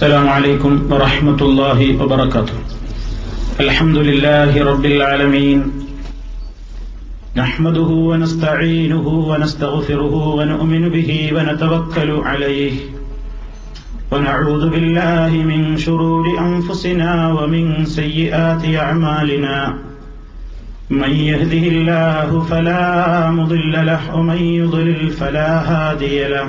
السلام عليكم ورحمة الله وبركاته الحمد لله رب العالمين نحمده ونستعينه ونستغفره ونؤمن به ونتوكل عليه ونعوذ بالله من شرور أنفسنا ومن سيئات أعمالنا من يهده الله فلا مضل له ومن يضلل فلا هادي له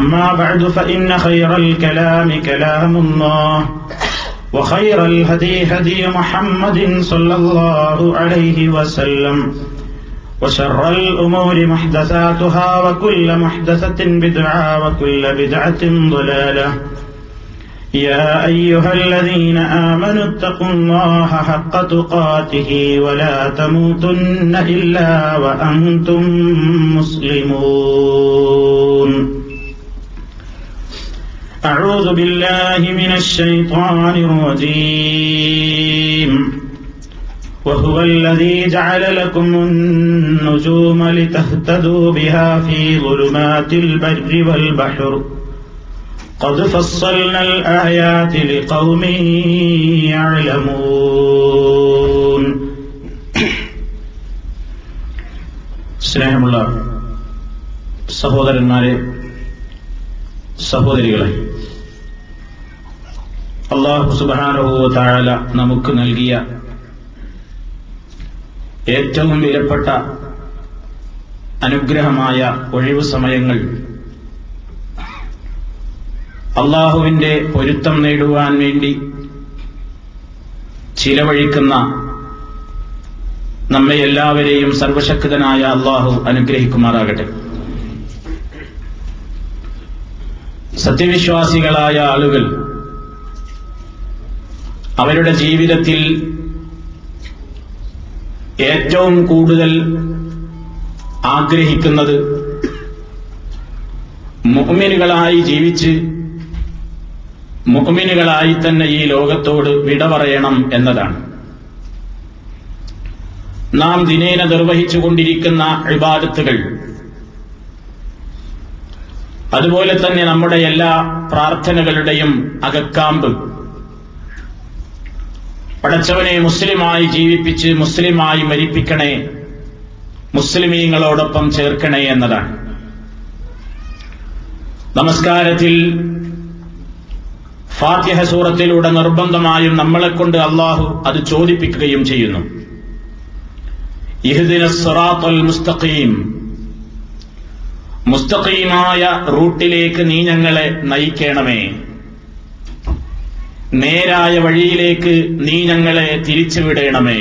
أما بعد فإن خير الكلام كلام الله وخير الهدي هدي محمد صلى الله عليه وسلم وشر الأمور محدثاتها وكل محدثة بدعة وكل بدعة ضلالة يا أيها الذين آمنوا اتقوا الله حق تقاته ولا تموتن إلا وأنتم مسلمون أعوذ بالله من الشيطان الرجيم وهو الذي جعل لكم النجوم لتهتدوا بها في ظلمات البر والبحر قد فصلنا الآيات لقوم يعلمون سلام الله سهود النار സഹോദരികളെ, അല്ലാഹു സുബ്ഹാനഹു വ തആല നമുക്ക് നൽകിയ ഏറ്റവും വിലപ്പെട്ട അനുഗ്രഹമായ ഒഴിവു സമയങ്ങൾ അല്ലാഹുവിന്റെ പൊരുത്തം നേടുവാൻ വേണ്ടി ചിലവഴിക്കുന്ന നമ്മെ എല്ലാവരെയും സർവശക്തനായ അല്ലാഹു അനുഗ്രഹിക്കുമാറാകട്ടെ. സത്യവിശ്വാസികളായ ആളുകൾ അവരുടെ ജീവിതത്തിൽ ഏറ്റവും കൂടുതൽ ആഗ്രഹിക്കുന്നത് മുഅ്മിനുകളായി ജീവിച്ച് മുഅ്മിനുകളായി തന്നെ ഈ ലോകത്തോട് വിട പറയണം എന്നതാണ്. നാം ദിനേന നിർവഹിച്ചുകൊണ്ടിരിക്കുന്ന ഇബാദത്തുകൾ, അതുപോലെ തന്നെ നമ്മുടെ എല്ലാ പ്രാർത്ഥനകളുടെയും അകക്കാമ്പ് പടച്ചവനെ മുസ്ലിമായി ജീവിപ്പിച്ച് മുസ്ലിമായി മരിപ്പിക്കണേ, മുസ്ലിമീങ്ങളോടൊപ്പം ചേർക്കണേ എന്നതാണ്. നമസ്കാരത്തിൽ ഫാത്തിഹ സൂറത്തിലൂടെ നിർബന്ധമായും നമ്മളെക്കൊണ്ട് അല്ലാഹു അത് ചോദിപ്പിക്കുകയും ചെയ്യുന്നു. ഇഹ്ദിനസ് സിറാത്തൽ മുസ്തഖീം, മുസ്തഖീമായ റൂട്ടിലേക്ക് നീ ഞങ്ങളെ നയിക്കണമേ, നേരായ വഴിയിലേക്ക് നീ ഞങ്ങളെ തിരിച്ചുവിടണമേ.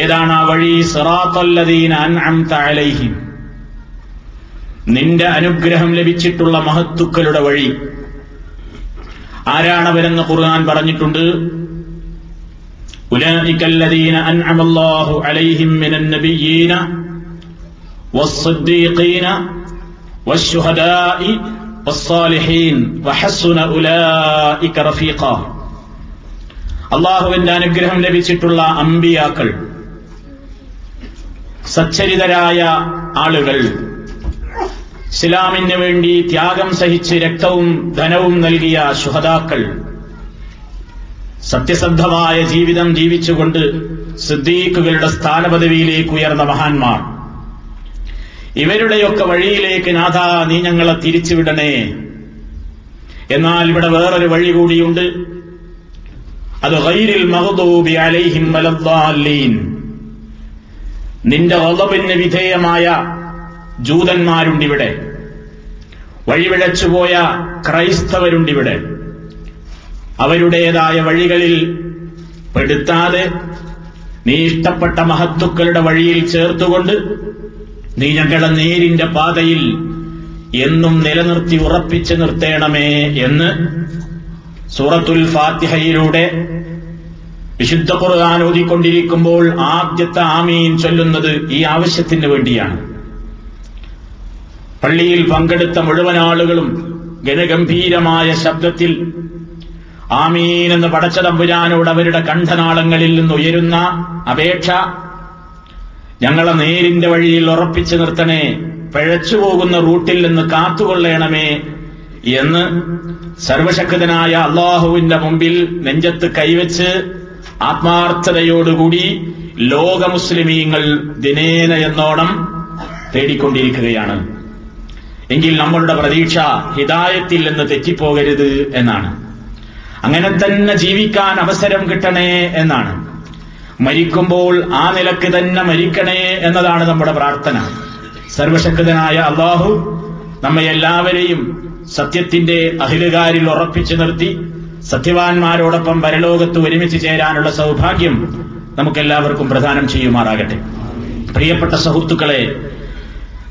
ഏതാണ് ആ വഴി? സിറാത്തല്ലദീന അൻഅംത അലൈഹിം, നിന്റെ അനുഗ്രഹം ലഭിച്ചിട്ടുള്ള മഹത്തുക്കളുടെ വഴി. ആരാണവരെന്ന് ഖുർആൻ പറഞ്ഞിട്ടുണ്ട്, ഉലൈകല്ലദീന അൻഅമല്ലാഹു അലൈഹിം മിനൻ നബിയീന والصديقين والشهداء والصالحين وحسن أولئك رفيقا. അല്ലാഹുവിന്റെ അനുഗ്രഹം ലഭിച്ചിട്ടുള്ള അമ്പിയാക്കൾ, സച്ചരിതരായ ആളുകൾ, ഇസ്ലാമിന് വേണ്ടി ത്യാഗം സഹിച്ച് രക്തവും ധനവും നൽകിയ ശുഹദാക്കൾ, സത്യസന്ധമായ ജീവിതം ജീവിച്ചുകൊണ്ട് സിദ്ദീഖുകളുടെ സ്ഥാനപദവിയിലേക്ക് ഉയർന്ന മഹാന്മാർ, ഇവരുടെയൊക്കെ വഴിയിലേക്ക് നാഥ നീ ഞങ്ങളെ തിരിച്ചുവിടണേ. എന്നാൽ ഇവിടെ വേറൊരു വഴി കൂടിയുണ്ട്, അത് ഗൈരിൽ മഗ്ദൂബി അലൈഹിം വലദ്ദാല്ലീൻ, നിന്റെ ഘളബിന് വിധേയമായ ജൂതന്മാരുണ്ടിവിടെ, വഴിവിഴച്ചുപോയ ക്രൈസ്തവരുണ്ടിവിടെ. അവരുടേതായ വഴികളിൽ പെടുത്താതെ നീ ഇഷ്ടപ്പെട്ട മഹത്തുക്കളുടെ വഴിയിൽ ചേർത്തുകൊണ്ട് നീ ഞങ്ങളുടെ നേരിന്റെ പാതയിൽ എന്നും നിലനിർത്തി ഉറപ്പിച്ചു നിർത്തേണമേ എന്ന് സൂറത്തുൽ ഫാത്തിഹയിലൂടെ വിശുദ്ധ ഖുർആൻ ഓതിക്കൊണ്ടിരിക്കുമ്പോൾ ആദ്യത്തെ ആമീൻ ചൊല്ലുന്നത് ഈ ആവശ്യത്തിന് വേണ്ടിയാണ്. പള്ളിയിൽ പങ്കെടുത്ത മുഴുവൻ ആളുകളും ഗജഗംഭീരമായ ശബ്ദത്തിൽ ആമീൻ എന്ന് പടച്ചതമ്പുരാനോട് അവരുടെ കണ്ഠനാളങ്ങളിൽ നിന്നുയരുന്ന അപേക്ഷ, ഞങ്ങളെ നേരിന്റെ വഴിയിൽ ഉറപ്പിച്ചു നിർത്തണേ, പിഴച്ചുപോകുന്ന റൂട്ടിൽ നിന്ന് കാത്തുകൊള്ളണമേ എന്ന് സർവശക്തനായ അള്ളാഹുവിന്റെ മുമ്പിൽ നെഞ്ചത്ത് കൈവച്ച് ആത്മാർത്ഥതയോടുകൂടി ലോക മുസ്ലിമീങ്ങൾ ദിനേന എന്നോണം തേടിക്കൊണ്ടിരിക്കുകയാണ്. എങ്കിൽ നമ്മളുടെ പ്രതീക്ഷ ഹിദായത്തിൽ നിന്ന് തെറ്റിപ്പോകരുത് എന്നാണ്. അങ്ങനെ തന്നെ ജീവിക്കാൻ അവസരം കിട്ടണേ എന്നാണ്. മരിക്കുമ്പോൾ ആ നിലക്ക് തന്നെ മരിക്കണേ എന്നതാണ് നമ്മുടെ പ്രാർത്ഥന. സർവശക്തനായ അല്ലാഹു നമ്മെ എല്ലാവരെയും സത്യത്തിന്റെ അഹിലുകാരിൽ ഉറപ്പിച്ചു നിർത്തി സത്യവാന്മാരോടൊപ്പം പരലോകത്ത് ഒരുമിച്ച് ചേരാനുള്ള സൗഭാഗ്യം നമുക്കെല്ലാവർക്കും പ്രദാനം ചെയ്യുമാറാകട്ടെ. പ്രിയപ്പെട്ട സുഹൃത്തുക്കളെ,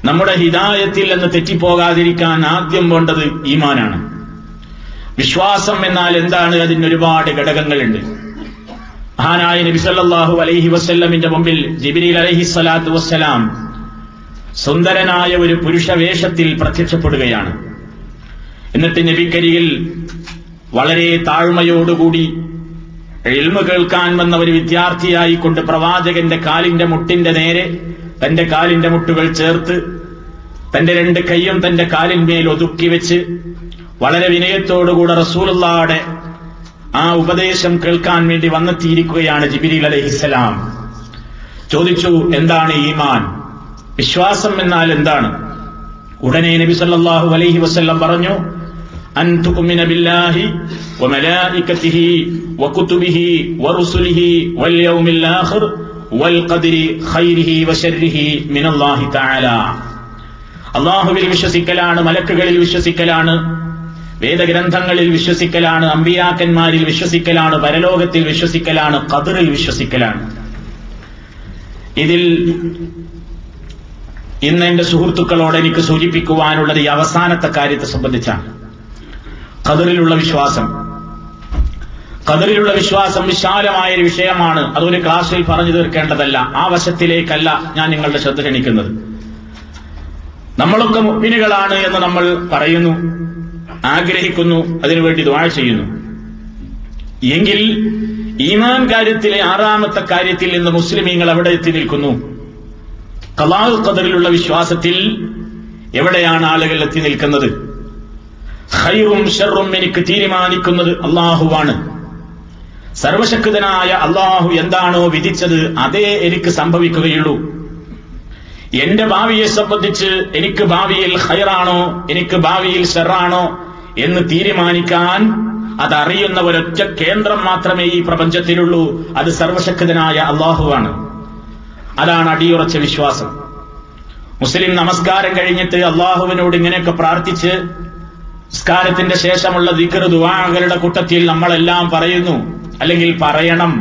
നമ്മുടെ ഹിദായത്തിൽ നിന്ന് തെറ്റിപ്പോകാതിരിക്കാൻ ആദ്യം വേണ്ടത് ഈമാനാണ്. വിശ്വാസം എന്നാൽ എന്താണ്? അതിനൊരുപാട് ഘടകങ്ങളുണ്ട്. മഹാനായ നബി സല്ലല്ലാഹു അലൈഹി വസല്ലമിന്റെ മുമ്പിൽ ജിബ്രീൽ അലൈഹിസ്സലാത്തു വസ്സലാം സുന്ദരനായ ഒരു പുരുഷവേഷത്തിൽ പ്രത്യക്ഷപ്പെടുകയാണ്. എന്നിട്ട് നബിക്കരികിൽ വളരെ താഴ്മയോടുകൂടി ഇൽമു കേൾക്കാൻ വന്ന ഒരു വിദ്യാർത്ഥിയായിക്കൊണ്ട് പ്രവാചകന്റെ കാലിന്റെ മുട്ടിന്റെ നേരെ തന്റെ കാലിന്റെ മുട്ടുകൾ ചേർത്ത് തന്റെ രണ്ട് കൈയും തന്റെ കാലിന്മേൽ ഒതുക്കി വെച്ച് വളരെ വിനയത്തോടുകൂടെ റസൂലുള്ളാഹിയുടെ ആ ഉപദേശം കേൾക്കാൻ വേണ്ടി വന്നെത്തിയിരിക്കുകയാണ് ജിബ്രീൽ അലൈഹിസ്സലാം. ചോദിച്ചു, എന്താണ് ഈമാൻ? വിശ്വാസം എന്നാൽ എന്താണ്? ഉടനെ നബി സല്ലല്ലാഹു അലൈഹി വസല്ലം പറഞ്ഞു, അൻ തുഅ്മിന ബില്ലാഹി വമലായികതിഹി വകുതുബിഹി വറുസുലിഹി വൽയൗമിൽ ആഖിർ വൽ ഖദരി ഖൈരിഹി വശർരിഹി മിനല്ലാഹി തആല. അല്ലാഹുവിൽ വിശ്വസിക്കലാണ്, മലക്കുകളിൽ വിശ്വസിക്കലാണ്, വേദഗ്രന്ഥങ്ങളിൽ വിശ്വസിക്കലാണ്, അമ്പിയാക്കന്മാരിൽ വിശ്വസിക്കലാണ്, പരലോകത്തിൽ വിശ്വസിക്കലാണ്, ഖദറിൽ വിശ്വസിക്കലാണ്. ഇതിൽ ഇന്ന് എന്റെ സുഹൃത്തുക്കളോട് എനിക്ക് സൂചിപ്പിക്കുവാനുള്ളത് ഈ അവസാനത്തെ കാര്യത്തെ സംബന്ധിച്ചാണ്. ഖദറിലുള്ള വിശ്വാസം. ഖദറിലുള്ള വിശ്വാസം വിശാലമായൊരു വിഷയമാണ്. അതൊരു ക്ലാസ്സിൽ പറഞ്ഞു തീർക്കേണ്ടതല്ല. ആ വശത്തിലേക്കല്ല ഞാൻ നിങ്ങളുടെ ശ്രദ്ധ ക്ഷണിക്കുന്നത്. നമ്മളൊക്കെ മുഅ്മിനുകളാണ് എന്ന് നമ്മൾ പറയുന്നു, ആഗ്രഹിക്കുന്നു, അതിനുവേണ്ടി ദുആ ചെയ്യുന്നു. എങ്കിൽ ഈമാൻ കാര്യത്തിലെ ആറാമത്തെ കാര്യത്തിൽ നിന്ന് മുസ്ലിമീങ്ങൾ അവിടെ എത്തി നിൽക്കുന്നു. ഖലാഉൽ ഖദറിലുള്ള വിശ്വാസത്തിൽ എവിടെയാണ് ആളുകൾ എത്തി നിൽക്കുന്നത്? ഖൈറും ശർറും എനിക്ക് തീരുമാനിക്കുന്നത് അല്ലാഹുവാണ്. സർവശക്തനായ അല്ലാഹു എന്താണോ വിധിച്ചത് അതേ എനിക്ക് സംഭവിക്കുകയുള്ളൂ. എന്റെ ഭാവിയെ സംബന്ധിച്ച് എനിക്ക് ഭാവിയിൽ ഖൈറാണോ എനിക്ക് ഭാവിയിൽ ഷെറാണോ എന്ന് തീരുമാനിക്കാൻ അതറിയുന്ന ഒരൊറ്റ കേന്ദ്രം മാത്രമേ ഈ പ്രപഞ്ചത്തിലുള്ളൂ. അത് സർവശക്തനായ അല്ലാഹുവാണ്. അതാണ് അടിയുറച്ച വിശ്വാസം. മുസ്ലിം നമസ്കാരം കഴിഞ്ഞിട്ട് അല്ലാഹുവിനോട് ഇങ്ങനെയൊക്കെ പ്രാർത്ഥിച്ച് നമസ്കാരത്തിന്റെ ശേഷമുള്ള ദിക്ർ ദുആകളുടെ കൂട്ടത്തിൽ നമ്മളെല്ലാം പറയുന്നു, അല്ലെങ്കിൽ പറയണം,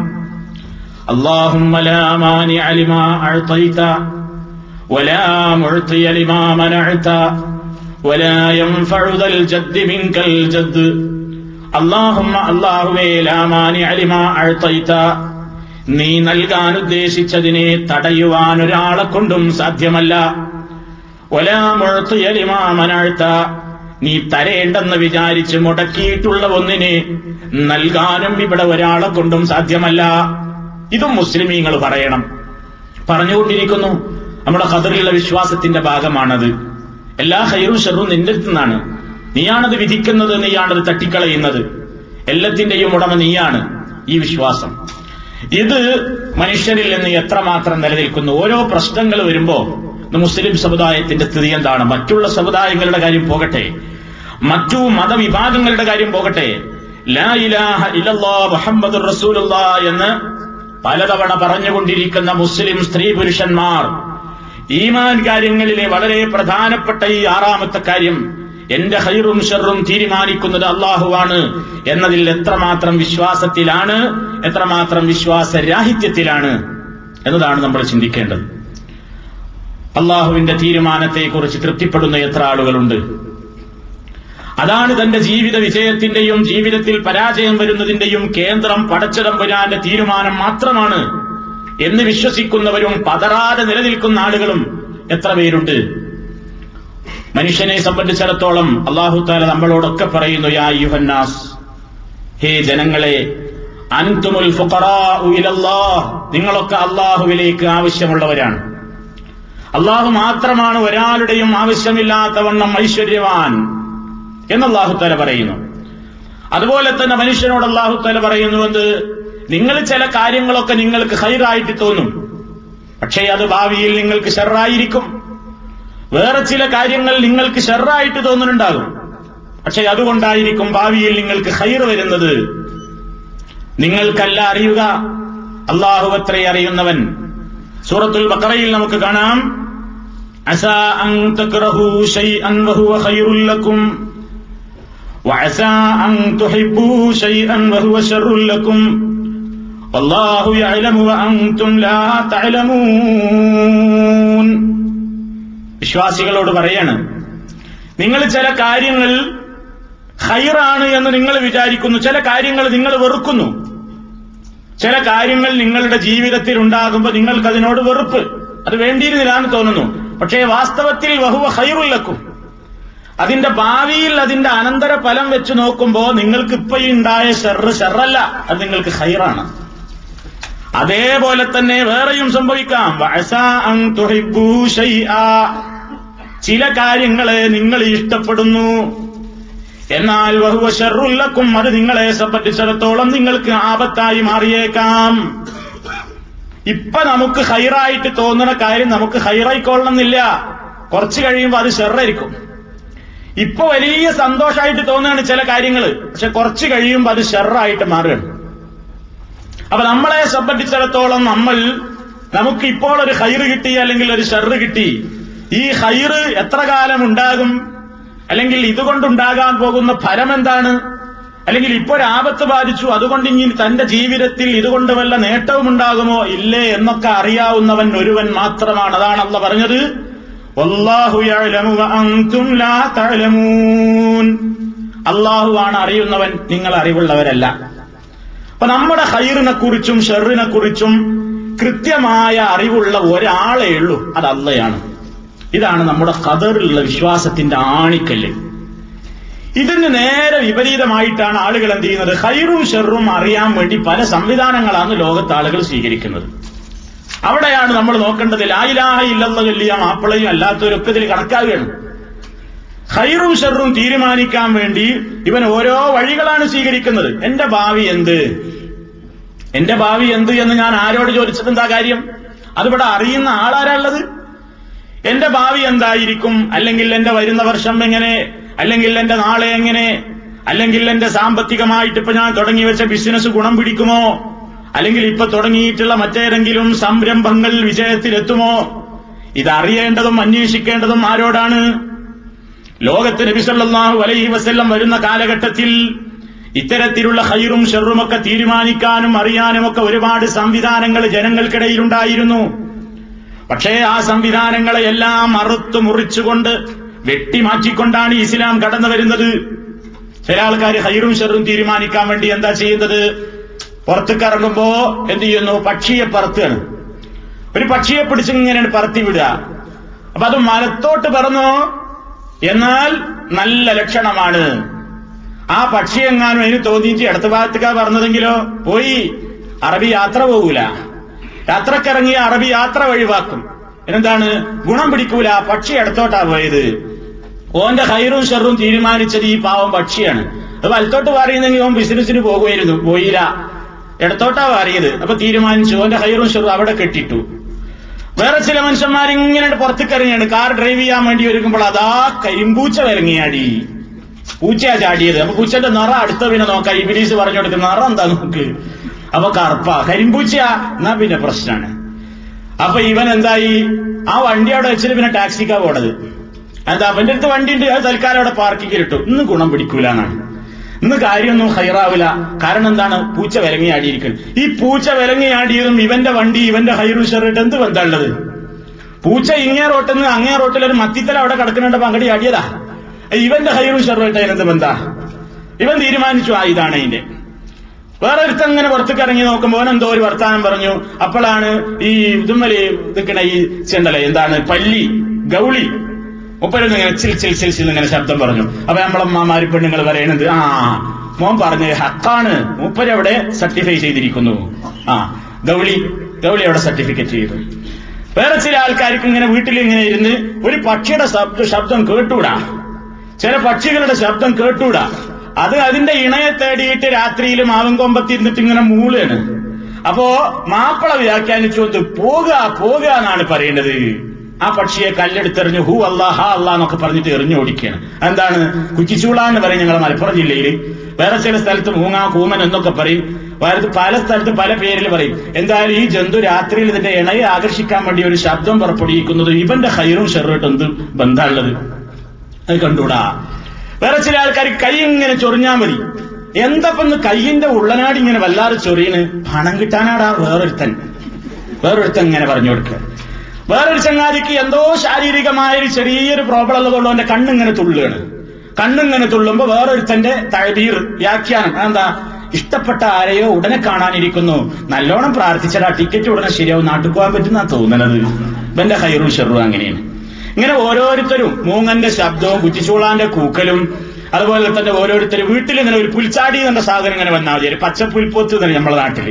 അല്ലാഹുമ്മ ലാ മാനിഅ ലിമാ അഅ്തൈത വലാ മുഅ്തിയ ലിമാ മനഅത വലാ യൻഫഉ ദൽ ജദ്ദി മിൻകൽ ജദ്ദ്. അല്ലാഹുമ്മ അല്ലാഹുവേ, ലാ മാനിഅ ലിമാ അഅ്തൈത, നീ നൽകാൻ ഉദ്ദേശിച്ചതിനെ തടയുവാൻ ഒരാളെ കൊണ്ടും സാധ്യമല്ല. വലാ മുഅ്തിയ ലിമാ മനഅത, നീ തരേണ്ടെന്ന് വിചാരിച്ച് മുടക്കിയിട്ടുള്ള ഒന്നിനെ നൽകാനും ഇവിടെ ഒരാളെ കൊണ്ടും സാധ്യമല്ല. ഇതും മുസ്ലിമീങ്ങൾ പറയണം, പറഞ്ഞുകൊണ്ടിരിക്കുന്നു. നമ്മുടെ ഖദറിലുള്ള വിശ്വാസത്തിന്റെ ഭാഗമാണത്. എല്ലാ ഖൈറും ഷർറും നിന്റെ അടുത്ത് നിന്നാണ്. നീയാണത് വിധിക്കുന്നത്, നീയാണത് തട്ടിക്കളയുന്നത്, എല്ലാത്തിന്റെയും ഉടമ നീയാണ്. ഈ വിശ്വാസം ഇത് മനുഷ്യരിൽ നിന്ന് എത്രമാത്രം നിലനിൽക്കുന്നു? ഓരോ പ്രശ്നങ്ങൾ വരുമ്പോ മുസ്ലിം സമുദായത്തിന്റെ സ്ഥിതി എന്താണ്? മറ്റുള്ള സമുദായങ്ങളുടെ കാര്യം പോകട്ടെ, മറ്റു മതവിഭാഗങ്ങളുടെ കാര്യം പോകട്ടെ, ലാ ഇലാഹ ഇല്ലല്ലാഹ് മുഹമ്മദുർ റസൂലുള്ളാഹ് എന്ന് പലതവണ പറഞ്ഞുകൊണ്ടിരിക്കുന്ന മുസ്ലിം സ്ത്രീ പുരുഷന്മാർ ഈമാൻ കാര്യങ്ങളിലെ വളരെ പ്രധാനപ്പെട്ട ഈ ആറാമത്തെ കാര്യം എന്റെ ഖൈറും ഷെറും തീരുമാനിക്കുന്നത് അള്ളാഹുവാണ് എന്നതിൽ എത്രമാത്രം വിശ്വാസത്തിലാണ്, എത്രമാത്രം വിശ്വാസരാഹിത്യത്തിലാണ് എന്നതാണ് നമ്മൾ ചിന്തിക്കേണ്ടത്. അള്ളാഹുവിന്റെ തീരുമാനത്തെക്കുറിച്ച് തൃപ്തിപ്പെടുന്ന എത്ര ആളുകളുണ്ട്? അതാണ് തന്റെ ജീവിത വിജയത്തിന്റെയും ജീവിതത്തിൽ പരാജയം വരുന്നതിന്റെയും കേന്ദ്രം പടച്ചതമ്പുരാന്റെ തീരുമാനം മാത്രമാണ് എന്ന് വിശ്വസിക്കുന്നവരും പതറാതെ നിലനിൽക്കുന്ന ആളുകളും എത്ര പേരുണ്ട്? മനുഷ്യനെ സംബന്ധിച്ചിടത്തോളം അല്ലാഹു തആല നമ്മളോടൊക്കെ പറയുന്നു, യാ അയ്യുഹന്നാസ്, ഹേ ജനങ്ങളെ, അൻതുമുൽ ഫുഖറാഉ ഇലല്ലാഹ്, നിങ്ങളൊക്കെ അല്ലാഹുവിലേക്ക് ആവശ്യമുള്ളവരാണ്. അല്ലാഹു മാത്രമാണ് ഒരാളുടെയും ആവശ്യമില്ലാത്തവണ്ണം ഐശ്വര്യവാൻ എന്ന് അല്ലാഹു തആല പറയുന്നു. അതുപോലെ തന്നെ മനുഷ്യനോട് അല്ലാഹു തആല പറയുന്നുവെന്ന്, നിങ്ങൾ ചില കാര്യങ്ങളൊക്കെ നിങ്ങൾക്ക് ഖൈറായിട്ട് തോന്നും, പക്ഷേ അത് ഭാവിയിൽ നിങ്ങൾക്ക് ശർറായിരിക്കും. വേറെ ചില കാര്യങ്ങൾ നിങ്ങൾക്ക് ശർറായിട്ട് തോന്നുന്നുണ്ടാകും, പക്ഷേ അതുകൊണ്ടായിരിക്കും ഭാവിയിൽ നിങ്ങൾക്ക് ഖൈർ വരുന്നത്. നിങ്ങൾക്കല്ല അറിയുക, അല്ലാഹു അത്രേ അറിയുന്നവൻ. സൂറത്തുൽ ബഖറയിൽ നമുക്ക് കാണാം, അസാ അൻ തക്റഹു ശൈഅൻ വഹുവ ഖൈറുൽ ലക്കും വഅസാ അൻ തുഹിബ്ബു ശൈഅൻ വഹുവ ശർറുൽ ലക്കും വല്ലാഹു യഅലമു വഅൻതും ലാ തഅലമൂൻ. വിശ്വാസികളോട് പറയാണ്, നിങ്ങൾ ചില കാര്യങ്ങൾ ഖൈറാണ് എന്ന് നിങ്ങൾ വിചാരിക്കുന്നു, ചില കാര്യങ്ങൾ നിങ്ങൾ വെറുക്കുന്നു, ചില കാര്യങ്ങൾ നിങ്ങളുടെ ജീവിതത്തിൽ ഉണ്ടാകുമ്പോൾ നിങ്ങൾക്കതിനോട് വെറുപ്പ്, അത് വേണ്ടിയിരുന്നില്ലാന്ന് തോന്നുന്നു. പക്ഷേ വാസ്തവത്തിൽ വഹുവ ഖൈറുൽ ലക്കും, അതിന്റെ ഭാവിയിൽ അതിന്റെ അനന്തര ഫലം വെച്ച് നോക്കുമ്പോൾ നിങ്ങൾക്ക് ഇപ്പൊ ഈ ഉണ്ടായ ഷർറ് ഷർറല്ല, അത് നിങ്ങൾക്ക് ഖൈറാണ്. അതേപോലെ തന്നെ വേറെയും സംഭവിക്കാം, ചില കാര്യങ്ങളെ നിങ്ങൾ ഇഷ്ടപ്പെടുന്നു, എന്നാൽ വഹുവ ശർറുൽ ലക്കും, അത് നിങ്ങളെ സംബന്ധിച്ചിടത്തോളം നിങ്ങൾക്ക് ആപത്തായി മാറിയേക്കാം. ഇപ്പൊ നമുക്ക് ഖൈറായിട്ട് തോന്നുന്ന കാര്യം നമുക്ക് ഖൈറായിക്കൊള്ളണമെന്നില്ല, കുറച്ച് കഴിയുമ്പോൾ അത് ഷെറായിരിക്കും. ഇപ്പൊ വലിയ സന്തോഷമായിട്ട് തോന്നുകയാണ് ചില കാര്യങ്ങൾ, പക്ഷെ കുറച്ച് കഴിയുമ്പോൾ അത് ഷെറായിട്ട് മാറുകയാണ്. അപ്പൊ നമ്മളെ സംബന്ധിച്ചിടത്തോളം നമുക്ക് ഇപ്പോൾ ഒരു ഖൈറ് കിട്ടി അല്ലെങ്കിൽ ഒരു ഷർറ് കിട്ടി, ഈ ഖൈറ് എത്ര കാലം ഉണ്ടാകും, അല്ലെങ്കിൽ ഇതുകൊണ്ടുണ്ടാകാൻ പോകുന്ന ഫലം എന്താണ്, അല്ലെങ്കിൽ ഇപ്പോൾ ആപത്ത് ബാധിച്ചു അതുകൊണ്ട് ഇനി തന്റെ ജീവിതത്തിൽ ഇതുകൊണ്ട് വല്ല നേട്ടവും ഉണ്ടാകുമോ ഇല്ലേ എന്നൊക്കെ അറിയാവുന്നവൻ ഒരുവൻ മാത്രമാണ്. അതാണ് അല്ലാഹു പറഞ്ഞത്, വല്ലാഹു യഅലമു വഅൻതും ലാ തഅലമൂൻ, അല്ലാഹുവാണ് അറിയുന്നവൻ, നിങ്ങൾ അറിവുള്ളവരല്ല. അപ്പൊ നമ്മുടെ ഖൈറിനെ കുറിച്ചും ഷെറിനെ കുറിച്ചും കൃത്യമായ അറിവുള്ള ഒരാളേ ഉള്ളൂ, അത് അള്ളയാണ്. ഇതാണ് നമ്മുടെ ഖദറിലുള്ള വിശ്വാസത്തിന്റെ ആണിക്കല്ല്. ഇതിന് നേരെ വിപരീതമായിട്ടാണ് ആളുകൾ എന്ത് ചെയ്യുന്നത്, ഖൈറും ഷെറും അറിയാൻ വേണ്ടി പല സംവിധാനങ്ങളാണ് ലോകത്ത് ആളുകൾ സ്വീകരിക്കുന്നത്. അവിടെയാണ് നമ്മൾ നോക്കേണ്ടത്. ലാ ഇലാഹ ഇല്ലല്ലാഹ് ചൊല്ലിയ മാപ്പിളയും അല്ലാത്തവരൊക്കെ ഇതിൽ കണക്കാവുകയാണ്. ഖൈറും ഷെറും തീരുമാനിക്കാൻ വേണ്ടി ഇവൻ ഓരോ വഴികളാണ് സ്വീകരിക്കുന്നത്. എന്റെ ഭാവി എന്ത് എന്ന് ഞാൻ ആരോട് ചോദിച്ചത് എന്താ കാര്യം? അതിവിടെ അറിയുന്ന ആളാരാള്ളത്? എന്റെ ഭാവി എന്തായിരിക്കും, അല്ലെങ്കിൽ എന്റെ വരുന്ന വർഷം എങ്ങനെ, അല്ലെങ്കിൽ എന്റെ നാളെ എങ്ങനെ, അല്ലെങ്കിൽ എന്റെ സാമ്പത്തികമായിട്ട് ഇപ്പൊ ഞാൻ തുടങ്ങി വെച്ച ബിസിനസ് ഗുണം പിടിക്കുമോ, അല്ലെങ്കിൽ ഇപ്പൊ തുടങ്ങിയിട്ടുള്ള മറ്റേതെങ്കിലും സംരംഭങ്ങൾ വിജയത്തിലെത്തുമോ? ഇതറിയേണ്ടതും അന്വേഷിക്കേണ്ടതും ആരോടാണ്? ലോകത്ത് നബി സല്ലല്ലാഹു അലൈഹി വസല്ലം വരുന്ന കാലഘട്ടത്തിൽ ഇത്തരത്തിലുള്ള ഖൈറും ഷെറുമൊക്കെ തീരുമാനിക്കാനും അറിയാനുമൊക്കെ ഒരുപാട് സംവിധാനങ്ങൾ ജനങ്ങൾക്കിടയിലുണ്ടായിരുന്നു. പക്ഷേ ആ സംവിധാനങ്ങളെ എല്ലാം അറുത്തു മുറിച്ചുകൊണ്ട് വെട്ടിമാറ്റിക്കൊണ്ടാണ് ഇസ്ലാം കടന്നു വരുന്നത്. ചില ആൾക്കാർ ഖൈറും ഷെറും തീരുമാനിക്കാൻ വേണ്ടി എന്താ ചെയ്യുന്നത്? പുറത്തേക്കിറങ്ങുമ്പോ എന്ത് ചെയ്യുന്നു? പക്ഷിയെ പറത്തുകയാണ്. ഒരു പക്ഷിയെ പിടിച്ചിങ്ങനെയാണ് പറത്തി വിടുക. അപ്പൊ അത് മലത്തോട്ട് പറന്നു, എന്നാൽ നല്ല ലക്ഷണമാണ്. ആ പക്ഷി എങ്ങാനും അതിന് തോന്നിയിട്ട് അടുത്ത ഭാഗത്തേക്കാ പറഞ്ഞതെങ്കിലോ പോയി, അറബി യാത്ര പോകൂല, യാത്രക്കിറങ്ങിയ അറബി യാത്ര ഒഴിവാക്കും. എന്താണ്? ഗുണം പിടിക്കൂല, പക്ഷി അടുത്തോട്ടാ പോയത്. ഓന്റെ ഖൈറും ഷെറും തീരുമാനിച്ചത് ഈ പാവം പക്ഷിയാണ്. അത് വലത്തോട്ട് പറയുന്നെങ്കിൽ ഓൻ ബിസിനസിന് പോകുമായിരുന്നു, പോയില്ല, ഇടത്തോട്ടാ വാറിയത്. അപ്പൊ തീരുമാനിച്ചു, ഓന്റെ ഖൈറും ഷെറും അവിടെ കെട്ടിട്ടു. വേറെ ചില മനുഷ്യന്മാരിങ്ങനെ പുറത്തേക്കിറങ്ങിയാണ്, കാർ ഡ്രൈവ് ചെയ്യാൻ വേണ്ടി ഒരുക്കുമ്പോൾ അതാ കരിമ്പൂച്ച വരങ്ങിയാടി, പൂച്ചയാ ചാടിയത്. അപ്പൊ പൂച്ചന്റെ നിറ അടുത്ത പിന്നെ നോക്കാം. ഇബിലീസ് പറഞ്ഞു കൊടുക്കുന്ന നിറ എന്താ നോക്ക്, അപ്പൊ കറുപ്പ കരിമ്പൂച്ച എന്നാ പിന്നെ പ്രശ്നമാണ്. അപ്പൊ ഇവൻ എന്തായി ആ വണ്ടി അവിടെ വെച്ചിട്ട് പിന്നെ ടാക്സിക്കാ പോണത്. എന്താ അവന്റെ അടുത്ത് വണ്ടി ഉണ്ട്, അത് തൽക്കാലം അവിടെ പാർക്കിങ്ങിൽ ഇട്ടു. ഇന്ന് ഗുണം പിടിക്കൂല എന്നാണ്, ഇന്ന് കാര്യമൊന്നും ഹൈറാവില്ല. കാരണം എന്താണ്? പൂച്ച വിലങ്ങിയാടിയിരിക്കുന്നു. ഈ പൂച്ച വിലങ്ങിയാടിയതും ഇവന്റെ വണ്ടി ഇവന്റെ ഹൈറും ഷെറിട്ട് എന്ത് ബന്ധമുള്ളത്? പൂച്ച ഇങ്ങേ റോട്ടിൽ നിന്ന് അങ്ങേ റോട്ടിലൊരു മത്തിത്തല അവിടെ കിടക്കുന്നുണ്ടപ്പോ അങ്ങടി ആടിയതാ. ഇവന്റെ ഹൈറും ഷെറുമായിട്ട് അതിനെന്ത് ബന്ധാ? ഇവൻ തീരുമാനിച്ചു ആ ഇതാണ് അതിന്റെ. വേറെ ഒരുത്തം ഇങ്ങനെ പുറത്തേക്ക് ഇറങ്ങി നോക്കുമ്പോ എന്തോ ഒരു വർത്താനം പറഞ്ഞു. അപ്പോഴാണ് ഈ ഇതുമ്മല് നിൽക്കണ ഈ ചെണ്ടല എന്താണ് പല്ലി ഗൗളി ഒപ്പരൊന്നും ഇങ്ങനെ ചിൽ ചിൽ ചിൽ ചിൽ ഇങ്ങനെ ശബ്ദം പറഞ്ഞു. അപ്പൊ നമ്മളമ്മമാര് പെണ്ണുങ്ങൾ പറയണത് ആ മോൻ പറഞ്ഞത് ഹക്കാണ്, മൂപ്പരവിടെ സർട്ടിഫൈ ചെയ്തിരിക്കുന്നു, ആ ഗൗളി ഗൗളി അവിടെ സർട്ടിഫിക്കറ്റ് ചെയ്തു. വേറെ ചില ആൾക്കാർക്ക് ഇങ്ങനെ വീട്ടിൽ ഇങ്ങനെ ഇരുന്ന് ഒരു പക്ഷിയുടെ ശബ്ദം കേട്ടൂടാ, ചില പക്ഷികളുടെ ശബ്ദം കേട്ടൂടാ, അത് അതിന്റെ ഇണയെ തേടിയിട്ട് രാത്രിയിൽ മാവൻകൊമ്പത്തിരുന്നിട്ട് ഇങ്ങനെ മൂളാണ്. അപ്പോ മാപ്പിള വ്യാഖ്യാനിച്ചുകൊണ്ട് പോകുക പോകുക എന്നാണ് പറയേണ്ടത്. ആ പക്ഷിയെ കല്ലെടുത്തെറിഞ്ഞു ഹു അല്ലാഹ അല്ലാന്നൊക്കെ പറഞ്ഞിട്ട് എറിഞ്ഞു ഓടിക്കുകയാണ്. എന്താണ് കുറ്റിച്ചൂള എന്ന് പറയും ഞങ്ങൾ മലപ്പുറം ജില്ലയിൽ. വേറെ ചില സ്ഥലത്ത് മൂങ്ങ കൂമൻ എന്നൊക്കെ പറയും. വേറെ പല സ്ഥലത്ത് പല പേരിൽ പറയും. എന്തായാലും ഈ ജന്തു രാത്രിയിൽ ഇതിന്റെ ഇണയെ ആകർഷിക്കാൻ വേണ്ടി ഒരു ശബ്ദം പുറപ്പെടുവിക്കുന്നത് ഇവന്റെ ഹൈറും ഷെറുമായിട്ട് എന്ത് ബന്ധമുള്ളത്? അത് കണ്ടൂടാ. വേറെ ചില ആൾക്കാർ കൈ ഇങ്ങനെ ചൊറിഞ്ഞാൽ മതി. എന്തപ്പൊന്ന് കൈയിന്റെ ഉള്ളനാടി ഇങ്ങനെ വല്ലാതെ ചൊറിയണ്, പണം കിട്ടാനാടാ വേറൊരുത്തൻ ഇങ്ങനെ പറഞ്ഞു കൊടുക്കുക. വേറൊരു ചങ്ങാതിക്ക് എന്തോ ശാരീരികമായൊരു ചെറിയൊരു പ്രോബ്ലം ഉള്ളതുകൊണ്ട് അവന്റെ കണ്ണിങ്ങനെ തുള്ളുകയാണ്. കണ്ണിങ്ങനെ തുള്ളുമ്പോ വേറൊരുത്തന്റെ തഴബീർ വ്യാഖ്യാനം എന്താ? ഇഷ്ടപ്പെട്ട ആരെയോ ഉടനെ കാണാനിരിക്കുന്നു, നല്ലോണം പ്രാർത്ഥിച്ചടാ ടിക്കറ്റ് ഉടനെ ശരിയാവും, നാട്ടിൽ പോകാൻ പറ്റുന്ന തോന്നുന്നത്. ഇവന്റെ ഹൈറും ഷെറും അങ്ങനെയാണ്. ഇങ്ങനെ ഓരോരുത്തരും മൂങ്ങന്റെ ശബ്ദവും കുറ്റിച്ചൂളാന്റെ കൂക്കലും അതുപോലെ തന്നെ ഓരോരുത്തരും വീട്ടിൽ ഇങ്ങനെ ഒരു പുൽച്ചാടി എന്ന സാധനം ഇങ്ങനെ വന്നാൽ മതി. ഒരു പച്ചപ്പുൽപ്പൊത്ത് തന്നെ നമ്മുടെ നാട്ടിൽ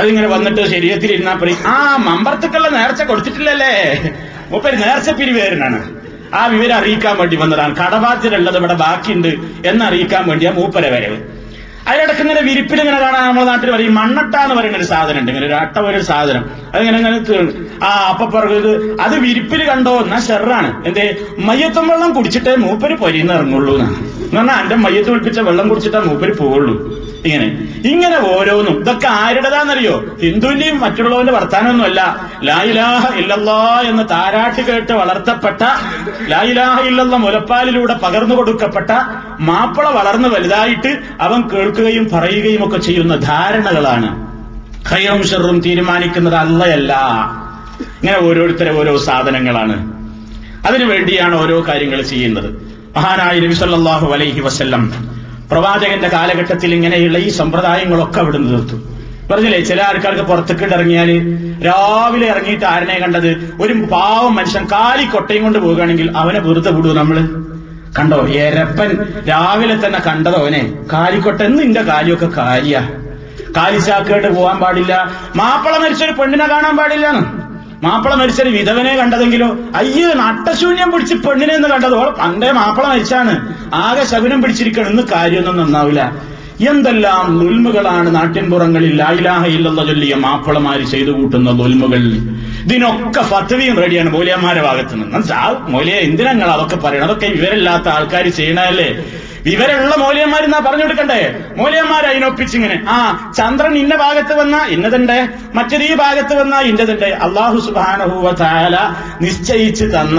അതിങ്ങനെ വന്നിട്ട് ശരീരത്തിൽ ഇരുന്നാൽ പറയും ആ മമ്പർത്തുക്കളുടെ നേർച്ച കൊടുത്തിട്ടില്ലല്ലേ, മൂപ്പര് നേർച്ച പിരിവേരനാണ്, ആ വിവരം അറിയിക്കാൻ വേണ്ടി വന്നതാണ്, കടബാധ്യതയുള്ളത് ഇവിടെ ബാക്കിയുണ്ട് എന്നറിയിക്കാൻ വേണ്ടിയാ മൂപ്പര വരവ്. അതിനിടയ്ക്ക് ഇങ്ങനെ വിരിപ്പിൽ ഇങ്ങനെ കാണാൻ നമ്മുടെ നാട്ടിൽ പറയും മണ്ണട്ട എന്ന് പറയുന്ന ഒരു സാധനം ഉണ്ട്, ഇങ്ങനെ ഒരു അട്ട ഒരു സാധനം അതിങ്ങനെ ഇങ്ങനെ ആ അപ്പപ്പറകത് അത് വിരിപ്പിൽ കണ്ടോ എന്നാ ഷെറാണ്. എന്തേ മയ്യത്തും വെള്ളം കുടിച്ചിട്ടേ മൂപ്പര് പൊരിന്ന് ഇറങ്ങുള്ളൂ എന്നാണ്. എന്ന് പറഞ്ഞാൽ എന്റെ മയ്യത്ത് കുളിപ്പിച്ച വെള്ളം കുടിച്ചിട്ടാ മൂപ്പര് പോവുള്ളൂ. ഇങ്ങനെ ഓരോന്നും ഇതൊക്കെ ആരുടേതാണെന്നറിയോ? ഹിന്ദുവിന്റെയും മറ്റുള്ളവന്റെ വർത്താനമൊന്നുമല്ല. ലാ ഇലാഹ ഇല്ലല്ലാഹ് എന്ന് താരാട്ട് കേട്ട് വളർത്തപ്പെട്ട, ലാ ഇലാഹ ഇല്ലല്ലാഹ് മുലപ്പാലിലൂടെ പകർന്നു കൊടുക്കപ്പെട്ട മാപ്പിള വളർന്നു വലുതായിട്ട് അവൻ കേൾക്കുകയും പറയുകയും ഒക്കെ ചെയ്യുന്ന ധാരണകളാണ്. ഖൈറും ഷെറും തീരുമാനിക്കുന്നത് അല്ലയല്ല, ഇങ്ങനെ ഓരോരുത്തരെ ഓരോ സാധനങ്ങളാണ്. അതിനുവേണ്ടിയാണ് ഓരോ കാര്യങ്ങൾ ചെയ്യുന്നത്. മഹാനായ നബി സല്ലല്ലാഹു അലൈഹി വസല്ലം പ്രവാചകന്റെ കാലഘട്ടത്തിൽ ഇങ്ങനെയുള്ള ഈ സമ്പ്രദായങ്ങളൊക്കെ അവിടെ നിർത്തും. പറഞ്ഞില്ലേ ചില ആൾക്കാർക്ക് പുറത്തേക്കിട്ട് ഇറങ്ങിയാൽ രാവിലെ ഇറങ്ങിയിട്ട് ആരനെ കണ്ടത് ഒരു പാവം മനുഷ്യൻ കാലി കൊട്ടയും കൊണ്ട് പോവുകയാണെങ്കിൽ അവനെ വെറുതെ വിടൂ? നമ്മള് കണ്ടോ എരപ്പൻ രാവിലെ തന്നെ കണ്ടതോനെ കാലിക്കൊട്ട എന്ന് ഇന്റെ കാലിയൊക്കെ കാര്യ കാലിച്ചാക്കേട്ട് പോകാൻ പാടില്ല. മാപ്പിള മരിച്ചൊരു പെണ്ണിനെ കാണാൻ പാടില്ല. മാപ്പിള മരിച്ചൊരു വിധവനെ കണ്ടതെങ്കിലോ അയ്യോ നട്ടശൂന്യം പിടിച്ച് പെണ്ണിനെ എന്ന് കണ്ടതോ പണ്ടേ മാപ്പിള മരിച്ചാണ്, ആകെ ശകുനം പിടിച്ചിരിക്കണം, ഇന്ന് കാര്യമൊന്നും നന്നാവില്ല. എന്തെല്ലാം ദുൽമുകളാണ് നാട്ടിൻപുറങ്ങളിൽ ലാ ഇലാഹ ഇല്ലല്ലാഹ് ചൊല്ലിയ മാപ്പിളമാര് ചെയ്തു കൂട്ടുന്ന ദുൽമുകൾ. ഇതിനൊക്കെ ഫത്വയും റെഡിയാണ് മൗലിയന്മാരുടെ ഭാഗത്ത് നിന്ന്. ആ മൗലിയ എന്തിനങ്ങൾ അതൊക്കെ പറയണം? അതൊക്കെ വിവരമില്ലാത്ത ആൾക്കാർ ചെയ്യണല്ലേ. വിവരമുള്ള മൗലിയന്മാരെന്നാ പറഞ്ഞു കൊടുക്കണ്ടേ? മൗലിയന്മാർ അതിനൊപ്പിച്ചിങ്ങനെ ആ ചന്ദ്രൻ ഇന്ന ഭാഗത്ത് വന്നാ ഇന്നതുണ്ട്, മറ്റൊരു ഈ ഭാഗത്ത് വന്നാ ഇന്നതുണ്ട്. അല്ലാഹു സുബ്ഹാനഹു വ തആല നിശ്ചയിച്ചു തന്ന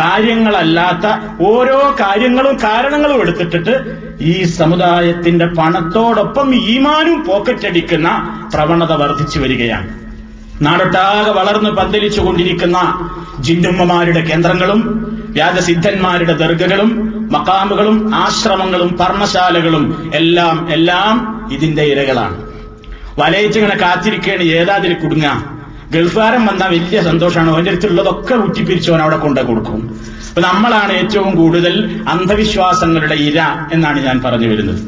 കാര്യങ്ങളല്ലാത്ത ഓരോ കാര്യങ്ങളും കാരണങ്ങളും എടുത്തിട്ടിട്ട് ഈ സമുദായത്തിന്റെ പണത്തോടൊപ്പം ഈമാനും പോക്കറ്റടിക്കുന്ന പ്രവണത വർദ്ധിച്ചു വരികയാണ്. നാടൊട്ടാകെ വളർന്ന് പന്തലിച്ചുകൊണ്ടിരിക്കുന്ന ജിന്നുമ്മമാരുടെ കേന്ദ്രങ്ങളും വ്യാജസിദ്ധന്മാരുടെ ദർഗകളും മക്കാമുകളും ആശ്രമങ്ങളും പർണശാലകളും എല്ലാം ഇതിന്റെ ഇരകളാണ്. വലയിച്ചിങ്ങനെ കാത്തിരിക്കുകയാണ് ഏതാതിൽ കുടുങ്ങ. ഗൾഫാരം വന്നാൽ വലിയ സന്തോഷമാണ്, അവന്റെ അടുത്തുള്ളതൊക്കെ ഊറ്റിപ്പിരിച്ചവൻ അവിടെ കൊണ്ടു കൊടുക്കും. അപ്പൊ നമ്മളാണ് ഏറ്റവും കൂടുതൽ അന്ധവിശ്വാസങ്ങളുടെ ഇര എന്നാണ് ഞാൻ പറഞ്ഞു വരുന്നത്.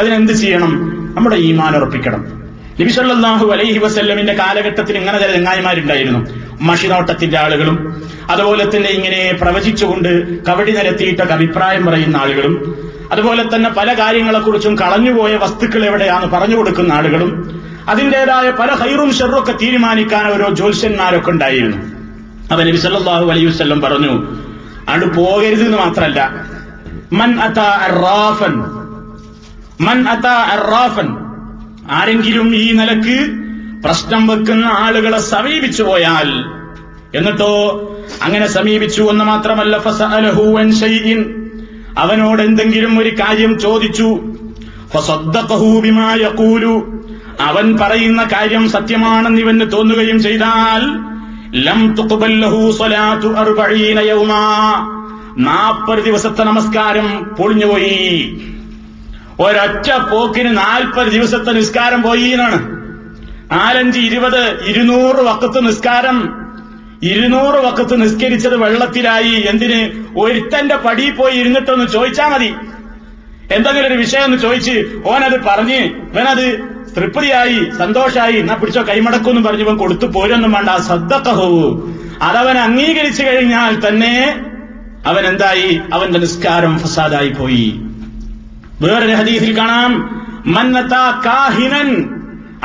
അതിനെന്ത് ചെയ്യണം? നമ്മുടെ ഈമാൻ ഉറപ്പിക്കണം. നബി സല്ലല്ലാഹു അലൈഹി വസല്ലമിന്റെ കാലഘട്ടത്തിൽ ഇങ്ങനെ ചില ചങ്ങായിമാരുണ്ടായിരുന്നു. മഷിനോട്ടത്തിന്റെ ആളുകളും അതുപോലെ തന്നെ ഇങ്ങനെ പ്രവചിച്ചുകൊണ്ട് കവടി നിരത്തിയിട്ടൊക്കെ അഭിപ്രായം പറയുന്ന ആളുകളും അതുപോലെ തന്നെ പല കാര്യങ്ങളെക്കുറിച്ചും കളഞ്ഞുപോയ വസ്തുക്കൾ എവിടെയാണ് പറഞ്ഞു കൊടുക്കുന്ന ആളുകളും അതിന്റേതായ പല ഹൈറും ഷെറൊക്കെ തീരുമാനിക്കാൻ ഓരോ ജ്യോത്സ്യന്മാരൊക്കെ ഉണ്ടായിരുന്നു. അപ്പൊ നബി സല്ലല്ലാഹു അലൈഹി വസല്ലം പറഞ്ഞു അത് പോകരുത് എന്ന് മാത്രമല്ല, മൻ അതാ അർറാഫൻ ആരെങ്കിലും ഈ നിലക്ക് പ്രശ്നം വെക്കുന്ന ആളുകളെ സമീപിച്ചു പോയാൽ, എന്നിട്ടോ അങ്ങനെ സമീപിച്ചു എന്ന് മാത്രമല്ല, ഫസഅലഹു അൻ ശൈഇൻ, അവനോട് എന്തെങ്കിലും ഒരു കാര്യം ചോദിച്ചു, ഫസദ്ദഖഹു ബിമാ യഖൂലു, അവൻ പറയുന്ന കാര്യം സത്യമാണെന്ന് ഇവന് തോന്നുകയും ചെയ്താൽ, ലം തുഖ്ബൽ ലഹു സ്വലാത്തു 40 യൗമാ, 40 ദിവസത്തെ നമസ്കാരം പൊളിഞ്ഞുപോയി. ഒരൊറ്റ പോക്കിന് 40 ദിവസത്തെ നിസ്കാരം പോയി എന്നാണ്. 4×20 200 വഖത്ത് നിസ്കാരം. 200 വഖത്ത് നിസ്കരിച്ചത് വെള്ളത്തിലായി. എന്തിന്? ഒരുത്തന്റെ പടി പോയി ഇരുന്നിട്ടൊന്ന് ചോദിച്ചാൽ മതി, എന്തെങ്കിലും ഒരു വിഷയം ഒന്ന് ചോദിച്ച് ഓനത് പറഞ്ഞ് ഇവനത് തൃപ്തിയായി സന്തോഷായി, എന്നാ പിടിച്ചോ കൈമടക്കുമെന്ന് പറഞ്ഞു ഇവൻ കൊടുത്തു പോരൊന്നും വേണ്ട. സദ്ദഖഹു, അതവൻ അംഗീകരിച്ചു കഴിഞ്ഞാൽ തന്നെ അവൻ എന്തായി? അവന്റെ നിസ്കാരം ഫസാദായി പോയി. വേറൊരു ഹദീസിൽ കാണാം, മന്നതാ കാഹിനൻ,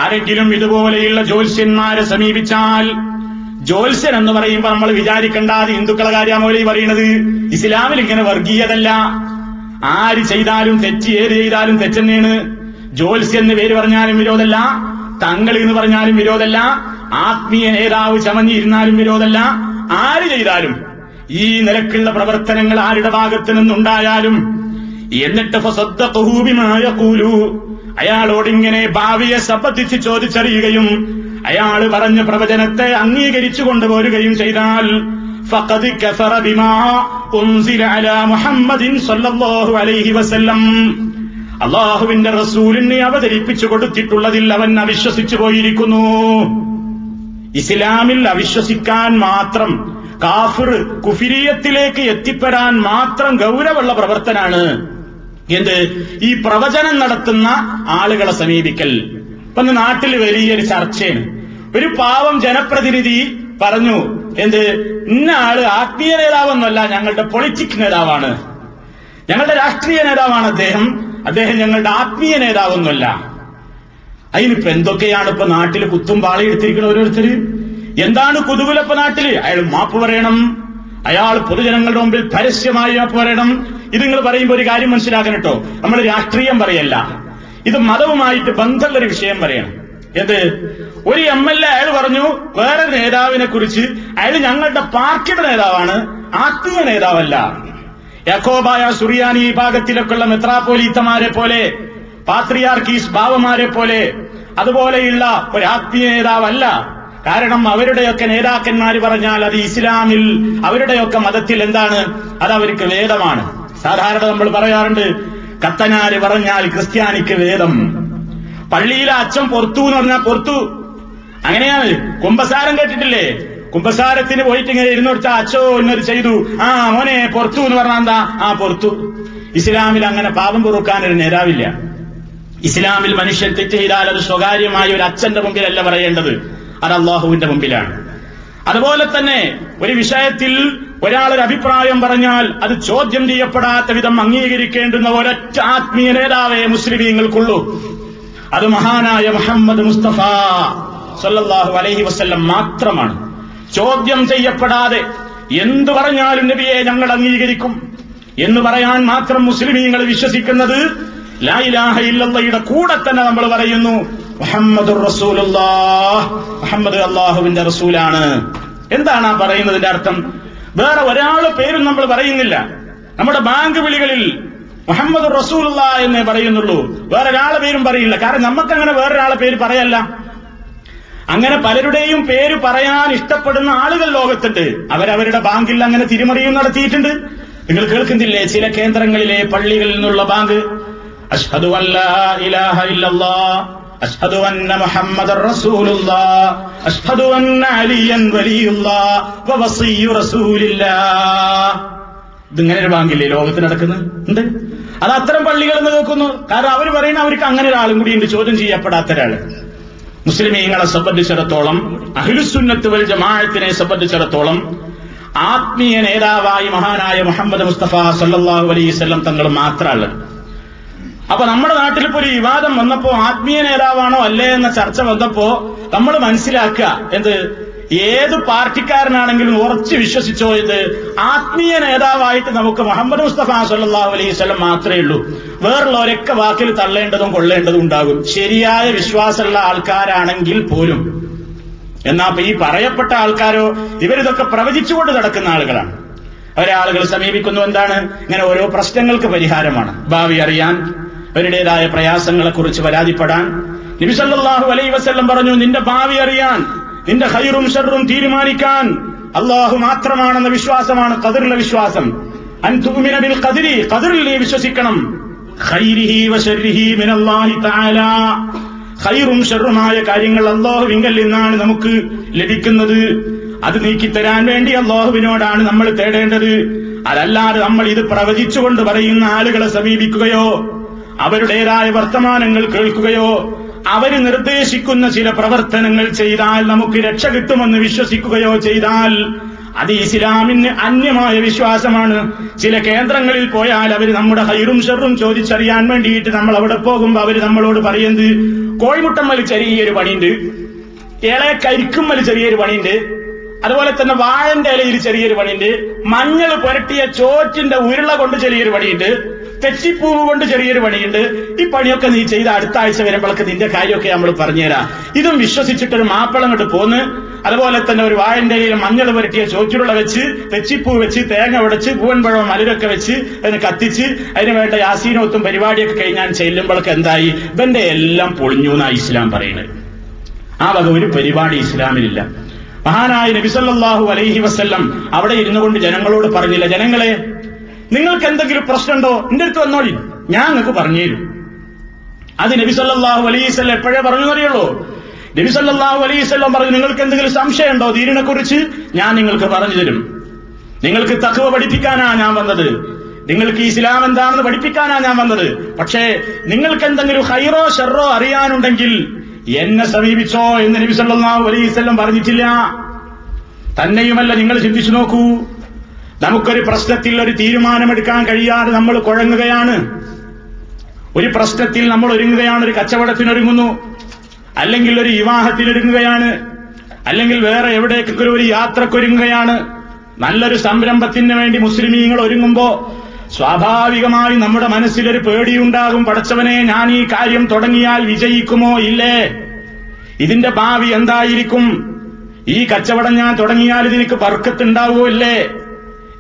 ആരെങ്കിലും ഇതുപോലെയുള്ള ജ്യോത്സ്യന്മാരെ സമീപിച്ചാൽ, ജ്യോത്സ്യൻ എന്ന് പറയുമ്പോൾ നമ്മൾ വിചാരിക്കേണ്ട അത് ഹിന്ദുക്കളെ കാര്യമോലി പറയുന്നത്, ഇസ്ലാമിൽ ഇങ്ങനെ വർഗീയതല്ല. ആര് ചെയ്താലും തെറ്റ്, ഏത് ചെയ്താലും തെറ്റെന്നാണ്. ജ്യോത്സ്യ എന്ന് പേര് പറഞ്ഞാലും വിരോധമല്ല, തങ്ങൾ എന്ന് പറഞ്ഞാലും വിരോധമല്ല, ആത്മീയ നേതാവ് ചമഞ്ഞിരുന്നാലും വിരോധമല്ല. ആര് ചെയ്താലും ഈ നിലക്കുള്ള പ്രവർത്തനങ്ങൾ ആരുടെ ഭാഗത്ത് നിന്നുണ്ടായാലും, എന്നിട്ട് ഫസദ്ദഖഹു ബിമാ യഖൂലു, അയാളോട് ഇങ്ങനെ ഭാവിയെ സംബന്ധിച്ച് ചോദിച്ചറിയുകയും അയാൾ പറഞ്ഞ പ്രവചനത്തെ അംഗീകരിച്ചു കൊണ്ടുപോരുകയും ചെയ്താൽ, ഫഖദ് കഫറ ബിമാ ഉൻസില അലാ മുഹമ്മദിൻ സല്ലല്ലാഹു അലൈഹി വസല്ലം, അല്ലാഹുവിന്റെ റസൂലിനെ അവതരിപ്പിച്ചു കൊടുത്തിട്ടുള്ളതിൽ അവൻ അവിശ്വസിച്ചു പോയിരിക്കുന്നു. ഇസ്ലാമിൽ അവിശ്വസിക്കാൻ മാത്രം, കാഫിർ കുഫിരിയത്തിലേക്ക് എത്തിപ്പെടാൻ മാത്രം ഗൗരവമുള്ള പ്രവർത്തനാണ് എന്ത്? ഈ പ്രവചനം നടത്തുന്ന ആളുകളെ സമീപിക്കൽ. ഇപ്പൊ നാട്ടിൽ വലിയൊരു ചർച്ചയാണ്. ഒരു പാവം ജനപ്രതിനിധി പറഞ്ഞു, എന്ത്? ഇന്ന ആള് ആത്മീയ നേതാവെന്നല്ല, ഞങ്ങളുടെ പൊളിറ്റിക് നേതാവാണ്, ഞങ്ങളുടെ രാഷ്ട്രീയ നേതാവാണ് അദ്ദേഹം, അദ്ദേഹം ഞങ്ങളുടെ ആത്മീയ നേതാവെന്നല്ല. അതിനിപ്പോ എന്തൊക്കെയാണ് ഇപ്പൊ നാട്ടിൽ കുത്തും പാളി എടുത്തിരിക്കുന്ന ഓരോരുത്തര്? എന്താണ് കുതുകുലപ്പ നാട്ടില്? അയാൾ മാപ്പ് പറയണം, അയാൾ പൊതുജനങ്ങളുടെ മുമ്പിൽ പരസ്യമായി മാപ്പ് പറയണം. ഇത് നിങ്ങൾ പറയുമ്പോൾ ഒരു കാര്യം മനസ്സിലാക്കണം കേട്ടോ, നമ്മൾ രാഷ്ട്രീയം പറയല്ല, ഇത് മതവുമായിട്ട് ബന്ധമുള്ളൊരു വിഷയം പറയണം. എന്ത്? ഒരു MLA അയാൾ പറഞ്ഞു വേറെ നേതാവിനെ കുറിച്ച്, അയാൾ ഞങ്ങളുടെ പാർട്ടിയുടെ നേതാവാണ്, ആത്മീയ നേതാവല്ല. യക്കോബായ സുറിയാനി വിഭാഗത്തിലൊക്കെയുള്ള മെത്രാപോലീത്തമാരെ പോലെ, പാത്രിയാർക്കീസ് ബാവമാരെ പോലെ അതുപോലെയുള്ള ഒരു ആത്മീയ നേതാവല്ല. കാരണം അവരുടെയൊക്കെ നേതാക്കന്മാർ പറഞ്ഞാൽ അത് ഇസ്ലാമിൽ, അവരുടെയൊക്കെ മതത്തിൽ എന്താണ്? അത് അവർക്ക് വേദമാണ്. സാധാരണ നമ്മൾ പറയാറുണ്ട്, കത്തനാര് പറഞ്ഞാൽ ക്രിസ്ത്യാനിക്ക് വേദം, പള്ളിയിലെ അച്ഛൻ പൊർത്തു എന്ന് പറഞ്ഞാൽ പൊർത്തു, അങ്ങനെയാണ്. കുമ്പസാരം കേട്ടിട്ടില്ലേ? കുമ്പസാരത്തിന് പോയിട്ട് ഇങ്ങനെ ഇരുന്ന് കൊടുത്താൽ അച്ഛോ എന്നൊരു ചെയ്തു, ആ മോനെ പൊർത്തു എന്ന് പറഞ്ഞാൽ എന്താ? ആ പൊർത്തു. ഇസ്ലാമിൽ അങ്ങനെ പാപം പൊറുക്കാൻ ഒരു നേതാവില്ല. ഇസ്ലാമിൽ മനുഷ്യൻ തെറ്റ് ചെയ്താൽ അത് സ്വകാര്യമായ ഒരു അച്ഛന്റെ മുമ്പിലല്ല പറയേണ്ടത്, അത് അള്ളാഹുവിന്റെ മുമ്പിലാണ്. അതുപോലെ തന്നെ ഒരു വിഷയത്തിൽ ഒരാളൊരു അഭിപ്രായം പറഞ്ഞാൽ അത് ചോദ്യം ചെയ്യപ്പെടാത്ത വിധം അംഗീകരിക്കേണ്ടുന്ന ഒരൊറ്റ ആത്മീയ നേതാവേ മുസ്ലിമീങ്ങൾക്കുള്ളൂ, അത് മഹാനായ മുഹമ്മദ് മുസ്തഫ സല്ലല്ലാഹു അലൈഹി വസല്ലം മാത്രമാണ്. ചോദ്യം ചെയ്യപ്പെടാതെ എന്തു പറഞ്ഞാലും നബിയെ ഞങ്ങൾ അംഗീകരിക്കും എന്ന് പറയാൻ മാത്രം മുസ്ലിമീങ്ങൾ വിശ്വസിക്കുന്നത്, ലാ ഇലാഹ ഇല്ലല്ലാഹയുടെ കൂടെ തന്നെ നമ്മൾ പറയുന്നു മുഹമ്മദുർ റസൂലുള്ളാഹ്, മുഹമ്മദ് അല്ലാഹുവിന്റെ റസൂലാണ്. എന്താണ് ആ പറയുന്നതിന്റെ അർത്ഥം? വേറെ ഒരാളുടെ പേരും നമ്മൾ പറയുന്നില്ല, നമ്മുടെ ബാങ്ക് വിളികളിൽ മുഹമ്മദുർ റസൂലുള്ളാഹ് എന്നേ പറയുന്നുള്ളൂ, വേറൊരാളുടെ പേരും പറയില്ല. കാരണം നമുക്കങ്ങനെ വേറൊരാളുടെ പേര് പറയല്ല. അങ്ങനെ പലരുടെയും പേര് പറയാൻ ഇഷ്ടപ്പെടുന്ന ആളുകൾ ലോകത്തുണ്ട്, അവരവരുടെ ബാങ്കിൽ അങ്ങനെ തിരിമറിയും നടത്തിയിട്ടുണ്ട്. നിങ്ങൾ കേൾക്കുന്നില്ലേ ചില കേന്ദ്രങ്ങളിലെ പള്ളികളിൽ നിന്നുള്ള ബാങ്ക്? അശ്ഹദു അല്ലാ ഇലാഹ ഇല്ലല്ലാഹ്, അശ്ഹദു അന്ന മുഹമ്മദർ റസൂലുള്ളാഹ്, അശ്ഹദു അന്ന അലിയൻ വലിയുള്ളാഹ് വ വസിയ്യു റസൂലില്ലാഹ്. ഇതിങ്ങനെ ഒരു ബാങ്കില്ലേ ലോകത്ത് നടക്കുന്നത്? ഉണ്ട്. അത് അത്തരം പള്ളികൾ എന്ന് നോക്കുന്നു. കാരണം അവർ പറയുന്ന അവർക്ക് അങ്ങനെ ഒരാളും കൂടി ഉണ്ട്, ചോദ്യം ചെയ്യപ്പെടാത്ത ഒരാള്. മുസ്ലിമീങ്ങളെ സംബന്ധിച്ചിടത്തോളം, അഹ്ലുസുന്നത്ത് വൽ ജമാഅത്തിനെ സംബന്ധിച്ചിടത്തോളം, ആത്മീയ നേതാവായി മഹാനായ മുഹമ്മദ് മുസ്തഫ സല്ലല്ലാഹു അലൈഹി വസല്ലം തങ്ങൾ മാത്രമല്ല. അപ്പൊ നമ്മുടെ നാട്ടിൽ ഇപ്പോൾ ഒരു വിവാദം വന്നപ്പോ ആത്മീയ നേതാവാണോ അല്ലേ എന്ന ചർച്ച വന്നപ്പോ നമ്മൾ മനസ്സിലാക്കുക, എന്ത്? ഏത് പാർട്ടിക്കാരനാണെങ്കിലും ഉറച്ചു വിശ്വസിച്ചോ, ഇത് ആത്മീയ നേതാവായിട്ട് നമുക്ക് മുഹമ്മദ് മുസ്തഫ സല്ലല്ലാഹു അലൈഹി വസല്ലം മാത്രമേ ഉള്ളൂ. വേറുള്ളവരൊക്കെ വാക്കിൽ തള്ളേണ്ടതും കൊള്ളേണ്ടതും ഉണ്ടാകും. ശരിയായ വിശ്വാസമുള്ള ആൾക്കാരാണെങ്കിൽ പോലും. എന്നാ ഈ പറയപ്പെട്ട ആൾക്കാരോ ഇവരിതൊക്കെ പ്രവചിച്ചുകൊണ്ട് നടക്കുന്ന ആളുകളാണ്. അവരെ ആളുകൾ സമീപിക്കുന്നു എന്താണ്? ഇങ്ങനെ ഓരോ പ്രശ്നങ്ങൾക്ക് പരിഹാരമാണ്. ഭാവി അറിയാൻ, അവരുടേതായ പ്രയാസങ്ങളെക്കുറിച്ച് പരാതിപ്പെടാൻ. നബി സല്ലല്ലാഹു അലൈഹി വസല്ലം പറഞ്ഞു, നിന്റെ ഭാവി അറിയാൻ, നിന്റെ ഖൈറും ഷർറും തീരുമാനിക്കാൻ അള്ളാഹു മാത്രമാണെന്ന വിശ്വാസമാണ് ഖദറിലെ വിശ്വാസം. അൻ തുഅ്മിന ബിൽ ഖദരി, ഖദറിൽ നീ വിശ്വസിക്കണം. ഖൈരിഹി വശർരിഹി മിനല്ലാഹി തആല, ഖൈറും ഷർറുമായ കാര്യങ്ങൾ അള്ളാഹുവിങ്കൽ നിന്നാണ് നമുക്ക് ലഭിക്കുന്നത്. അത് നീക്കിത്തരാൻ വേണ്ടി അള്ളാഹുവിനോടാണ് നമ്മൾ തേടേണ്ടത്. അതല്ലാതെ നമ്മൾ ഇത് പ്രവചിച്ചുകൊണ്ട് പറയുന്ന ആളുകളെ സമീപിക്കുകയോ അവരുടേതായ വർത്തമാനങ്ങൾ കേൾക്കുകയോ അവര് നിർദ്ദേശിക്കുന്ന ചില പ്രവർത്തനങ്ങൾ ചെയ്താൽ നമുക്ക് രക്ഷ കിട്ടുമെന്ന് വിശ്വസിക്കുകയോ ചെയ്താൽ അത് ഇസ്ലാമിന് അന്യമായ വിശ്വാസമാണ്. ചില കേന്ദ്രങ്ങളിൽ പോയാൽ അവർ നമ്മുടെ ഹൈറും ഷെറും ചോദിച്ചറിയാൻ വേണ്ടിയിട്ട് നമ്മൾ അവിടെ പോകുമ്പോൾ അവർ നമ്മളോട് പറയുന്നത്, കോഴിമുട്ടം വലി ചെറിയൊരു പണിയുണ്ട്, ഏളക്കരിക്കും വലി ചെറിയൊരു പണിയുണ്ട്, അതുപോലെ തന്നെ വാഴന്റെ ഇലയിൽ ചെറിയൊരു പണിയുണ്ട്, മഞ്ഞൾ പുരട്ടിയ ചോറ്റിന്റെ ഉരുള കൊണ്ട് ചെറിയൊരു പണിയുണ്ട്, തെച്ചിപ്പൂവ് കൊണ്ട് ചെറിയൊരു പണിയുണ്ട്. ഈ പണിയൊക്കെ നീ ചെയ്ത അടുത്ത ആഴ്ച വരുമ്പോഴൊക്കെ നിന്റെ കാര്യമൊക്കെ നമ്മൾ പറഞ്ഞുതരാം. ഇതും വിശ്വസിച്ചിട്ടൊരു മാപ്പിളം കണ്ട് പോന്ന്, അതുപോലെ തന്നെ ഒരു വാഴന്റെ ഇലയിൽ മഞ്ഞൾ പുരട്ടിയ ചോറ്റുരുള വെച്ച്, തെച്ചിപ്പൂ വെച്ച്, തേങ്ങ ഉടച്ച്, പൂവൻപഴവും മലരൊക്കെ വെച്ച് അതിന് കത്തിച്ച് അതിന് വേണ്ട യാസീനോത്തും പരിപാടിയൊക്കെ കഴിഞ്ഞാൽ ചെല്ലുമ്പോഴൊക്കെ എന്തായി? ഇവന്റെ എല്ലാം പൊളിഞ്ഞു എന്നാ ഇസ്ലാം പറയുന്നത്. ആ വക ഒരു പരിപാടി ഇസ്ലാമിലില്ല. മഹാനായ നബി സല്ലല്ലാഹു അലൈഹി വസല്ലം അവിടെ ഇരുന്നു കൊണ്ട് ജനങ്ങളോട് പറഞ്ഞില്ല, ജനങ്ങളെ നിങ്ങൾക്ക് എന്തെങ്കിലും പ്രശ്നമുണ്ടോ എന്റെ അടുത്ത് വന്നോളി, ഞാൻ നിങ്ങൾക്ക് പറഞ്ഞുതരും. അത് നബി സല്ലല്ലാഹു അലൈഹി വസല്ലം എപ്പോഴേ പറഞ്ഞു എന്നറിയുള്ളൂ. നബി സല്ലല്ലാഹു അലൈഹി വസല്ലം പറഞ്ഞു, നിങ്ങൾക്ക് എന്തെങ്കിലും സംശയമുണ്ടോ ദീനിനെ കുറിച്ച്, ഞാൻ നിങ്ങൾക്ക് പറഞ്ഞു തരും. നിങ്ങൾക്ക് തഖ്വ പഠിപ്പിക്കാനാ ഞാൻ വന്നത്, നിങ്ങൾക്ക് ഇസ്ലാം എന്താണെന്ന് പഠിപ്പിക്കാനാ ഞാൻ വന്നത്. പക്ഷേ നിങ്ങൾക്ക് എന്തെങ്കിലും ഖൈറോ ഷെറോ അറിയാനുണ്ടെങ്കിൽ എന്നെ സമീപിച്ചോ എന്ന് നബി സല്ലല്ലാഹു അലൈഹി വസല്ലം പറഞ്ഞിട്ടില്ല. തന്നെയുമല്ല, നിങ്ങൾ ചിന്തിച്ചു നോക്കൂ, നമുക്കൊരു പ്രശ്നത്തിൽ ഒരു തീരുമാനമെടുക്കാൻ കഴിയാതെ നമ്മൾ കുഴങ്ങുകയാണ്. ഒരു പ്രശ്നത്തിൽ നമ്മൾ ഒരുങ്ങുകയാണ്, ഒരു കച്ചവടത്തിനൊരുങ്ങുന്നു, അല്ലെങ്കിൽ ഒരു വിവാഹത്തിനൊരുങ്ങുകയാണ്, അല്ലെങ്കിൽ വേറെ എവിടേക്കെങ്കിലും ഒരു യാത്രക്കൊരുങ്ങുകയാണ്. നല്ലൊരു സംരംഭത്തിന് വേണ്ടി മുസ്ലിമീങ്ങൾ ഒരുങ്ങുമ്പോ സ്വാഭാവികമായി നമ്മുടെ മനസ്സിലൊരു പേടിയുണ്ടാകും, പടച്ചവനെ ഞാൻ ഈ കാര്യം തുടങ്ങിയാൽ വിജയിക്കുമോ ഇല്ലേ, ഇതിന്റെ ഭാവി എന്തായിരിക്കും, ഈ കച്ചവടം ഞാൻ തുടങ്ങിയാൽ ഇതെനിക്ക് ബർക്കത്തുണ്ടാവുമോ ഇല്ലേ,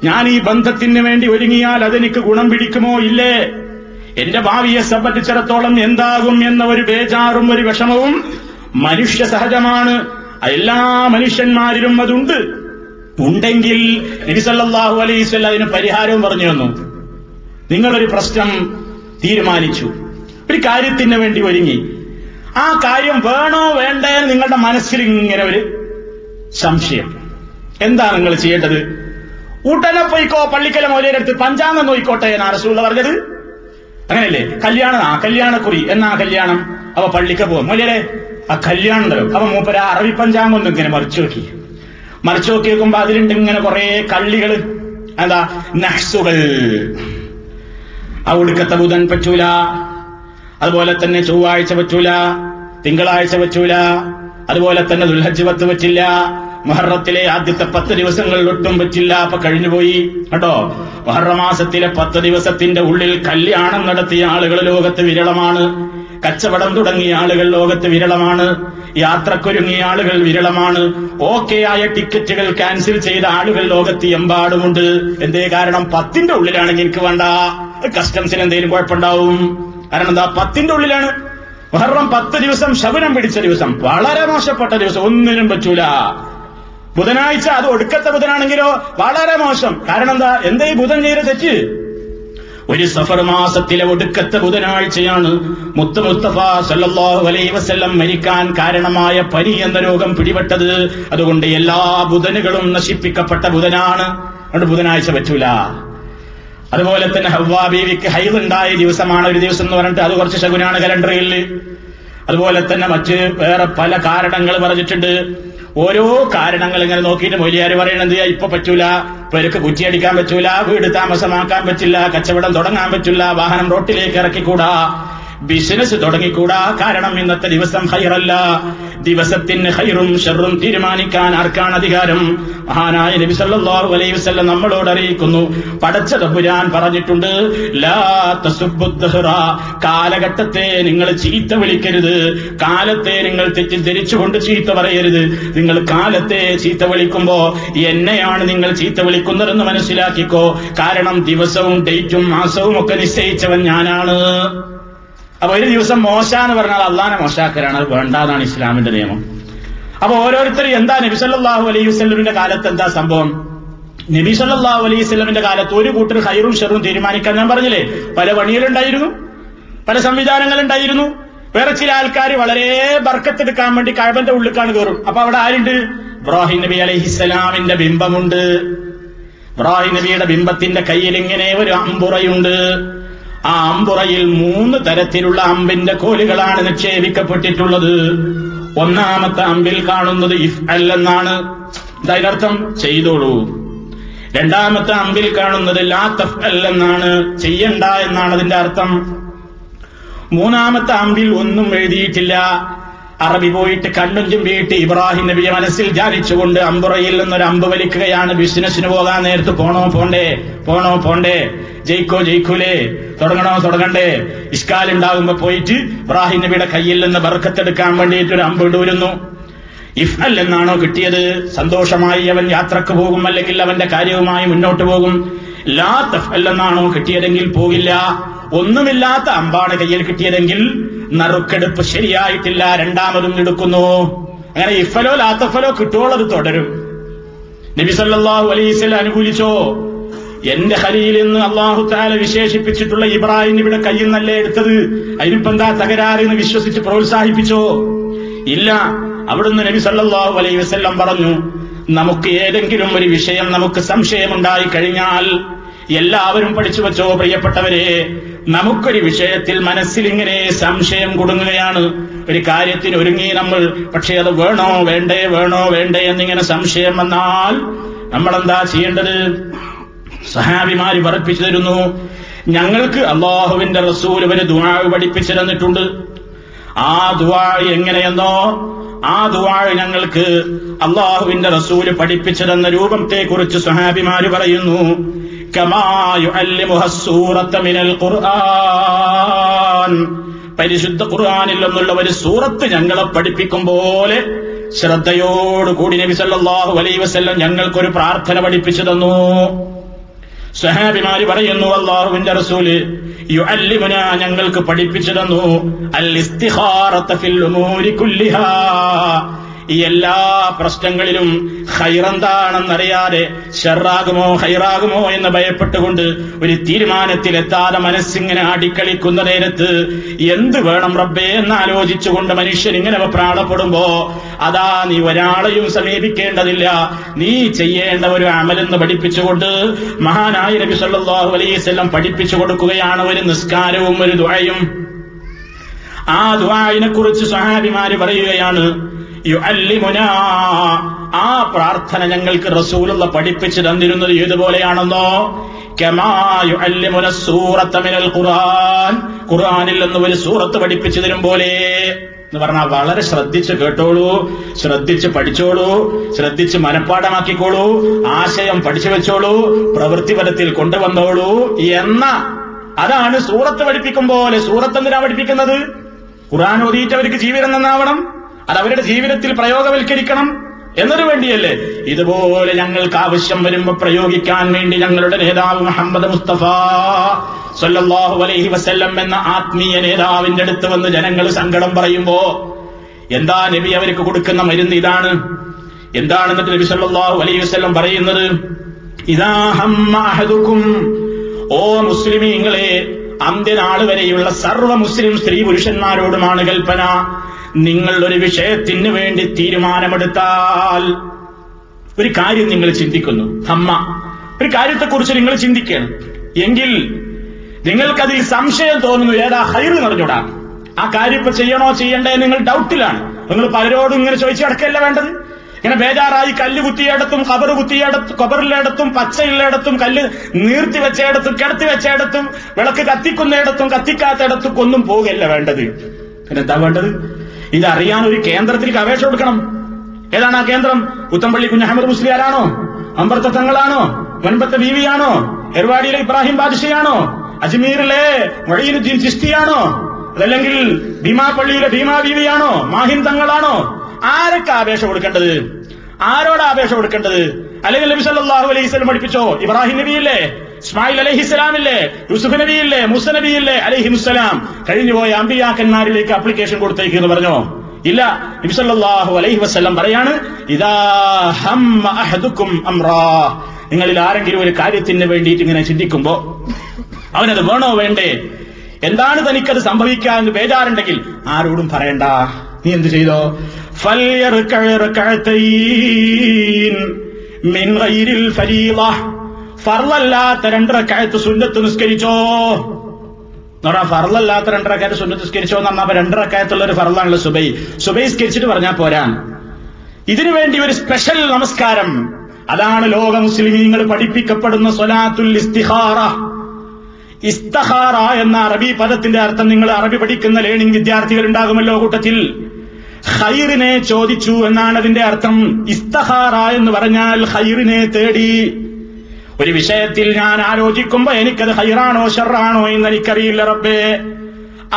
ഞാൻ ഈ ബന്ധത്തിന് വേണ്ടി ഒരുങ്ങിയാൽ അതെനിക്ക് ഗുണം പിടിക്കുമോ ഇല്ലേ, എന്റെ ഭാവിയെ സംബന്ധിച്ചിടത്തോളം എന്താകും എന്ന ഒരു ബേജാറും ഒരു വിഷമവും മനുഷ്യ സഹജമാണ്. എല്ലാ മനുഷ്യന്മാരിലും അതുണ്ട്. ഉണ്ടെങ്കിൽ നബി സല്ലല്ലാഹു അലൈഹി വസല്ലം അതിന് പരിഹാരവും പറഞ്ഞു തന്നു. നിങ്ങളൊരു പ്രശ്നം തീരുമാനിച്ചു, ഒരു കാര്യത്തിന് വേണ്ടി ഒരുങ്ങി, ആ കാര്യം വേണോ വേണ്ടേ നിങ്ങളുടെ മനസ്സിൽ ഇങ്ങനെ ഒരു സംശയം, എന്താ നിങ്ങൾ ചെയ്യേണ്ടത്? ഉടനെ പോയിക്കോ പള്ളിക്കല മൗലവിയുടെ അടുത്ത് പഞ്ചാംഗം നോയിക്കോട്ടെ എന്നാ റസൂലുള്ളാഹി പറഞ്ഞത്, അങ്ങനെയല്ലേ? കല്യാണം, ആ കല്യാണക്കുറി, എന്നാ കല്യാണം, അവ പള്ളിക്ക പോവാം, മൗലവിയുടെ ആ കല്യാണം ഉണ്ടല്ലോ, അവ മൂപ്പര് ആ അറബി പഞ്ചാംഗം ഒന്നും ഇങ്ങനെ മറിച്ചു നോക്കി നോക്കുമ്പോ അതിലുണ്ട് ഇങ്ങനെ കുറെ കള്ളികള്, എന്താ നഹ്സുകൾ, ആ ഒടുക്കത്തെ ബുധൻ പറ്റൂല, അതുപോലെ തന്നെ ചൊവ്വാഴ്ച പറ്റൂല, തിങ്കളാഴ്ച പറ്റൂല, അതുപോലെ തന്നെ ദുൽഹജ്ജ് 10 പറ്റില്ല, മുഹറത്തിലെ ആദ്യത്തെ 10 ദിവസങ്ങളിൽ ഒട്ടും പറ്റില്ല. അപ്പൊ കഴിഞ്ഞുപോയി കേട്ടോ. മുഹറമാസത്തിലെ 10 ദിവസത്തിന്റെ ഉള്ളിൽ കല്യാണം നടത്തിയ ആളുകൾ ലോകത്ത് വിരളമാണ്, കച്ചവടം തുടങ്ങിയ ആളുകൾ ലോകത്ത് വിരളമാണ്, യാത്രക്കൊരുങ്ങിയ ആളുകൾ വിരളമാണ്, ഓക്കെ ആയ ടിക്കറ്റുകൾ ക്യാൻസൽ ചെയ്ത ആളുകൾ ലോകത്ത് എമ്പാടുമുണ്ട്. എന്തേ കാരണം? 10ന്റെ ഉള്ളിലാണെങ്കിൽ എനിക്ക് വേണ്ട, കസ്റ്റംസിന് എന്തെങ്കിലും കുഴപ്പമുണ്ടാവും. കാരണം എന്താ? 10ന്റെ ഉള്ളിലാണ്. മുഹറം 10 ദിവസം ശബനം പിടിച്ച ദിവസം, വളരെ മോശപ്പെട്ട ദിവസം, ഒന്നിനും പറ്റൂല. ബുധനാഴ്ച, അത് ഒടുക്കത്തെ ബുധനാണെങ്കിലോ വളരെ മോശം. കാരണം എന്താ? എന്തേ ബുധൻ ചെയ്ത തെറ്റ്? ഒരു സഫർ മാസത്തിലെ ഒടുക്കത്തെ ബുധനാഴ്ചയാണ് മുത്ത് മുസ്തഫ സല്ലല്ലാഹു അലൈഹി വസല്ലം മരിക്കാൻ കാരണമായ പനി എന്ന രോഗം പിടിപെട്ടത്. അതുകൊണ്ട് എല്ലാ ബുധനുകളും നശിപ്പിക്കപ്പെട്ട ബുധനാണ്. അതുകൊണ്ട് ബുധനാഴ്ച പറ്റൂല. അതുപോലെ തന്നെ ഹവ്വാ ബീവിക്ക് ഹൈദ് ഉണ്ടായ ദിവസമാണ് ഒരു ദിവസം എന്ന് പറഞ്ഞിട്ട് അത് കുറച്ച് ശകുനാണ് കലണ്ടറിൽ. അതുപോലെ തന്നെ മറ്റ് വേറെ പല കാരണങ്ങൾ പറഞ്ഞിട്ടുണ്ട്. ഓരോ കാരണങ്ങൾ ഇങ്ങനെ നോക്കിയിട്ട് മൊലിയാര് പറയണത് ഇപ്പൊ പറ്റൂല, പേർക്ക് കുറ്റിയടിക്കാൻ പറ്റൂല, വീട് താമസമാക്കാൻ പറ്റില്ല, കച്ചവടം തുടങ്ങാൻ പറ്റില്ല, വാഹനം റോട്ടിലേക്ക് ഇറക്കിക്കൂടാ, ബിസിനസ് തുടങ്ങിക്കൂടാ, കാരണം ഇന്നത്തെ ദിവസം ഹൈറല്ല, ദിവസത്തിന് ഖൈറും ഷർറും തീരുമാനിക്കാൻ ആർക്കാണ് അധികാരം? മഹാനായ നബി സല്ലല്ലാഹു അലൈഹി വസല്ലം നമ്മളോട് അറിയിക്കുന്നു, പടച്ച തമ്പുരാൻ പറഞ്ഞിട്ടുണ്ട്, ലാ തസുബ്ബു ദഹ്റ, കാലഘട്ടത്തെ നിങ്ങൾ ചീത്ത വിളിക്കരുത്, കാലത്തെ നിങ്ങൾ തെറ്റിദ്ധരിച്ചുകൊണ്ട് ചീത്ത പറയരുത്. നിങ്ങൾ കാലത്തെ ചീത്ത വിളിക്കുമ്പോ എന്നെയാണ് നിങ്ങൾ ചീത്ത വിളിക്കുന്നതെന്ന് മനസ്സിലാക്കിക്കോ. കാരണം ദിവസവും ഡേറ്റും മാസവും ഒക്കെ നിശ്ചയിച്ചവൻ ഞാനാണ്. അപ്പൊ ഒരു ദിവസം മോശ എന്ന് പറഞ്ഞാൽ അള്ളാഹനെ മോശാക്കലാണ്, അത് വേണ്ടാന്നാണ് ഇസ്ലാമിന്റെ നിയമം. അപ്പൊ ഓരോരുത്തരും എന്താ നബി സല്ലല്ലാഹു അലൈഹി വസല്ലമിന്റെ കാലത്ത് എന്താ സംഭവം? നബി സല്ലല്ലാഹു അലൈഹി വസല്ലമിന്റെ കാലത്ത് ഒരു കൂട്ടർ ഖൈറും ഷെറും തീരുമാനിക്കാൻ, ഞാൻ പറഞ്ഞില്ലേ, പല പണികളുണ്ടായിരുന്നു, പല സംവിധാനങ്ങളുണ്ടായിരുന്നു. വേറെ ചില ആൾക്കാർ വളരെ ബർക്കത്തെടുക്കാൻ വേണ്ടി കഅബന്റെ ഉള്ളിലേക്കാണ് കയറും. അപ്പൊ അവിടെ ആരുണ്ട്? ഇബ്രാഹിം നബി അലൈഹിസ്സലാമിന്റെ ബിംബമുണ്ട്. ഇബ്രാഹിം നബിയുടെ ബിംബത്തിന്റെ കയ്യിൽ ഇങ്ങനെ ഒരു അമ്പുറയുണ്ട്. ആ അമ്പുറയിൽ 3 തരത്തിലുള്ള അമ്പിന്റെ കോലുകളാണ് നിക്ഷേപിക്കപ്പെട്ടിട്ടുള്ളത്. ഒന്നാമത്തെ അമ്പിൽ കാണുന്നത് ഇഫ്അൽ എന്നാണ്, അതിനർത്ഥം ചെയ്തോളൂ. രണ്ടാമത്തെ അമ്പിൽ കാണുന്നത് ലാ തഫ്അൽ എന്നാണ്, ചെയ്യണ്ട എന്നാണ് അതിന്റെ അർത്ഥം. മൂന്നാമത്തെ അമ്പിൽ ഒന്നും എഴുതിയിട്ടില്ല. അറബി പോയിട്ട് കണ്ണും ചുമ്പിയിട്ട് ഇബ്രാഹിം നബിയെ മനസ്സിൽ ധ്യാനിച്ചുകൊണ്ട് അമ്പുറയിൽ നിന്നൊരു അമ്പ് വലിക്കുകയാണ്. ബിസിനസ്സിന് പോകാൻ നേരത്ത് പോണോ പോണ്ടേ, ജയിക്കോ ജയിക്കൂലേ, തുടങ്ങണോ തുടങ്ങണ്ടേ, ഇഷ്കാലുണ്ടാകുമ്പോ പോയിട്ട് ഇബ്രാഹിം നബിയുടെ കയ്യിൽ നിന്ന് ബർക്കത്തെടുക്കാൻ വേണ്ടിയിട്ട് ഒരു അമ്പ് ഇടൂരുന്നു. ഇഫ്അൽ എന്നാണോ കിട്ടിയത്? സന്തോഷമായി അവൻ യാത്രക്ക് പോകും, അല്ലെങ്കിൽ അവന്റെ കാര്യവുമായി മുന്നോട്ട് പോകും. ലാ തഫ്അൽ എന്നാണോ കിട്ടിയതെങ്കിൽ പോകില്ല. ഒന്നുമില്ലാത്ത അമ്പാണ് കയ്യിൽ കിട്ടിയതെങ്കിൽ നറുക്കെടുപ്പ് ശരിയായിട്ടില്ല, രണ്ടാമതും എടുക്കുന്നു. അങ്ങനെ ഇഫലോ ലാത്തഫലോ കിട്ടുവോളത് തുടരും. നബി സല്ലല്ലാഹു അലൈഹി വസല്ലം അനുകൂലിച്ചോ? എന്റെ ഖലീൽ എന്ന് അല്ലാഹു തആല വിശേഷിപ്പിച്ചിട്ടുള്ള ഇബ്രാഹിം നബിയുടെ കയ്യിൽ നിന്നല്ലേ എടുത്തത്, അതിനിപ്പോ എന്താ തകരാറ് എന്ന് വിശ്വസിച്ച് പ്രോത്സാഹിപ്പിച്ചോ? ഇല്ല. അവിടുന്ന് നബി സല്ലല്ലാഹു അലൈഹി വസല്ലം പറഞ്ഞു, നമുക്ക് ഏതെങ്കിലും ഒരു വിഷയം നമുക്ക് സംശയമുണ്ടായി കഴിഞ്ഞാൽ, എല്ലാവരും പഠിച്ചു വച്ചോ പ്രിയപ്പെട്ടവരെ, നമുക്കൊരു വിഷയത്തിൽ മനസ്സിലിങ്ങനെ സംശയം കുടുങ്ങുകയാണ്, ഒരു കാര്യത്തിന് ഒരുങ്ങി നമ്മൾ, പക്ഷേ അത് വേണോ വേണ്ടേ എന്നിങ്ങനെ സംശയം വന്നാൽ നമ്മളെന്താ ചെയ്യേണ്ടത്? സഹാബിമാര് പറപ്പിച്ചു തരുന്നു, ഞങ്ങൾക്ക് അള്ളാഹുവിന്റെ റസൂൽ ഒരു ദുആ പഠിപ്പിച്ചു തന്നിട്ടുണ്ട്. ആ ദുആ എങ്ങനെയെന്നോ, ആ ദുആ ഞങ്ങൾക്ക് അള്ളാഹുവിന്റെ റസൂൽ പഠിപ്പിച്ചു തന്ന രൂപത്തെക്കുറിച്ച് സഹാബിമാര് പറയുന്നു, പരിശുദ്ധ ഖുർആനിൽ നിന്നുള്ള ഒരു സൂറത്ത് ഞങ്ങളെ പഠിപ്പിക്കും പോലെ ശ്രദ്ധയോടുകൂടി നബി സല്ലല്ലാഹു അലൈഹി വസല്ലം ഞങ്ങൾക്കൊരു പ്രാർത്ഥന പഠിപ്പിച്ചു തന്നു. സ്വഹാബിമാര് പറയുന്നു, അല്ലാഹുവിന്റെ റസൂല് യുഅല്ലിമുനാ ഞങ്ങൾക്ക് പഠിപ്പിച്ചു തന്നു അൽ ഇസ്തിഖാറത ഫിൽ ഉമൂരി കുല്ലിഹാ, ഈ എല്ലാ പ്രശ്നങ്ങളിലും ഖൈറെന്താണെന്നറിയാതെ ഷർറാകുമോ ഖൈറാകുമോ എന്ന് ഭയപ്പെട്ടുകൊണ്ട് ഒരു തീരുമാനത്തിലെത്താതെ മനസ്സിങ്ങനെ ആടിക്കളിക്കുന്ന നേരത്ത് എന്ത് വേണം റബ്ബേ എന്നാലോചിച്ചുകൊണ്ട് മനുഷ്യൻ ഇങ്ങനെ പ്രാണപ്പെടുമ്പോ അതാ നീ ഒരാളെയും സമീപിക്കേണ്ടതില്ല, നീ ചെയ്യേണ്ട ഒരു അമലെന്ന് പഠിപ്പിച്ചുകൊണ്ട് മഹാനായ നബി സല്ലല്ലാഹു അലൈഹി വസല്ലം പഠിപ്പിച്ചു കൊടുക്കുകയാണ് ഒരു നിസ്കാരവും ഒരു ദുആയും. ആ ദുആയിനെ കുറിച്ച് സ്വഹാബിമാര് പറയുകയാണ്, ആ പ്രാർത്ഥന ഞങ്ങൾക്ക് റസൂലുള്ള പഠിപ്പിച്ചു തന്നിരുന്നത് ഏതുപോലെയാണെന്നോ, കമാ യുഅല്ലിമുന സൂറത മിനൽ ഖുർആൻ, ഖുർആനിൽ നിന്ന് ഒരു സൂറത്ത് പഠിപ്പിച്ചു തരും പോലെ എന്ന് പറഞ്ഞാൽ വളരെ ശ്രദ്ധിച്ച് കേട്ടോളൂ, ശ്രദ്ധിച്ച് പഠിച്ചോളൂ, ശ്രദ്ധിച്ച് മനഃപ്പാഠമാക്കിക്കോളൂ, ആശയം പഠിച്ചു വെച്ചോളൂ, പ്രവൃത്തിപരത്തിൽ കൊണ്ടുവന്നോളൂ എന്ന, അതാണ് സൂറത്ത് പഠിപ്പിക്കും പോലെ. സൂറത്ത് എന്തിനാ പഠിപ്പിക്കുന്നത്? ഖുർആൻ ഓതിയിട്ടവർക്ക് ജീവിതം നന്നാവണം, അതവരുടെ ജീവിതത്തിൽ പ്രയോഗവൽക്കരിക്കണം എന്നതിനു വേണ്ടിയല്ലേ. ഇതുപോലെ ഞങ്ങൾക്ക് ആവശ്യം വരുമ്പോൾ പ്രയോഗിക്കാൻ വേണ്ടി ഞങ്ങളുടെ നേതാവ് മുഹമ്മദ് മുസ്തഫ സല്ലല്ലാഹു അലൈഹി വസല്ലം എന്ന ആത്മീയ നേതാവിന്റെ അടുത്ത് വന്ന് ജനങ്ങൾ സങ്കടം പറയുമ്പോ എന്താ നബി അവർക്ക് കൊടുക്കുന്ന മരുന്ന്? ഇതാണ്. എന്താണെന്നിട്ട് നബി സല്ലല്ലാഹു അലൈഹി വസല്ലം പറയുന്നത്, ഇദാ ഹമ്മ അഹദുക്കും, ഓ മുസ്ലിമീങ്ങളെ, അന്ത്യനാൾ വരെയുള്ള സർവ്വ മുസ്ലിം സ്ത്രീ പുരുഷന്മാരോടുമാണ് കൽപ്പന, നിങ്ങൾ ഒരു വിഷയത്തിന് വേണ്ടി തീരുമാനമെടുത്താൽ, ഒരു കാര്യം നിങ്ങൾ ചിന്തിക്കുന്നു, ഹമ്മ, ഒരു കാര്യത്തെക്കുറിച്ച് നിങ്ങൾ ചിന്തിക്കണം, എങ്കിൽ നിങ്ങൾക്കതിൽ സംശയം തോന്നുന്നു, ഏതാ ഹൈർ നിറഞ്ഞൂടാ, ആ കാര്യം ഇപ്പൊ ചെയ്യണോ ചെയ്യണ്ടേ, നിങ്ങൾ ഡൗട്ടിലാണ്, നിങ്ങൾ പലരോടും ഇങ്ങനെ ചോദിച്ചു കിടക്കല്ല വേണ്ടത്, ഇങ്ങനെ ബേജാറായി കല്ല് കുത്തിയിടത്തും കബറിലേടത്തും പച്ചയിടത്തും കല്ല് നീർത്തി വെച്ചയിടത്തും കിടത്തി വെച്ചയിടത്തും വിളക്ക് കത്തിക്കുന്നിടത്തും കത്തിക്കാത്തയിടത്തും ഒന്നും പോകല്ല വേണ്ടത്. പിന്നെന്താ വേണ്ടത്? ഇതറിയാൻ ഒരു കേന്ദ്രത്തിൽ ഗവേഷണം എടുക്കണം. ഏതാണ് ആ കേന്ദ്രം? പുത്തമ്പള്ളി കുഞ്ഞഹമ്മദ് മുസ്ലിയാരാണോ? അമ്പർത്ത തങ്ങളാണോ? മുൻപത്തെ ബീവിയാണോ? എർവാടിയിലെ ഇബ്രാഹിം ബാദ്ഷയാണോ? അജ്മീറിലെ മൊഴീനുദ്ദീൻ ചിസ്തിയാണോ? അതല്ലെങ്കിൽ ഭീമാപള്ളിയിലെ ഭീമാ ബീവിയാണോ? മാഹിൻ തങ്ങളാണോ? ആരൊക്കെ ആവേശം കൊടുക്കേണ്ടത്? ആരോട് ആവേശം കൊടുക്കേണ്ടത്? അല്ലെങ്കിൽ നബി സല്ലല്ലാഹു അലൈഹി വസല്ലം പഠിപ്പിച്ചോ? ഇബ്രാഹിം നബിയില്ലേ? ഇസ്മായിൽ അലൈഹിസ്സലാമില്ലേ? യൂസുഫ് നബിയില്ലേ? മൂസ നബിയില്ലേ? അലൈഹിമുസ്സലാം. കഴിഞ്ഞുപോയ അമ്പിയാക്കന്മാരിലേക്ക് ആപ്ലിക്കേഷൻ കൊടുത്തേക്ക് എന്ന് പറഞ്ഞോ? ഇല്ല. നബി സല്ലല്ലാഹു അലൈഹി വസല്ലം പറയാണ്, ഇദാ ഹമ്മ അഹദുക്കും അംറാ, നിങ്ങളിൽ ആരെങ്കിലും ഒരു കാര്യത്തിന് വേണ്ടിയിട്ട് ഇങ്ങനെ ചിന്തിക്കുമ്പോ അവനത് വേണോ വേണ്ടേ, എന്താണ് തനിക്കത് സംഭവിക്കാൻ എന്ന് ബേജാറുണ്ടെങ്കിൽ ആരോടും പറയണ്ട. നീ എന്ത് ചെയ്തോ? ഫർളല്ലാത്ത രണ്ടരക്കാലത്ത് സുന്നത്ത് നിസ്കരിച്ചോ. ഫർളല്ലാത്ത രണ്ടരക്കാലത്ത് സുന്നത്ത് നിസ്കരിച്ചോ എന്ന് പറഞ്ഞാൽ രണ്ടരക്കാലത്തുള്ള ഒരു ഫർളാണല്ലോ സുബൈ. സുബൈ നിസ്കരിച്ചിട്ട് പറഞ്ഞാൽ പോരാ, ഇതിനുവേണ്ടി ഒരു സ്പെഷ്യൽ നമസ്കാരം. അതാണ് ലോക മുസ്ലിമീങ്ങൾ പഠിപ്പിക്കപ്പെടുന്ന സ്വലാത്തുൽ ഇസ്തിഖാറ. ഇസ്തഹാറ എന്ന അറബി പദത്തിന്റെ അർത്ഥം നിങ്ങൾ അറബി പഠിക്കുന്ന ലേണിംഗ് വിദ്യാർത്ഥികൾ ഉണ്ടാകുമല്ലോ കൂട്ടത്തിൽ. ഖൈറിനെ ചോദിച്ചു എന്നാണ് അതിന്റെ അർത്ഥം. ഇസ്തഹാറ എന്ന് പറഞ്ഞാൽ ഖൈറിനെ തേടി. ഒരു വിഷയത്തിൽ ഞാൻ ആലോചിക്കുമ്പോ എനിക്കത് ഖൈറാണോ ഷർറാണോ എന്ന് എനിക്കറിയില്ല റബ്ബേ,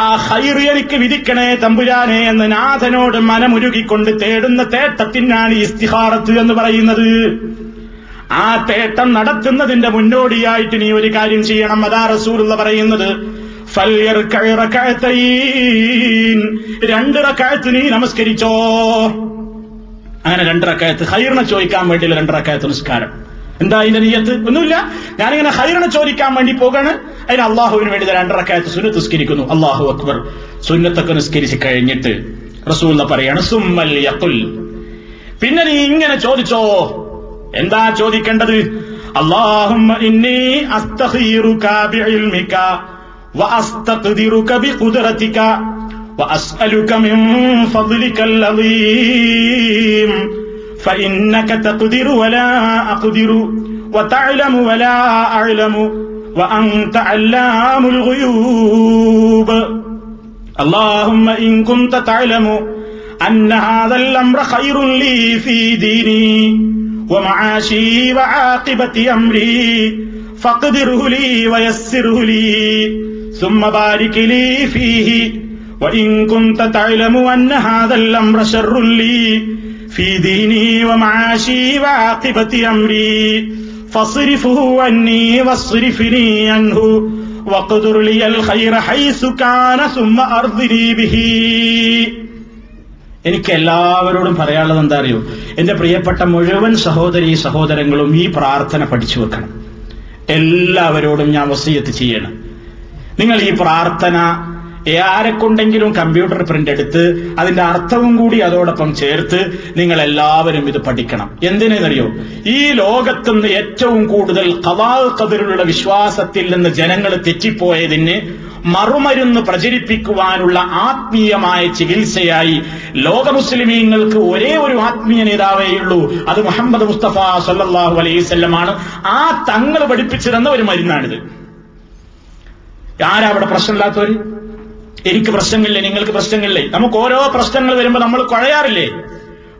ആ ഖൈർ എനിക്ക് വിധിക്കണേ തമ്പുരാനെ എന്ന് നാഥനോട് മനമുരുകിക്കൊണ്ട് തേടുന്ന തേട്ടത്തിനാണ് ഇസ്തിഹാറത്ത് എന്ന് പറയുന്നത്. ആ തേട്ടം നടത്തുന്നതിന്റെ മുന്നോടിയായിട്ട് നീ ഒരു കാര്യം ചെയ്യണം. അതാ റസൂലുള്ള പറയുന്നത്, രണ്ടിറക്കാഴത്ത് നീ നമസ്കരിച്ചോ. അങ്ങനെ രണ്ടിറക്കാഴത്ത് ഖൈറിനെ ചോദിക്കാൻ വേണ്ടിയുള്ള രണ്ടിറക്കാഴത്ത് നമസ്കാരം. എന്താ അതിന്റെ നിയ്യത്ത്? ഒന്നുമില്ല, ഞാനിങ്ങനെ ഖൈറിനെ ചോദിക്കാൻ വേണ്ടി പോകാണ്, അതിന് അള്ളാഹുവിന് വേണ്ടി രണ്ടിറക്കാഴത്ത് സുന്നത്ത് നിസ്കരിക്കുന്നു. അല്ലാഹു അക്ബർ. സുന്നത്തൊക്കെ നിസ്കരിച്ച് കഴിഞ്ഞിട്ട് റസൂലുള്ള പറയാണ്, സുമ്മൽ യഖുൽ, പിന്നെ നീ ഇങ്ങനെ ചോദിച്ചോ. എന്താ ചോദിക്കേണ്ടത്? അല്ലാഹുമ്മ ഇന്നി അസ്തഖീറുക ബിഇൽമിക വഅസ്തഖ്ദിറുക ബിഖുദ്റതിക വഅസ്അലുക മിൻ ഫളികൽ അളീം ഫഇന്നക തഖ്ദിറു വലാ അഖ്ദിറു വതഅലമു വലാ അഅലമു വഅൻത അല്ലാമുൽ ഗുയൂബ്. അല്ലാഹുമ്മ ഇൻ കുൻത തഅലമു അന്ന ഹാദൽ അംറ ഖൈറുൻ ലീ ഫീ ദീനി ومعاشي وعاقبة أمري فاقدره لي ويسره لي ثم بارك لي فيه وإن كنت تعلم أن هذا الأمر شر لي في ديني ومعاشي وعاقبة أمري فاصرفه عني واصرفني عنه واقدر لي الخير حيث كان ثم أرضني به. എനിക്ക് എല്ലാവരോടും പറയാനുള്ളത് എന്താ അറിയോ? എന്റെ പ്രിയപ്പെട്ട മുഴുവൻ സഹോദരീ സഹോദരങ്ങളും ഈ പ്രാർത്ഥന പഠിച്ചു വെക്കണം. എല്ലാവരോടും ഞാൻ വസിയത്ത് ചെയ്യണം, നിങ്ങൾ ഈ പ്രാർത്ഥന ആരെക്കൊണ്ടെങ്കിലും കമ്പ്യൂട്ടർ പ്രിന്റ് എടുത്ത് അതിന്റെ അർത്ഥവും കൂടി അതോടൊപ്പം ചേർത്ത് നിങ്ങൾ എല്ലാവരും ഇത് പഠിക്കണം. എന്തിനെന്നറിയോ? ഈ ലോകത്തുനിന്ന് ഏറ്റവും കൂടുതൽ ഖദാ ഖദറിലുള്ള വിശ്വാസത്തിൽ നിന്ന് ജനങ്ങൾ തെറ്റിപ്പോയതിന് മറുമരുന്ന് പ്രചരിപ്പിക്കുവാനുള്ള ആത്മീയമായ ചികിത്സയായി ലോക മുസ്ലിമീങ്ങൾക്ക് ഒരേ ഒരു ആത്മീയ നേതാവേയുള്ളൂ, അത് മുഹമ്മദ് മുസ്തഫ സല്ലല്ലാഹു അലൈഹി വസല്ലമാണ്. ആ തങ്ങൾ പഠിപ്പിച്ചിരുന്ന ഒരു മരുന്നാണിത്. ആരവിടെ പ്രശ്നമില്ലാത്തവർ? എനിക്ക് പ്രശ്നങ്ങളില്ലേ, നിങ്ങൾക്ക് പ്രശ്നങ്ങളില്ലേ? നമുക്ക് ഓരോ പ്രശ്നങ്ങൾ വരുമ്പോൾ നമ്മൾ കുഴയാറില്ലേ?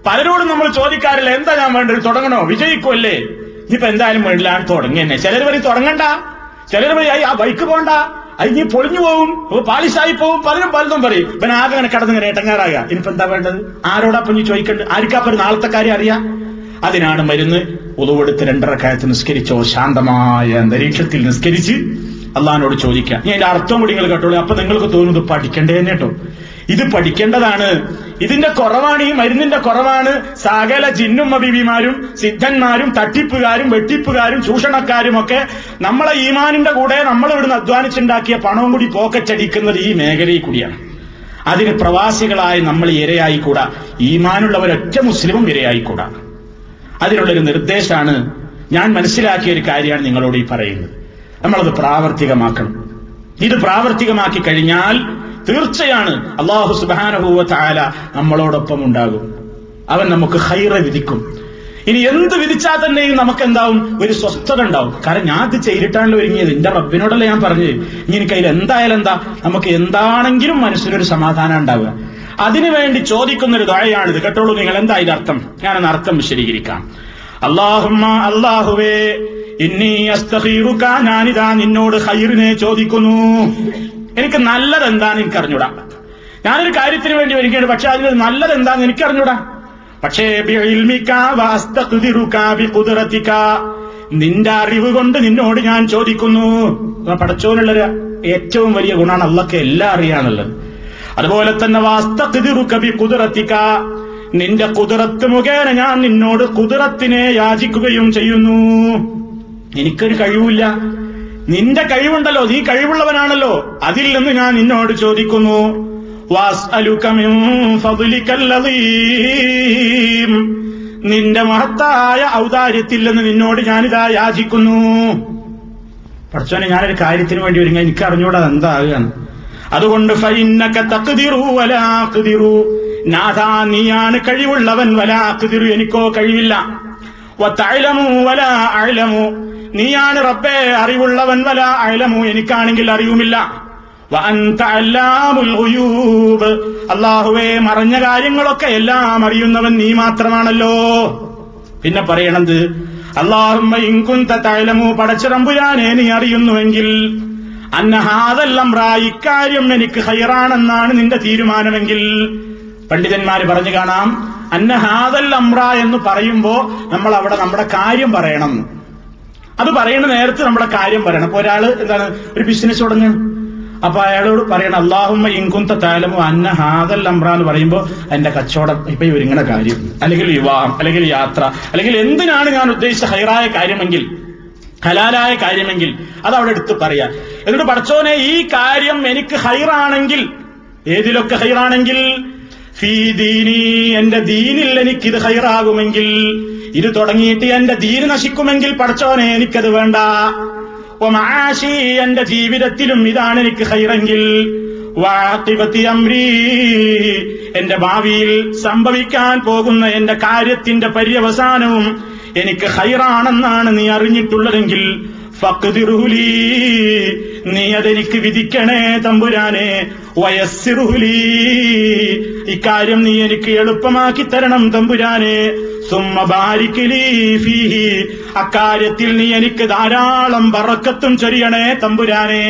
പലരോടും നമ്മൾ ചോദിക്കാറില്ല, എന്താ ഞാൻ വേണ്ടത്, തുടങ്ങണോ, വിജയിക്കുമല്ലേ, ഇനിയിപ്പോ എന്തായാലും വേണ്ടിലാണ് തുടങ്ങിയെന്നെ. ചിലർ വഴി തുടങ്ങണ്ട, ചിലർ വഴി ആ ബൈക്ക് പോണ്ട, അതിന് പൊളിഞ്ഞു പോകും, പാലിശായി പോകും, പലരും പലതും പറയും. ഇവൻ ആകെ അങ്ങനെ കിടന്നിങ്ങനെ ഇട്ടങ്ങാറാകുക. ഇനിയിപ്പോ എന്താ വേണ്ടത്? ആരോടാ പൊഞ്ഞു ചോദിക്കേണ്ടത്? ആർക്കാപ്പോ ഒരു നാളത്തെ കാര്യം അറിയാം. അതിനാണ് മരുന്ന്. ഉളുവെടുത്ത് രണ്ടരക്കാലത്ത് നിസ്കരിച്ചോ. ശാന്തമായ അന്തരീക്ഷത്തിൽ നിസ്കരിച്ച് അള്ളാഹിനോട് ചോദിക്കാം. ഞാൻ അതിന്റെ അർത്ഥം കൂടി നിങ്ങൾ കേട്ടോളൂ. അപ്പൊ നിങ്ങൾക്ക് തോന്നുന്നത് പഠിക്കണ്ടേ തന്നെ കേട്ടോ, ഇത് പഠിക്കേണ്ടതാണ്. ഇതിന്റെ കുറവാണ്, ഈ മരുന്നിന്റെ കുറവാണ്. സകല ജിന്നുമ്മ ബിബിമാരും സിദ്ധന്മാരും തട്ടിപ്പുകാരും വെട്ടിപ്പുകാരും ചൂഷണക്കാരും ഒക്കെ നമ്മളെ ഈമാനിന്റെ കൂടെ നമ്മൾ ഇവിടുന്ന് അധ്വാനിച്ചുണ്ടാക്കിയ പണവും കൂടി പോക്കറ്റടിക്കുന്നത് ഈ മേഖലയിൽ കൂടിയാണ്. അതിന് പ്രവാസികളായി നമ്മൾ ഇരയായിക്കൂടാ, ഈമാനുള്ളവരൊറ്റ മുസ്ലിമും ഇരയായിക്കൂടാ. അതിനുള്ളൊരു നിർദ്ദേശമാണ്, ഞാൻ മനസ്സിലാക്കിയ ഒരു കാര്യമാണ് നിങ്ങളോട് ഈ പറയുന്നത്. നമ്മളത് പ്രാവർത്തികമാക്കണം. ഇത് പ്രാവർത്തികമാക്കി കഴിഞ്ഞാൽ തീർച്ചയാണ് അല്ലാഹു സുബ്ഹാനഹു വ തആല നമ്മളോടൊപ്പം ഉണ്ടാകും. അവൻ നമുക്ക് ഖൈറ് വിധിക്കും. ഇനി എന്ത് വിധിച്ചാൽ തന്നെയും നമുക്കെന്താവും? ഒരു സ്വസ്ഥത ഉണ്ടാവും. കാരണം ഞാൻ ഇത് ചെയ്തിട്ടാണല്ലോ ഒരുങ്ങിയത്, എന്റെ റബ്ബിനോടല്ല ഞാൻ പറഞ്ഞത്. ഇനി എനിക്ക് അതിൽ എന്തായാലും എന്താ, നമുക്ക് എന്താണെങ്കിലും മനസ്സിലൊരു സമാധാനം ഉണ്ടാവുക. അതിനുവേണ്ടി ചോദിക്കുന്നൊരു ദുആയാണിത്. കേട്ടോളൂ നിങ്ങൾ എന്താ ഇതിനർത്ഥം, ഞാനൊന്ന് അർത്ഥം വിശദീകരിക്കാം. അല്ലാഹുമ്മ അല്ലാഹുവേ, ഇന്നി അസ്തഖീറുക, ഞാനിതാ നിന്നോട് ഖൈറിനെ ചോദിക്കുന്നു. എനിക്ക് നല്ലത് എന്താന്ന് എനിക്കറിഞ്ഞൂടാ. ഞാനൊരു കാര്യത്തിന് വേണ്ടി ഒരുക്കിയാണ്, പക്ഷെ അതിന് നല്ലത് എന്താന്ന് എനിക്കറിഞ്ഞൂടാ. പക്ഷേ ബിഇൽമിക വഅസ്തഖ്ദിറുക ബിഖുദ്റതിക, നിന്റെ അറിവ് കൊണ്ട് നിന്നോട് ഞാൻ ചോദിക്കുന്നു. പടച്ചോനുള്ളൊരു ഏറ്റവും വലിയ ഗുണമാണ് അള്ളാഹ്ക്ക് എല്ലാം അറിയാന്നുള്ളത്. അതുപോലെ തന്നെ വഅസ്തഖ്ദിറുക ബിഖുദ്റതിക, നിന്റെ ഖുദ്റത്ത് മുഖേന ഞാൻ നിന്നോട് ഖുദ്റത്തിനെ യാചിക്കുകയും ചെയ്യുന്നു. എനിക്കൊരു കഴിവില്ല, നിന്റെ കഴിവുണ്ടല്ലോ, നീ കഴിവുള്ളവനാണല്ലോ, അതിൽ നിന്ന് ഞാൻ നിന്നോട് ചോദിക്കുന്നു. വഅസ്അലുക മിൻ ഫളികൽ അളീം, നിന്റെ മഹത്തായ ഔദാര്യത്തിൽ നിന്ന് നിന്നോട് ഞാനിതാ യാചിക്കുന്നു. പടച്ചോനെ, ഞാനൊരു കാര്യത്തിന് വേണ്ടി ഒരുങ്ങി, എനിക്ക് അറിഞ്ഞൂടാ എന്താകുകയാണ്. അതുകൊണ്ട് ഫഇന്നക തഖ്ദിറു വലാ അഖ്ദിറു, നാഥാ നീയാണ് കഴിവുള്ളവൻ, വലാ അഖ്ദിറു എനിക്കോ കഴിവില്ല. വതഅലമു വലാ അഅലമു, നീയാണ് റബ്ബേ അറിവുള്ളവൻ, വലാ അഅലമു എനിക്കാണെങ്കിൽ അറിയുമില്ല. വഅൻത അല്ലാമുൽ ഗുയൂബ്, അല്ലാഹുവേ മറഞ്ഞ കാര്യങ്ങളൊക്കെ എല്ലാം അറിയുന്നവൻ നീ മാത്രമാണല്ലോ. പിന്നെ പറയണത് അല്ലാഹുമ്മ ഇൻ കുൻത തഅലമു, പടച്ചതമ്പുരാനെ നീ അറിയുന്നുവെങ്കിൽ, അന്ന ഹാദൽ അംറ, ഇക്കാര്യം എനിക്ക് ഖൈറാണെന്നാണ് നിന്റെ തീരുമാനമെങ്കിൽ. പണ്ഡിതന്മാര് പറഞ്ഞു കാണാം, അന്ന ഹാദൽ അംറ എന്ന് പറയുമ്പോ നമ്മൾ അവിടെ നമ്മുടെ കാര്യം പറയണം. അത് പറയുന്ന നേരത്ത് നമ്മുടെ കാര്യം പറയണം. ഇപ്പൊ ഒരാള് എന്താണ് ഒരു ബിസിനസ് തുടങ്ങി, അപ്പൊ അയാളോട് പറയണം അല്ലാഹുമ്മ ഇൻ കുൻത തഅലമു അന്ന ഹാദൽ അംറ എന്ന് പറയുമ്പോ എന്റെ കച്ചവടം, ഇപ്പൊ ഇവരിങ്ങനെ കാര്യം, അല്ലെങ്കിൽ വിവാഹം, അല്ലെങ്കിൽ യാത്ര, അല്ലെങ്കിൽ എന്തിനാണ് ഞാൻ ഉദ്ദേശിച്ച ഹൈറായ കാര്യമെങ്കിൽ, ഹലാലായ കാര്യമെങ്കിൽ അത് അവിടെ എടുത്ത് പറയാ. എന്നിട്ട് പടച്ചോനെ ഈ കാര്യം എനിക്ക് ഹൈറാണെങ്കിൽ, ഏതിലൊക്കെ ഹൈറാണെങ്കിൽ, ഫീ ദീനി, എന്റെ ദീനിൽ എനിക്കിത് ഹൈറാകുമെങ്കിൽ, ഇത് തുടങ്ങിയിട്ട് എന്റെ ദീന് നശിക്കുമെങ്കിൽ പടച്ചോനെ എനിക്കത് വേണ്ട. വമാഅശി, എന്റെ ജീവിതത്തിലും ഇതാണ് എനിക്ക് ഖൈറെങ്കിൽ, വഅഖിബത്തി അംരീ, എന്റെ ഭാവിയിൽ സംഭവിക്കാൻ പോകുന്ന എന്റെ കാര്യത്തിന്റെ പര്യവസാനവും എനിക്ക് ഖൈറാണെന്നാണ് നീ അറിഞ്ഞിട്ടുള്ളതെങ്കിൽ ഫഖ്ദിറുലി, നീ അതെനിക്ക് വിധിക്കണേ തമ്പുരാനെ. വയസ്സിറുലി, ഇക്കാര്യം നീ എനിക്ക് എളുപ്പമാക്കി തരണം തമ്പുരാനെ. സുമ്മ ബാരിക് ലീ ഫീഹി, അക്കാര്യത്തിൽ നീ എനിക്ക് ധാരാളം ബറക്കത്തും ചൊരിയണേ തമ്പുരാനെ.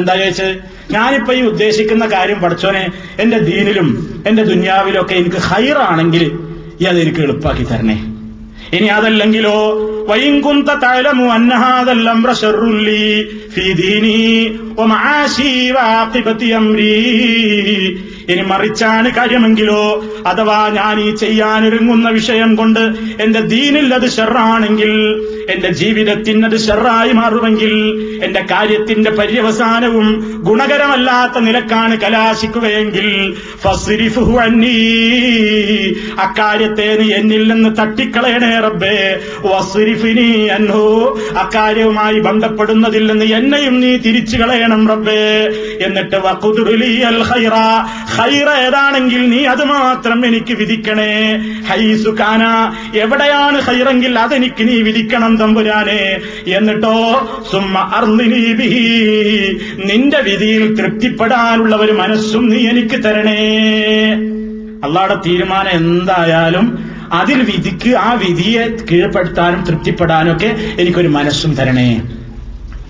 എന്താ ചോദിച്ചത്? ഞാനിപ്പോ ഈ ഉദ്ദേശിക്കുന്ന കാര്യം പടച്ചോനെ എന്റെ ദീനിലും എന്റെ ദുനിയാവിലും ഒക്കെ എനിക്ക് ഖൈറാണെങ്കിൽ ഈ അതെനിക്ക് എളുപ്പമാക്കി തരണേ. ഇനി അതല്ലെങ്കിലോ വഇൻ കുൻത തഅലമു അന്ന ഹാദൽ അംറ ശർറുൻ ലീ ഫീ ദീനി വമആശി വഅഖിബത്തി അംരീ, ഇനി മറിച്ചാണ് കാര്യമെങ്കിലോ, അഥവാ ഞാൻ ഈ ചെയ്യാനൊരുങ്ങുന്ന വിഷയം കൊണ്ട് എന്റെ ദീനിൽ അത് ഷർറാണെങ്കിൽ, എന്റെ ജീവിതത്തിന് അത് ഷർറായി മാറുമെങ്കിൽ, എന്റെ കാര്യത്തിന്റെ പര്യവസാനവും ഗുണകരമല്ലാത്ത നിലക്കാണ് കലാശിക്കുകയെങ്കിൽ ഫസ്രിഫ്ഹു അന്നീ, അക്കാര്യത്തെ നീ എന്നിൽ നിന്ന് തട്ടിക്കളയണേ റബ്ബേ. വസ്രിഫ്നി അൻഹു, അക്കാര്യവുമായി ബന്ധപ്പെടുന്നതിൽ നിന്ന് എന്നെയും നീ തിരിച്ചു കളയണം റബ്ബേ. എന്നിട്ട് വഖുദ് ലീ അൽ ഖൈറ, ഖൈറ ഏതാണെങ്കിൽ നീ അത് മാത്രം എനിക്ക് വിധിക്കണേ. ഹൈസു കാന, എവിടെയാണ് ഖൈറെങ്കിൽ അതെനിക്ക് നീ വിധിക്കണം തമ്പുരാനെ. എന്നിട്ടോ സുമ്മ അർളിനി ബിഹി, നിന്റെ വിധിയിൽ തൃപ്തിപ്പെടാനുള്ള ഒരു മനസ്സും നീ എനിക്ക് തരണേ. അള്ളാഹുടെ തീരുമാനം എന്തായാലും അതിൽ വിധിക്ക്, ആ വിധിയെ കീഴ്പ്പെടുത്താനും തൃപ്തിപ്പെടാനും ഒക്കെ എനിക്കൊരു മനസ്സും തരണേ.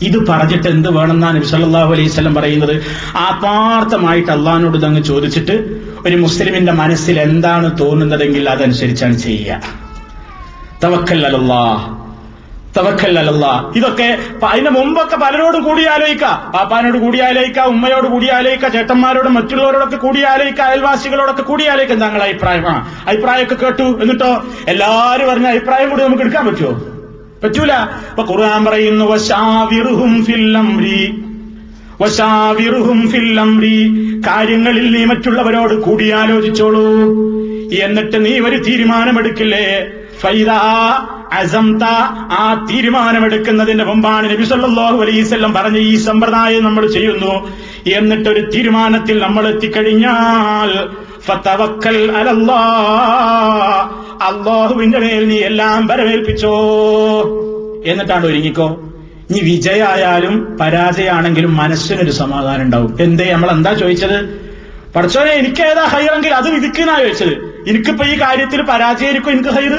ഇത് പറഞ്ഞിട്ട് എന്ത് വേണമെന്നാണ് നബി സല്ലല്ലാഹു അലൈഹി വസല്ലം പറയുന്നത്? ആത്മാർത്ഥമായിട്ട് അള്ളാഹിനോട് ഇതങ്ങ് ചോദിച്ചിട്ട് ഒരു മുസ്ലിമിന്റെ മനസ്സിൽ എന്താണ് തോന്നുന്നതെങ്കിൽ അതനുസരിച്ചാണ് ചെയ്യുക. തവക്കൽ അലല്ലാഹ്, തവക്കൽ അലല്ലാഹ്, ഇതൊക്കെ അതിന് മുമ്പൊക്കെ പലരോടും കൂടി ആലോചിക്കാം. പാപ്പാനോട് കൂടി ആലോചിക്കാം, ഉമ്മയോട് കൂടി ആലോചിക്കാം, ചേട്ടന്മാരോടും മറ്റുള്ളവരോടൊക്കെ കൂടി ആലോചിക്കാം, അയൽവാസികളോടൊക്കെ കൂടി ആലോചിക്കാം. താങ്കളുടെ അഭിപ്രായം, അഭിപ്രായമൊക്കെ കേട്ടു, എന്നിട്ടോ എല്ലാവരും പറഞ്ഞ അഭിപ്രായം കൂടി നമുക്ക് എടുക്കാൻ പറ്റുമോ? പറ്റൂല. അപ്പൊ ഖുർആൻ പറയുന്നു വശാവിറുഹും ഫിൽ അംരി, വശാവിറുഹും ഫിൽ അംരി, കാര്യങ്ങളിൽ നീ മറ്റുള്ളവരോട് കൂടിയാലോചിച്ചോളൂ, എന്നിട്ട് നീ ഒരു തീരുമാനമെടുക്കില്ലേ. ഫൈദാ അസംത, ആ തീരുമാനമെടുക്കുന്നതിന്റെ മുമ്പാണ് നബി സല്ലല്ലാഹു അലൈഹി വസല്ലം പറഞ്ഞ ഈ സമ്പ്രദായം നമ്മൾ ചെയ്യുന്നു. എന്നിട്ടൊരു തീരുമാനത്തിൽ നമ്മൾ എത്തിക്കഴിഞ്ഞാൽ ഫതവക്കൽ അലല്ലാഹ്, അള്ളാഹുവിന്റെ മേൽ നീ എല്ലാം വരവേൽപ്പിച്ചോ, എന്നിട്ടാണ് ഒരുങ്ങിക്കോ. ഇനി വിജയായാലും പരാജയമാണെങ്കിലും മനസ്സിനൊരു സമാധാനം ഉണ്ടാവും. എന്തേ, നമ്മളെന്താ ചോദിച്ചത്? പഠിച്ചോനെ എനിക്ക് ഏതാ ഹൈറെങ്കിൽ അത് വിധിക്കുന്നാ ചോദിച്ചത്. എനിക്കിപ്പോ ഈ കാര്യത്തിൽ പരാജയമായിരിക്കും എനിക്ക് ഹൈറ്.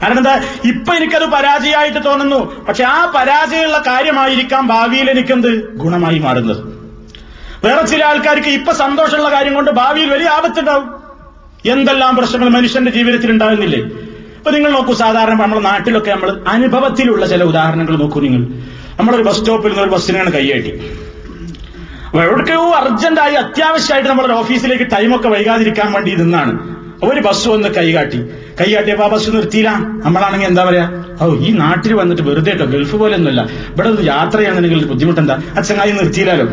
കാരണം എന്താ, ഇപ്പൊ എനിക്കത് പരാജയമായിട്ട് തോന്നുന്നു, പക്ഷെ ആ പരാജയമുള്ള കാര്യമായിരിക്കാം ഭാവിയിൽ എനിക്കെന്ത് ഗുണമായി മാറുന്നത്. വേറെ ചില ആൾക്കാർക്ക് ഇപ്പൊ സന്തോഷമുള്ള കാര്യം കൊണ്ട് ഭാവിയിൽ വലിയ ആപത്തുണ്ടാവും. എന്തെല്ലാം പ്രശ്നങ്ങൾ മനുഷ്യന്റെ ജീവിതത്തിൽ ഉണ്ടാകുന്നില്ലേ? ഇപ്പൊ നിങ്ങൾ നോക്കൂ, സാധാരണ നമ്മുടെ നാട്ടിലൊക്കെ നമ്മൾ അനുഭവത്തിലുള്ള ചില ഉദാഹരണങ്ങൾ നോക്കൂ. നിങ്ങൾ നമ്മളൊരു ബസ് സ്റ്റോപ്പിൽ നിന്നൊരു ബസ്സിനാണ് കൈയായിട്ട് എവിടെയോ അർജന്റായി അത്യാവശ്യമായിട്ട് നമ്മളൊരു ഓഫീസിലേക്ക് ടൈമൊക്കെ വൈകാതിരിക്കാൻ വേണ്ടി നിന്നാണ്. ഒരു ബസ് വന്ന് കൈകാട്ടിയപ്പോ ആ ബസ് നിർത്തിയില്ല. നമ്മളാണെങ്കിൽ എന്താ പറയാ, ഓ ഈ നാട്ടിൽ വന്നിട്ട് വെറുതെ കേട്ടോ, ഗൾഫ് പോലെ ഒന്നുമല്ല, ഇവിടെ ഒന്ന് യാത്ര ചെയ്യാന്നുണ്ടെങ്കിൽ ബുദ്ധിമുട്ടെന്താ, അച്ഛനായി നിർത്തിയില്ലാലോ.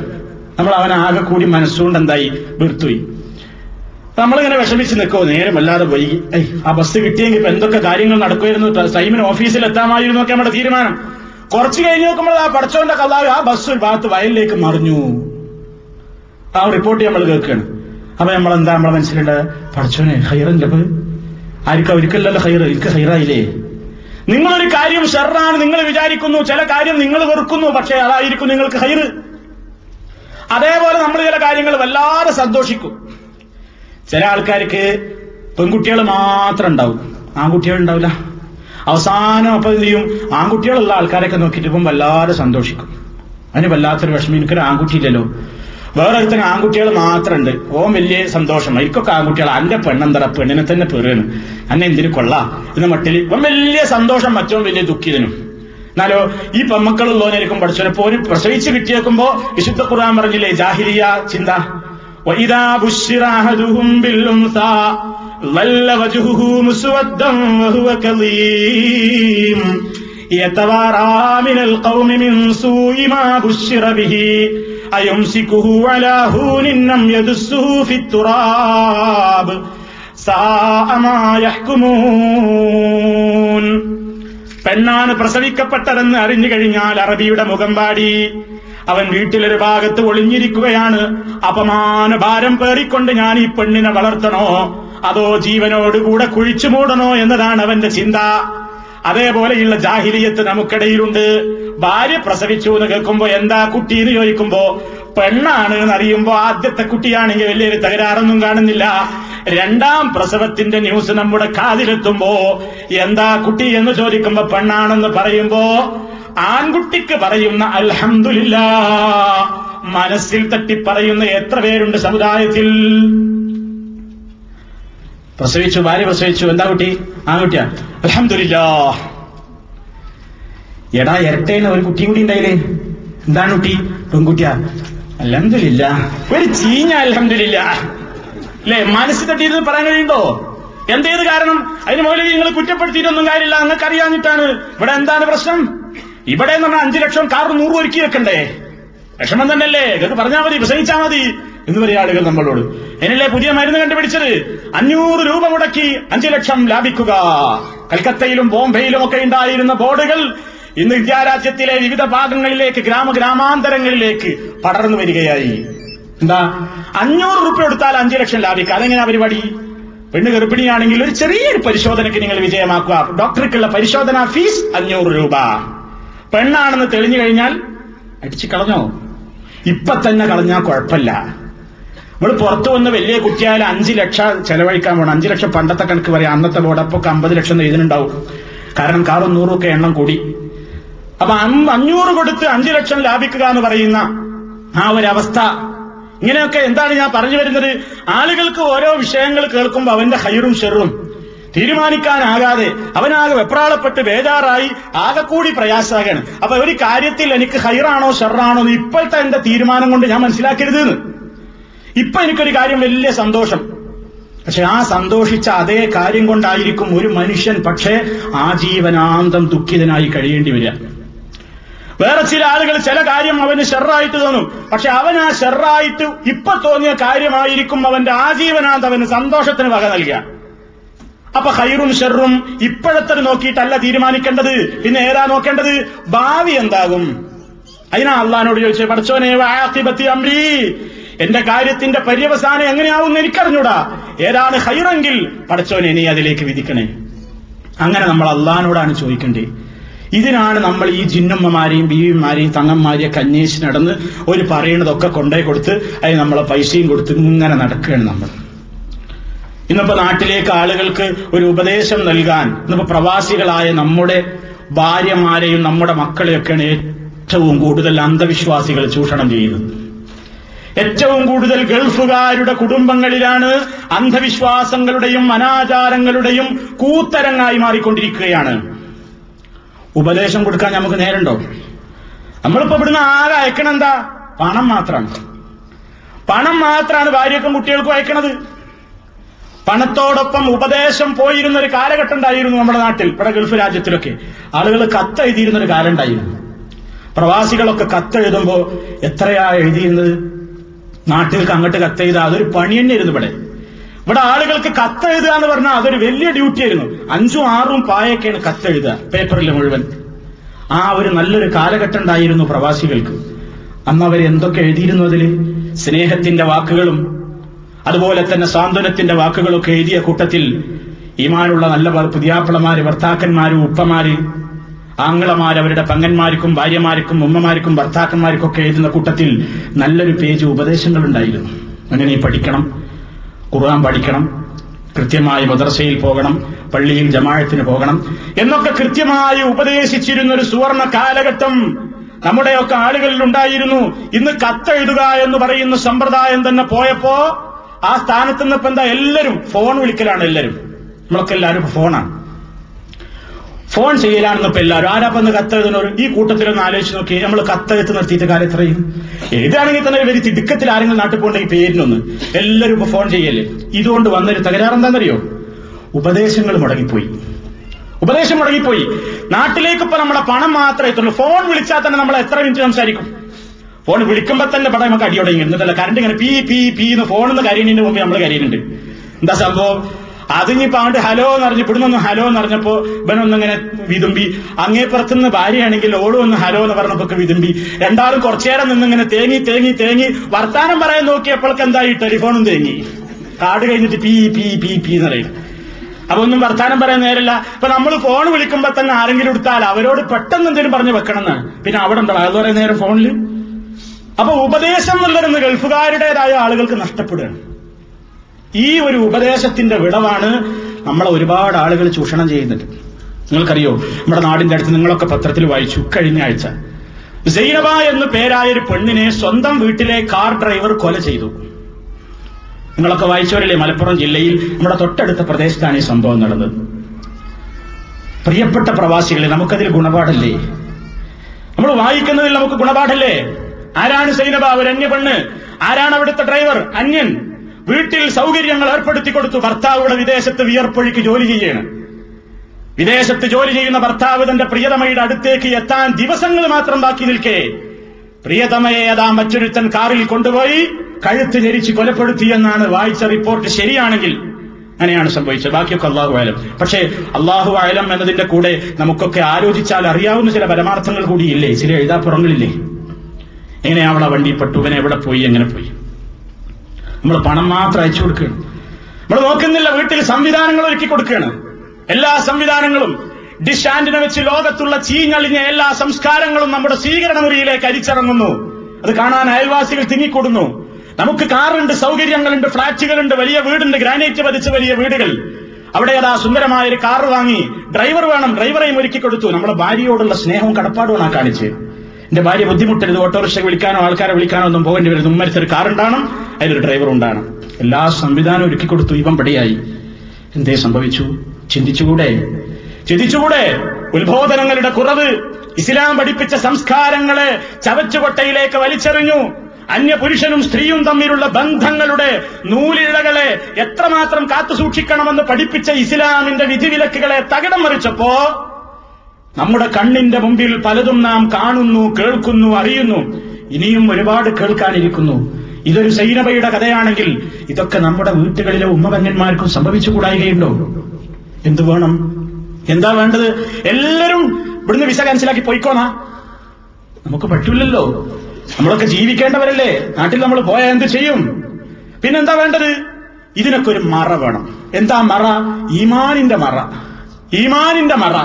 നമ്മൾ അവനെ ആകെ കൂടി മനസ്സുകൊണ്ട് എന്തായി വെറുത്തുപോയി. നമ്മളിങ്ങനെ വിഷമിച്ച് നിൽക്കുമോ, നേരം വല്ലാതെ വൈകി, ആ ബസ് കിട്ടിയെങ്കിൽ ഇപ്പൊ എന്തൊക്കെ കാര്യങ്ങൾ നടക്കുമായിരുന്നു, ടൈമിന് ഓഫീസിൽ എത്താമായിരുന്നു ഒക്കെ നമ്മുടെ തീരുമാനം. കുറച്ച് കഴിഞ്ഞ് നോക്കുമ്പോൾ ആ പടച്ചോന്റെ കള്ളാവ് ആ ബസ് ഒരു ഭാഗത്ത് വയലിലേക്ക് മറിഞ്ഞു. ആ റിപ്പോർട്ട് നമ്മൾ കേൾക്കുകയാണ്. അപ്പൊ നമ്മളെന്താ നമ്മളെ മനസ്സിലുണ്ട്, പടച്ചോനെ ഹൈറല്ലേ, ആർക്കും അവർക്കല്ലല്ലോ ഹൈറ്, എനിക്ക് ഹൈറായില്ലേ. നിങ്ങളൊരു കാര്യം ഷെറാണ് നിങ്ങൾ വിചാരിക്കുന്നു, ചില കാര്യം നിങ്ങൾ വെറുക്കുന്നു, പക്ഷെ അതായിരിക്കും നിങ്ങൾക്ക് ഹൈറ്. അതേപോലെ നമ്മൾ ചില കാര്യങ്ങൾ വല്ലാതെ സന്തോഷിക്കും. ചില ആൾക്കാർക്ക് പെൺകുട്ടികൾ മാത്രം ഉണ്ടാവും, ആൺകുട്ടികൾ ഉണ്ടാവില്ല. അവസാനം അപ്പൊ എന്ത് ചെയ്യും, ആൺകുട്ടികളുള്ള ആൾക്കാരൊക്കെ നോക്കിയിട്ട് ഇപ്പം വല്ലാതെ സന്തോഷിക്കും. അതിന് വല്ലാത്തൊരു വിഷമം, എനിക്കൊരു ആൺകുട്ടിയില്ലല്ലോ. വേറൊരുത്തന് ആൺകുട്ടികൾ മാത്രമുണ്ട്, ഓം വലിയ സന്തോഷം, എനിക്കൊക്കെ ആൺകുട്ടികൾ, അന്റെ പെണ്ണെന്തറ പെണ്ണിനെ തന്നെ പെറുകയാണ്, അന്നെ എന്തിനു കൊള്ളാം എന്ന മട്ടിൽ ഇവൻ വലിയ സന്തോഷം, മറ്റോ വലിയ ദുഃഖിതനും. എന്നാലോ ഈ പെമ്മക്കളുള്ളവനായിരിക്കും പഠിച്ചവനപ്പോ ഒരു പ്രസവിച്ച് കിട്ടിയേക്കുമ്പോ വിശുദ്ധ ഖുർആൻ പറഞ്ഞില്ലേ, ജാഹിലിയ ചിന്ത, പെണ്ണാണ് പ്രസവിക്കപ്പെട്ടതെന്ന് അറിഞ്ഞു കഴിഞ്ഞാൽ അറബിയുടെ മുഖം പാടി അവൻ വീട്ടിലൊരു ഭാഗത്ത് ഒളിഞ്ഞിരിക്കുകയാണ്. അപമാന ഭാരം പേറിക്കൊണ്ട് ഞാൻ ഈ പെണ്ണിനെ വളർത്തണോ അതോ ജീവനോടുകൂടെ കുഴിച്ചു മൂടണോ എന്നതാണ് അവന്റെ ചിന്ത. അതേപോലെയുള്ള ജാഹിലിയത്ത് നമുക്കിടയിലുണ്ട്. ഭാര്യ പ്രസവിച്ചു എന്ന് കേൾക്കുമ്പോ എന്താ കുട്ടി എന്ന് ചോദിക്കുമ്പോ, പെണ്ണാണ് എന്നറിയുമ്പോ ആദ്യത്തെ കുട്ടിയാണെങ്കിൽ വലിയൊരു തകരാറൊന്നും കാണുന്നില്ല. രണ്ടാം പ്രസവത്തിന്റെ ന്യൂസ് നമ്മുടെ കാതിലെത്തുമ്പോ എന്താ കുട്ടി എന്ന് ചോദിക്കുമ്പോ പെണ്ണാണെന്ന് പറയുമ്പോ ആൺകുട്ടിക്ക് പറയുന്ന അൽഹംദുലില്ലാ മനസ്സിൽ തട്ടിപ്പറയുന്ന എത്ര പേരുണ്ട് സമുദായത്തിൽ. പ്രസവിച്ചു, ഭാര്യ പ്രസവിച്ചു, എന്താ കുട്ടി, ആൺകുട്ടിയാ, അൽഹംദുലില്ലാ. എടാ ഇരട്ടയിൽ ഒരു കുട്ടിയും കൂടി ഉണ്ടായില്ലേ, എന്താണ് കുട്ടി, പെൺകുട്ടിയാ, അൽഹംദുലില്ലാ. ഒരു ചീഞ്ഞ അൽഹംദുലില്ലാ അല്ലേ, മനസ്സിൽ തട്ടിയത് പറയാൻ കഴിയുണ്ടോ? എന്തേത് കാരണം? അതിന് മുകളിൽ നിങ്ങൾ കുറ്റപ്പെടുത്തിയിട്ടൊന്നും കാര്യമില്ല, നിങ്ങൾക്ക് അറിയാഞ്ഞിട്ടാണ്. ഇവിടെ എന്താണ് പ്രശ്നം? ഇവിടെ എന്ന് പറഞ്ഞാൽ 5 ലക്ഷം കാർ 100 ഒരുക്കി വെക്കണ്ടേ, വിഷമം തന്നെയല്ലേ, ഇതൊക്കെ പറഞ്ഞാൽ മതി, പ്രസംഗിച്ചാൽ മതി എന്ന് പറയുന്ന ആളുകൾ നമ്മളോട്. എന്നല്ലേ പുതിയ മരുന്ന് കണ്ടുപിടിച്ചത്, 500 രൂപ മുടക്കി 5 ലക്ഷം ലാഭിക്കുക. കൽക്കത്തയിലും ബോംബെയിലും ഒക്കെ ഉണ്ടായിരുന്ന ബോർഡുകൾ ഇന്ന് ഇന്ത്യാരാജ്യത്തിലെ വിവിധ ഭാഗങ്ങളിലേക്ക്, ഗ്രാമ ഗ്രാമാന്തരങ്ങളിലേക്ക് പടർന്നു വരികയായി. എന്താ, 500 രൂപ കൊടുത്താൽ 5 ലക്ഷം ലാഭിക്കുക. അതെങ്ങനെയാ പരിപാടി? പെണ്ണ് ഗർഭിണിയാണെങ്കിൽ ഒരു ചെറിയൊരു പരിശോധനയ്ക്ക് നിങ്ങൾ വിജയമാക്കുക, ഡോക്ടർക്കുള്ള പരിശോധനാ ഫീസ് 500 രൂപ. പെണ്ണാണെന്ന് തെളിഞ്ഞു കഴിഞ്ഞാൽ അടിച്ചു കളഞ്ഞോ, ഇപ്പൊ തന്നെ കളഞ്ഞാൽ കുഴപ്പമില്ല. നമ്മൾ പുറത്തു വന്ന് വലിയ കുട്ടിയായാലും 5 ലക്ഷം ചെലവഴിക്കാൻ വേണം. 5 ലക്ഷം പണ്ടത്തെ കണക്ക് പറയാം, അന്നത്തെ ബോർഡപ്പൊക്കെ 50 ലക്ഷം എഴുതിനുണ്ടാവും, കാരണം കാറും 100 ഒക്കെ എണ്ണം കൂടി. അപ്പൊ 500 കൊടുത്ത് 5 ലക്ഷം ലാഭിക്കുക എന്ന് പറയുന്ന ആ ഒരവസ്ഥ. ഇങ്ങനെയൊക്കെ എന്താണ് ഞാൻ പറഞ്ഞു വരുന്നത്, ആളുകൾക്ക് ഓരോ വിഷയങ്ങൾ കേൾക്കുമ്പോൾ അവന്റെ ഹൈറും ഷെറും തീരുമാനിക്കാനാകാതെ അവനാകെ വെപ്രാളപ്പെട്ട് ബേജാറായി ആകെക്കൂടി പ്രയാസാകാണ്. അപ്പൊ ഒരു കാര്യത്തിൽ എനിക്ക് ഹൈറാണോ ഷെറാണോ എന്ന് ഇപ്പോഴത്തെ എന്റെ തീരുമാനം കൊണ്ട് ഞാൻ മനസ്സിലാക്കരുത്. ഇപ്പൊ എനിക്കൊരു കാര്യം വലിയ സന്തോഷം, പക്ഷെ ആ സന്തോഷിച്ച അതേ കാര്യം കൊണ്ടായിരിക്കും ഒരു മനുഷ്യൻ പക്ഷേ ആജീവനാന്തം ദുഃഖിതനായി കഴിയേണ്ടി വരിക. വേറെ ചില ആളുകൾ ചില കാര്യം അവന് ഷെറായിട്ട് തോന്നും, പക്ഷെ അവൻ ആ ഷെറായിട്ട് ഇപ്പൊ തോന്നിയ കാര്യമായിരിക്കും അവന്റെ ആജീവനാന്തം അവന് സന്തോഷത്തിന് വക നൽകുക. അപ്പൊ ഹൈറും ഷെറും ഇപ്പോഴത്തെ നോക്കിയിട്ടല്ല തീരുമാനിക്കേണ്ടത്, പിന്നെ ഏതാ നോക്കേണ്ടത്, ഭാവി എന്താകും. അതിനാ അള്ളാഹിനോട് ചോദിച്ചു, പടച്ചോനെ വഅഖിബത്തി അംരി, എന്റെ കാര്യത്തിന്റെ പര്യവസാനം എങ്ങനെയാവുമെന്ന് എനിക്കറിഞ്ഞൂടാ, ഏതാണ് ഹൈറെങ്കിൽ പടച്ചോനെ നീ അതിലേക്ക് വിധിക്കണേ. അങ്ങനെ നമ്മൾ അള്ളാഹിനോടാണ് ചോദിക്കേണ്ടത്. ഇതിനാണ് നമ്മൾ ഈ ജിന്നമ്മമാരെയും ബീവിമാരെയും തങ്ങന്മാരെയും കന്യേശി നടന്ന് ഒരു പറയണതൊക്കെ കൊണ്ടേ കൊടുത്ത് അതിന് നമ്മളെ പൈസയും കൊടുത്ത് ഇങ്ങനെ നടക്കുകയാണ് നമ്മൾ. ഇന്നിപ്പോൾ നാട്ടിലേക്ക് ആളുകൾക്ക് ഒരു ഉപദേശം നൽകാൻ ഇന്നിപ്പോൾ പ്രവാസികളായ നമ്മുടെ ഭാര്യമാരെയും നമ്മുടെ മക്കളെയൊക്കെയാണ് ഏറ്റവും കൂടുതൽ അന്ധവിശ്വാസികൾ ചൂഷണം ചെയ്യുന്നത്. ഏറ്റവും കൂടുതൽ ഗൾഫുകാരുടെ കുടുംബങ്ങളിലാണ് അന്ധവിശ്വാസങ്ങളുടെയും അനാചാരങ്ങളുടെയും കൂത്തരങ്ങായി മാറിക്കൊണ്ടിരിക്കുകയാണ്. ഉപദേശം കൊടുക്കാൻ നമുക്ക് നേരമുണ്ടോ? നമ്മളിപ്പോ ഇവിടുന്ന് ആകെ അയക്കണം എന്താ? പണം മാത്രമാണ്. പണം മാത്രമാണ് ഭാര്യക്കും കുട്ടികൾക്കും അയക്കണത്. പണത്തോടൊപ്പം ഉപദേശം പോയിരുന്ന ഒരു കാലഘട്ടം ഉണ്ടായിരുന്നു നമ്മുടെ നാട്ടിൽ. ഇവിടെ ഗൾഫ് രാജ്യത്തിലൊക്കെ ആളുകൾ കത്തെഴുതിയിരുന്ന ഒരു കാലം ഉണ്ടായിരുന്നു. പ്രവാസികളൊക്കെ കത്തെഴുതുമ്പോൾ എത്രയാ എഴുതിയിരുന്നത്? നാട്ടിലേക്ക് അങ്ങോട്ട് കത്തെഴുതാ അതൊരു പണി തന്നെ ആയിരുന്നു. ഇവിടെ ആളുകൾക്ക് കത്തെഴുതുക എന്ന് പറഞ്ഞാൽ അതൊരു വലിയ ഡ്യൂട്ടി ആയിരുന്നു. 5ഉം 6ഉം പായൊക്കെയാണ് കത്തെഴുതുക പേപ്പറിൽ മുഴുവൻ. ആ ഒരു നല്ലൊരു കാലഘട്ടം ഉണ്ടായിരുന്നു പ്രവാസികൾക്ക്. അന്ന് അവർ എന്തൊക്കെ എഴുതിയിരുന്നു അതിൽ? സ്നേഹത്തിന്റെ വാക്കുകളും അതുപോലെ തന്നെ സാന്ത്വനത്തിന്റെ വാക്കുകളൊക്കെ എഴുതിയ കൂട്ടത്തിൽ ഈമാനുള്ള നല്ല പുതിയാപ്പിളമാര്, ഭർത്താക്കന്മാര്, ഉപ്പമാര്, ആങ്ങളമാർ, അവരുടെ പങ്ങന്മാർക്കും ഭാര്യമാർക്കും ഉമ്മമാർക്കും ഭർത്താക്കന്മാർക്കും ഒക്കെ എഴുതുന്ന കൂട്ടത്തിൽ നല്ലൊരു പേജ് ഉപദേശങ്ങളുണ്ടായിരുന്നു. അങ്ങനെ നീ പഠിക്കണം, ഖുർആൻ പഠിക്കണം, കൃത്യമായി മദ്രസയിൽ പോകണം, പള്ളിയിൽ ജമാഅത്തിന് പോകണം എന്നൊക്കെ കൃത്യമായി ഉപദേശിച്ചിരുന്ന ഒരു സുവർണ കാലഘട്ടം നമ്മുടെയൊക്കെ ആളുകളിൽ ഉണ്ടായിരുന്നു. ഇന്ന് കത്തെഴുതുക എന്ന് പറയുന്ന സമ്പ്രദായം തന്നെ പോയപ്പോ ആ സ്ഥാനത്ത് നിന്നിപ്പോ എന്താ? എല്ലാവരും ഫോൺ വിളിക്കലാണ്. നമ്മളൊക്കെ എല്ലാവരും ഫോണാണ്, ഫോൺ ചെയ്യലാണെന്ന് ഇപ്പൊ എല്ലാവരും. ആരാപ്പം ഒന്ന് കത്തെഴുതുന്നവർ ഈ കൂട്ടത്തിലൊന്ന് ആലോചിച്ച് നോക്കി. നമ്മൾ കത്തെഴുത്ത് നിർത്തിയിട്ട് കാലം എത്രയും എഴുതാണെങ്കിൽ തന്നെ ഒരു തിടുക്കത്തിൽ ആരെങ്കിലും നാട്ടിൽ പോകണമെങ്കിൽ പേരിനൊന്ന് എല്ലാവരും ഇപ്പൊ ഫോൺ ചെയ്യല്ലേ. ഇതുകൊണ്ട് വന്നൊരു തകരാറെന്താണെന്നറിയോ? ഉപദേശങ്ങൾ മുടങ്ങിപ്പോയി. നാട്ടിലേക്ക് ഇപ്പൊ നമ്മളെ പണം മാത്രമേ എത്തുള്ളൂ. ഫോൺ വിളിച്ചാൽ തന്നെ നമ്മൾ എത്ര മിനിറ്റ് സംസാരിക്കും? ഫോൺ വിളിക്കുമ്പോൾ തന്നെ പടം നമുക്ക് അടിയോടങ്ങി എന്നിട്ടല്ല കറണ്ട് ഇങ്ങനെ പീ പീ പീന്ന് ഫോണെന്ന് കരയുന്നതിന് മുമ്പ് നമ്മൾ കരയുന്നുണ്ട്. എന്താ സംഭവം? അതിനിപ്പോ അങ്ങോട്ട് ഹലോ എന്ന് പറഞ്ഞ് ഇവിടുന്നൊന്ന് ഹലോ എന്ന് പറഞ്ഞപ്പോ ഇവനൊന്നിങ്ങനെ വിതുമ്പി, അങ്ങേപ്പുറത്തുനിന്ന് ഭാര്യയാണെങ്കിൽ ഓടും ഒന്ന് ഹലോ എന്ന് പറഞ്ഞപ്പോ വിതുമ്പി, രണ്ടാളും കുറച്ചേരം നിന്നിങ്ങനെ തേങ്ങി വർത്താനം പറയാൻ നോക്കിയപ്പോൾക്ക് എന്തായി? ടെലിഫോണും തേങ്ങി. കാർഡ് കഴിഞ്ഞിട്ട് പീ പീ പീ പീ എന്ന് പറയും. അപ്പൊ ഒന്നും വർത്താനം പറയാൻ നേരല്ല. ഇപ്പൊ നമ്മൾ ഫോൺ വിളിക്കുമ്പോ തന്നെ ആരെങ്കിലും എടുത്താൽ അവരോട് പെട്ടെന്ന് എന്തെങ്കിലും പറഞ്ഞ് വെക്കണം എന്നാണ്. പിന്നെ അവിടെ ഉണ്ടോ അത് പറയാൻ നേരം ഫോണില്? അപ്പൊ ഉപദേശം എന്നുള്ളതെന്ന് ഗൾഫുകാരുടേതായ ആളുകൾക്ക് നഷ്ടപ്പെടുകയാണ്. ഈ ഒരു ഉപദേശത്തിന്റെ വിടവാണ് നമ്മളെ ഒരുപാട് ആളുകൾ ചൂഷണം ചെയ്യുന്നത്. നിങ്ങൾക്കറിയോ, നമ്മുടെ നാടിന്റെ അടുത്ത് നിങ്ങളൊക്കെ പത്രത്തിൽ വായിച്ചു കഴിഞ്ഞ ആഴ്ച സൈനബ എന്ന് പേരായ ഒരു പെണ്ണിനെ സ്വന്തം വീട്ടിലെ കാർ ഡ്രൈവർ കൊല ചെയ്തു. നിങ്ങളൊക്കെ വായിച്ചവരല്ലേ? മലപ്പുറം ജില്ലയിൽ നമ്മുടെ തൊട്ടടുത്ത പ്രദേശത്താണ് ഈ സംഭവം നടന്നത്. പ്രിയപ്പെട്ട പ്രവാസികളെ, നമുക്കതിൽ ഗുണപാഠല്ലേ? നമ്മൾ വായിക്കുന്നതിൽ നമുക്ക് ഗുണപാഠല്ലേ? ആരാണ് സൈനബ? ഒരു അന്യ പെണ്ണ്. ആരാണ് അവിടുത്തെ ഡ്രൈവർ? അന്യൻ. വീട്ടിൽ സൗകര്യങ്ങൾ ഏർപ്പെടുത്തി കൊടുത്തു. ഭർത്താവിടെ വിദേശത്ത് വിയർപ്പൊഴിക്ക് ജോലി ചെയ്യാണ്. വിദേശത്ത് ജോലി ചെയ്യുന്ന ഭർത്താവ് തന്റെ പ്രിയതമയുടെ അടുത്തേക്ക് എത്താൻ ദിവസങ്ങൾ മാത്രം ബാക്കി നിൽക്കേ പ്രിയതമയെ അതാ മറ്റൊരുത്തൻ കാറിൽ കൊണ്ടുപോയി കഴുത്ത് ഞെരിച്ച് കൊലപ്പെടുത്തിയെന്നാണ് വായിച്ച റിപ്പോർട്ട്. ശരിയാണെങ്കിൽ അങ്ങനെയാണ് സംഭവിച്ചത്. ബാക്കിയൊക്കെ അല്ലാഹു അലം. പക്ഷേ അല്ലാഹു അലം എന്നതിന്റെ കൂടെ നമുക്കൊക്കെ ആലോചിച്ചാൽ അറിയാവുന്ന ചില പരമാർത്ഥങ്ങൾ കൂടിയില്ലേ? ചില എഴുതാപ്പുറങ്ങളില്ലേ? എങ്ങനെയാവള വണ്ടിപ്പെട്ടു, ഇവനെ എവിടെ പോയി, എങ്ങനെ പോയി? നമ്മൾ പണം മാത്രം അയച്ചു കൊടുക്കുകയാണ്. നമ്മൾ നോക്കുന്നില്ല. വീട്ടിൽ സംവിധാനങ്ങൾ ഒരുക്കി കൊടുക്കുകയാണ്. എല്ലാ സംവിധാനങ്ങളും ഡിഷ് ആന്റിന വെച്ച് ലോകത്തുള്ള ചീഞ്ഞളിഞ്ഞ എല്ലാ സംസ്കാരങ്ങളും നമ്മുടെ സ്വീകരണ മുറിയിലേക്ക് അരിച്ചിറങ്ങുന്നു. അത് കാണാൻ അയൽവാസികൾ തിങ്ങിക്കൂടുന്നു. നമുക്ക് കാറുണ്ട്, സൗകര്യങ്ങളുണ്ട്, ഫ്ളാറ്റുകളുണ്ട്, വലിയ വീടുണ്ട്, ഗ്രാനൈറ്റ് പതിച്ച വലിയ വീടുകൾ. അവിടെ അതാ സുന്ദരമായ ഒരു കാർ വാങ്ങി ഡ്രൈവർ വേണം, ഡ്രൈവറെയും ഒരുക്കി കൊടുത്തു. നമ്മുടെ ഭാര്യയോടുള്ള സ്നേഹവും കടപ്പാടുമാണ് ആ കാണിച്ച്. എന്റെ ഭാര്യ ബുദ്ധിമുട്ടരുത്, ഓട്ടോറിക്ഷ വിളിക്കാനോ ആൾക്കാരെ വിളിക്കാനോ ഒന്നും പോകേണ്ടി വരുന്നു, ഉമ്മരത്തൊരു കാറുണ്ടാണ്, അതിലൊരു ഡ്രൈവർ ഉണ്ടാണ്, എല്ലാ സംവിധാനവും ഒരുക്കി കൊടുത്തു. ഇവൻ പടിയായി. എന്തേ സംഭവിച്ചു? ചിന്തിച്ചുകൂടെ? ഉത്ബോധനങ്ങളുടെ കുറവ് ഇസ്ലാം പഠിപ്പിച്ച സംസ്കാരങ്ങളെ ചവച്ചുകൊട്ടയിലേക്ക് വലിച്ചെറിഞ്ഞു. അന്യപുരുഷനും സ്ത്രീയും തമ്മിലുള്ള ബന്ധങ്ങളുടെ നൂലിഴകളെ എത്രമാത്രം കാത്തുസൂക്ഷിക്കണമെന്ന് പഠിപ്പിച്ച ഇസ്ലാമിന്റെ വിധിവിലക്കുകളെ തകിടം മറിച്ചപ്പോ നമ്മുടെ കണ്ണിന്റെ മുമ്പിൽ പലതും നാം കാണുന്നു, കേൾക്കുന്നു, അറിയുന്നു. ഇനിയും ഒരുപാട് കേൾക്കാനിരിക്കുന്നു. ഇതൊരു സൈനബയുടെ കഥയാണെങ്കിൽ ഇതൊക്കെ നമ്മുടെ വീട്ടുകളിലെ ഉമ്മകന്യന്മാർക്കും സംഭവിച്ചുകൂടായികയുണ്ടോ? എന്തു വേണം? എന്താ വേണ്ടത്? എല്ലാവരും ഇവിടുന്ന് വിസ ക്യാൻസലാക്കി പോയിക്കോണാ? നമുക്ക് പറ്റൂലല്ലോ. നമ്മളൊക്കെ ജീവിക്കേണ്ടവരല്ലേ? നാട്ടിൽ നമ്മൾ പോയാൽ എന്ത് ചെയ്യും? പിന്നെന്താ വേണ്ടത്? ഇതിനൊക്കെ ഒരു മറ വേണം. എന്താ മറ? ഈമാനിന്റെ മറ.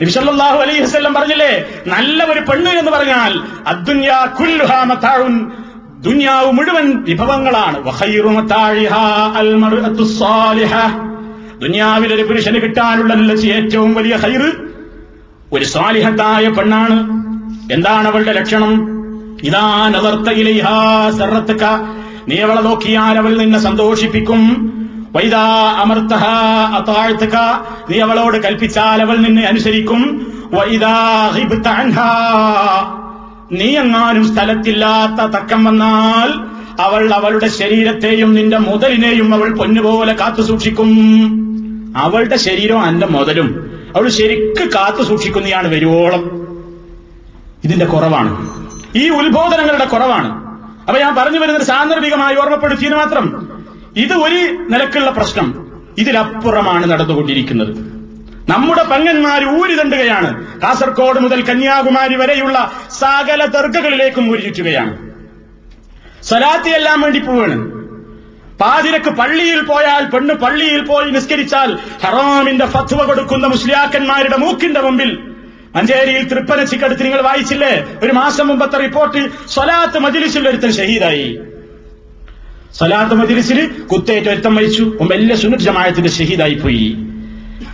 നബി സല്ലല്ലാഹു അലൈഹി വസല്ലം പറഞ്ഞില്ലേ, നല്ല ഒരു പെണ്ണ് എന്ന് പറഞ്ഞാൽ അദ്ദുനിയാ കുല്ലുഹാ മതാഉൻ, ദുനിയാവ് മുഴുവൻ വിഭവങ്ങളാണ്. വഖൈറു മതാഇഹാ അൽ മർഅത്തു സ്വാലിഹ, ദുനിയാവിൽ ഒരു പുരുഷന് കിട്ടാനുള്ള ഏറ്റവും വലിയ ഖൈർ ഒരു സ്വാലിഹത്തായ പെണ്ണാണ്. എന്താണ് അവളുടെ ലക്ഷണം? ഇദാ നദർത ഇലൈഹാ സറതക, നീ അവളെ നോക്കിയാൽ അവൾ നിന്നെ സന്തോഷിപ്പിക്കും. വൈദാ അമർതഹ അതാഅതക, നീ അവളോട് കൽപ്പിച്ചാൽ അവൾ നിന്നെ അനുസരിക്കും. വൈദാ ഗിബ്ത അൻഹാ, നീ എങ്ങാനും സ്ഥലത്തില്ലാത്ത തക്കം വന്നാൽ അവൾ അവളുടെ ശരീരത്തെയും നിന്റെ മുതലിനെയും അവൾ പൊന്നുപോലെ കാത്തു സൂക്ഷിക്കും. അവളുടെ ശരീരവും അന്റെ മുതലും അവൾ ശരിക്ക് കാത്തു സൂക്ഷിക്കുന്നതാണ് വരുവോളം. ഇതിന്റെ കുറവാണ്, ഈ ഉത്ബോധനങ്ങളുടെ കുറവാണ്. അപ്പൊ ഞാൻ പറഞ്ഞു വരുന്നത് സാന്ദർഭികമായി ഓർമ്മപ്പെടുത്തിയെന്ന് മാത്രം. ഇത് ഒരു നിലക്കുള്ള പ്രശ്നം, ഇതിലപ്പുറമാണ് നടന്നുകൊണ്ടിരിക്കുന്നത്. നമ്മുടെ പങ്ങന്മാർ ഊരി തണ്ടുകയാണ്. കാസർഗോഡ് മുതൽ കന്യാകുമാരി വരെയുള്ള സകല ദർഗകളിലേക്കും ഊരി ചുറ്റുകയാണ്. സ്വലാത്തി എല്ലാം വേണ്ടി പോവാണ്. പാതിരക്ക് പള്ളിയിൽ പോയാൽ, പെണ്ണ് പള്ളിയിൽ പോയി നിസ്കരിച്ചാൽ ഹറാമിന്റെ ഫത്വ കൊടുക്കുന്ന മുസ്ലിയാക്കന്മാരുടെ മൂക്കിന്റെ മുമ്പിൽ. മഞ്ചേരിയിൽ തൃപ്പനച്ചിക്കടുത്ത് നിങ്ങൾ വായിച്ചില്ലേ, ഒരു മാസം മുമ്പത്തെ റിപ്പോർട്ട്, സ്വലാത്ത് മജ്ലിസിൽ ഒരുത്തൻ ഷഹീദായി. സ്വലാത്ത് മജ്ലിസിൽ കുത്തേറ്റ് ഒരുത്തൻ മരിച്ചു, വലിയ സുന്നത്ത് ജമാഅത്തിന്റെ ഷഹീദായി പോയി.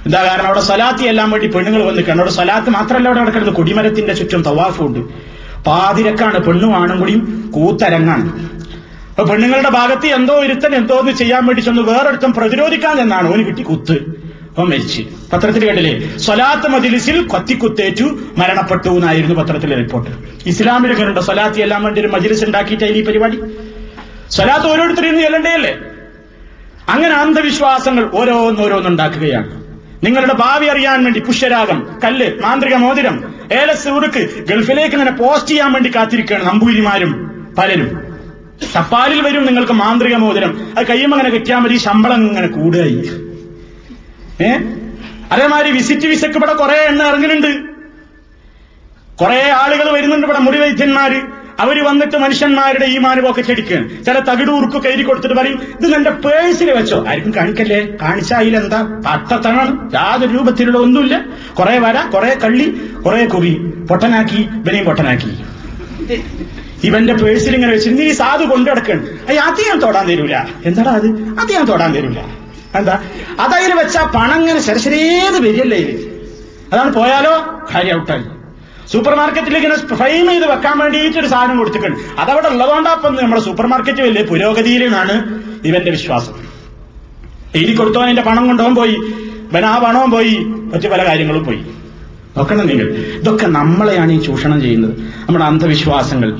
എന്താ കാരണം? അവിടെ സ്വലാത്തി എല്ലാം വേണ്ടി പെണ്ണുങ്ങൾ വന്ന് കാണും. അവിടെ സ്വലാത്ത് മാത്രമല്ല അവിടെ നടക്കുന്നത്, കൊടിമരത്തിന്റെ ചുറ്റും തവാഫുണ്ട്. പാതിരക്കാണ്, പെണ്ണും ആണും കൂടിയും കൂത്തരങ്ങാണ്. അപ്പൊ പെണ്ണുങ്ങളുടെ ഭാഗത്ത് എന്തോ ഒരുത്തൻ എന്തോന്ന് ചെയ്യാൻ വേണ്ടി ചെന്ന് വേറൊരുത്തൻ പ്രതിരോധിക്കാൻ എന്നാണ്, ഓന് കിട്ടി കുത്ത്, അവൻ മരിച്ചു. പത്രത്തിൽ കണ്ടില്ലേ, സ്വലാത്ത് മജ്ലിസിൽ കത്തിക്കുത്തേറ്റു മരണപ്പെട്ടു എന്നായിരുന്നു പത്രത്തിലെ റിപ്പോർട്ട്. ഇസ്ലാമിൽ കണ്ടോ സ്വലാത്തി എല്ലാം വേണ്ടി ഒരു മജ്ലിസ് ഉണ്ടാക്കിയിട്ടായി ഈ പരിപാടി? സ്വലാത്ത് ഓരോരുത്തരും ചെല്ലണ്ടേയല്ലേ? അങ്ങനെ അന്ധവിശ്വാസങ്ങൾ ഓരോന്നോരോന്നുണ്ടാക്കുകയാണ്. നിങ്ങളുടെ ഭാവി അറിയാൻ വേണ്ടി പുഷ്യരാഗം, കല്ല്, മാന്ത്രിക മോതിരം, ഏലസ് ഉറുക്ക് ഗൾഫിലേക്ക് ഇങ്ങനെ പോസ്റ്റ് ചെയ്യാൻ വേണ്ടി കാത്തിരിക്കുകയാണ് നമ്പൂരിമാരും പലരും. തപ്പാലിൽ വരും നിങ്ങൾക്ക് മാന്ത്രിക മോതിരം, അത് കഴിയുമ്പോൾ അങ്ങനെ കിട്ടിയാൽ മതി, ശമ്പളം ഇങ്ങനെ കൂടുകയായി. അതേമാതിരി വിസിറ്റ് വിസക്ക് ഇവിടെ കുറെ എണ്ണ ഇറങ്ങുന്നുണ്ട്. കുറെ ആളുകൾ വരുന്നുണ്ട് ഇവിടെ, മുറിവൈദ്യന്മാര്. അവര് വന്നിട്ട് മനുഷ്യന്മാരുടെ ഈ മാനുവൊക്കെ ചെടിക്കുകയാണ്. ചില തകിടൂർക്ക് കയറി കൊടുത്തിട്ട് പറയും, ഇത് നിന്റെ പേഴ്സിൽ വെച്ചോ, ആർക്കും കാണിക്കല്ലേ, കാണിച്ചായിലെന്താ, പട്ടത്തണാണ്, യാതൊരു രൂപത്തിലുള്ള ഒന്നുമില്ല. കുറെ വര, കുറെ കള്ളി, കുറെ കുറി, പൊട്ടനാക്കി ഇവനെയും പൊട്ടനാക്കി. ഇവന്റെ പേഴ്സിൽ ഇങ്ങനെ വെച്ചിട്ട് നീ സാധു കൊണ്ടു കിടക്കണം. അയ്യ, അത് ഞാൻ തൊടാൻ തരൂല. എന്താടാ അത്? അത് ഞാൻ തൊടാൻ തരൂല. എന്താ അതയിൽ വെച്ചാ പണം ഇങ്ങനെ ശരശരേത് വരികയല്ലേ, അതാണ് പോയാലോ കാര്യം ഔട്ടായി. സൂപ്പർ മാർക്കറ്റിലേക്ക് ഫ്രെയിം ചെയ്ത് വെക്കാൻ വേണ്ടിയിട്ടൊരു സാധനം കൊടുത്തിട്ടുണ്ട്, അതവിടെ ഉള്ളതുകൊണ്ടാപ്പം നമ്മുടെ സൂപ്പർ മാർക്കറ്റ് വലിയ പുരോഗതിയിലാണ് ഇവന്റെ വിശ്വാസം. എഴുതി കൊടുത്തവൻ അതിന്റെ പണം കൊണ്ടുപോകാൻ പോയി, ഇവൻ ആ പണവും പോയി, മറ്റു പല കാര്യങ്ങളും പോയി. നോക്കണം നിങ്ങൾ, ഇതൊക്കെ നമ്മളെയാണ് ഈ ചൂഷണം ചെയ്യുന്നത്, നമ്മുടെ അന്ധവിശ്വാസങ്ങൾ.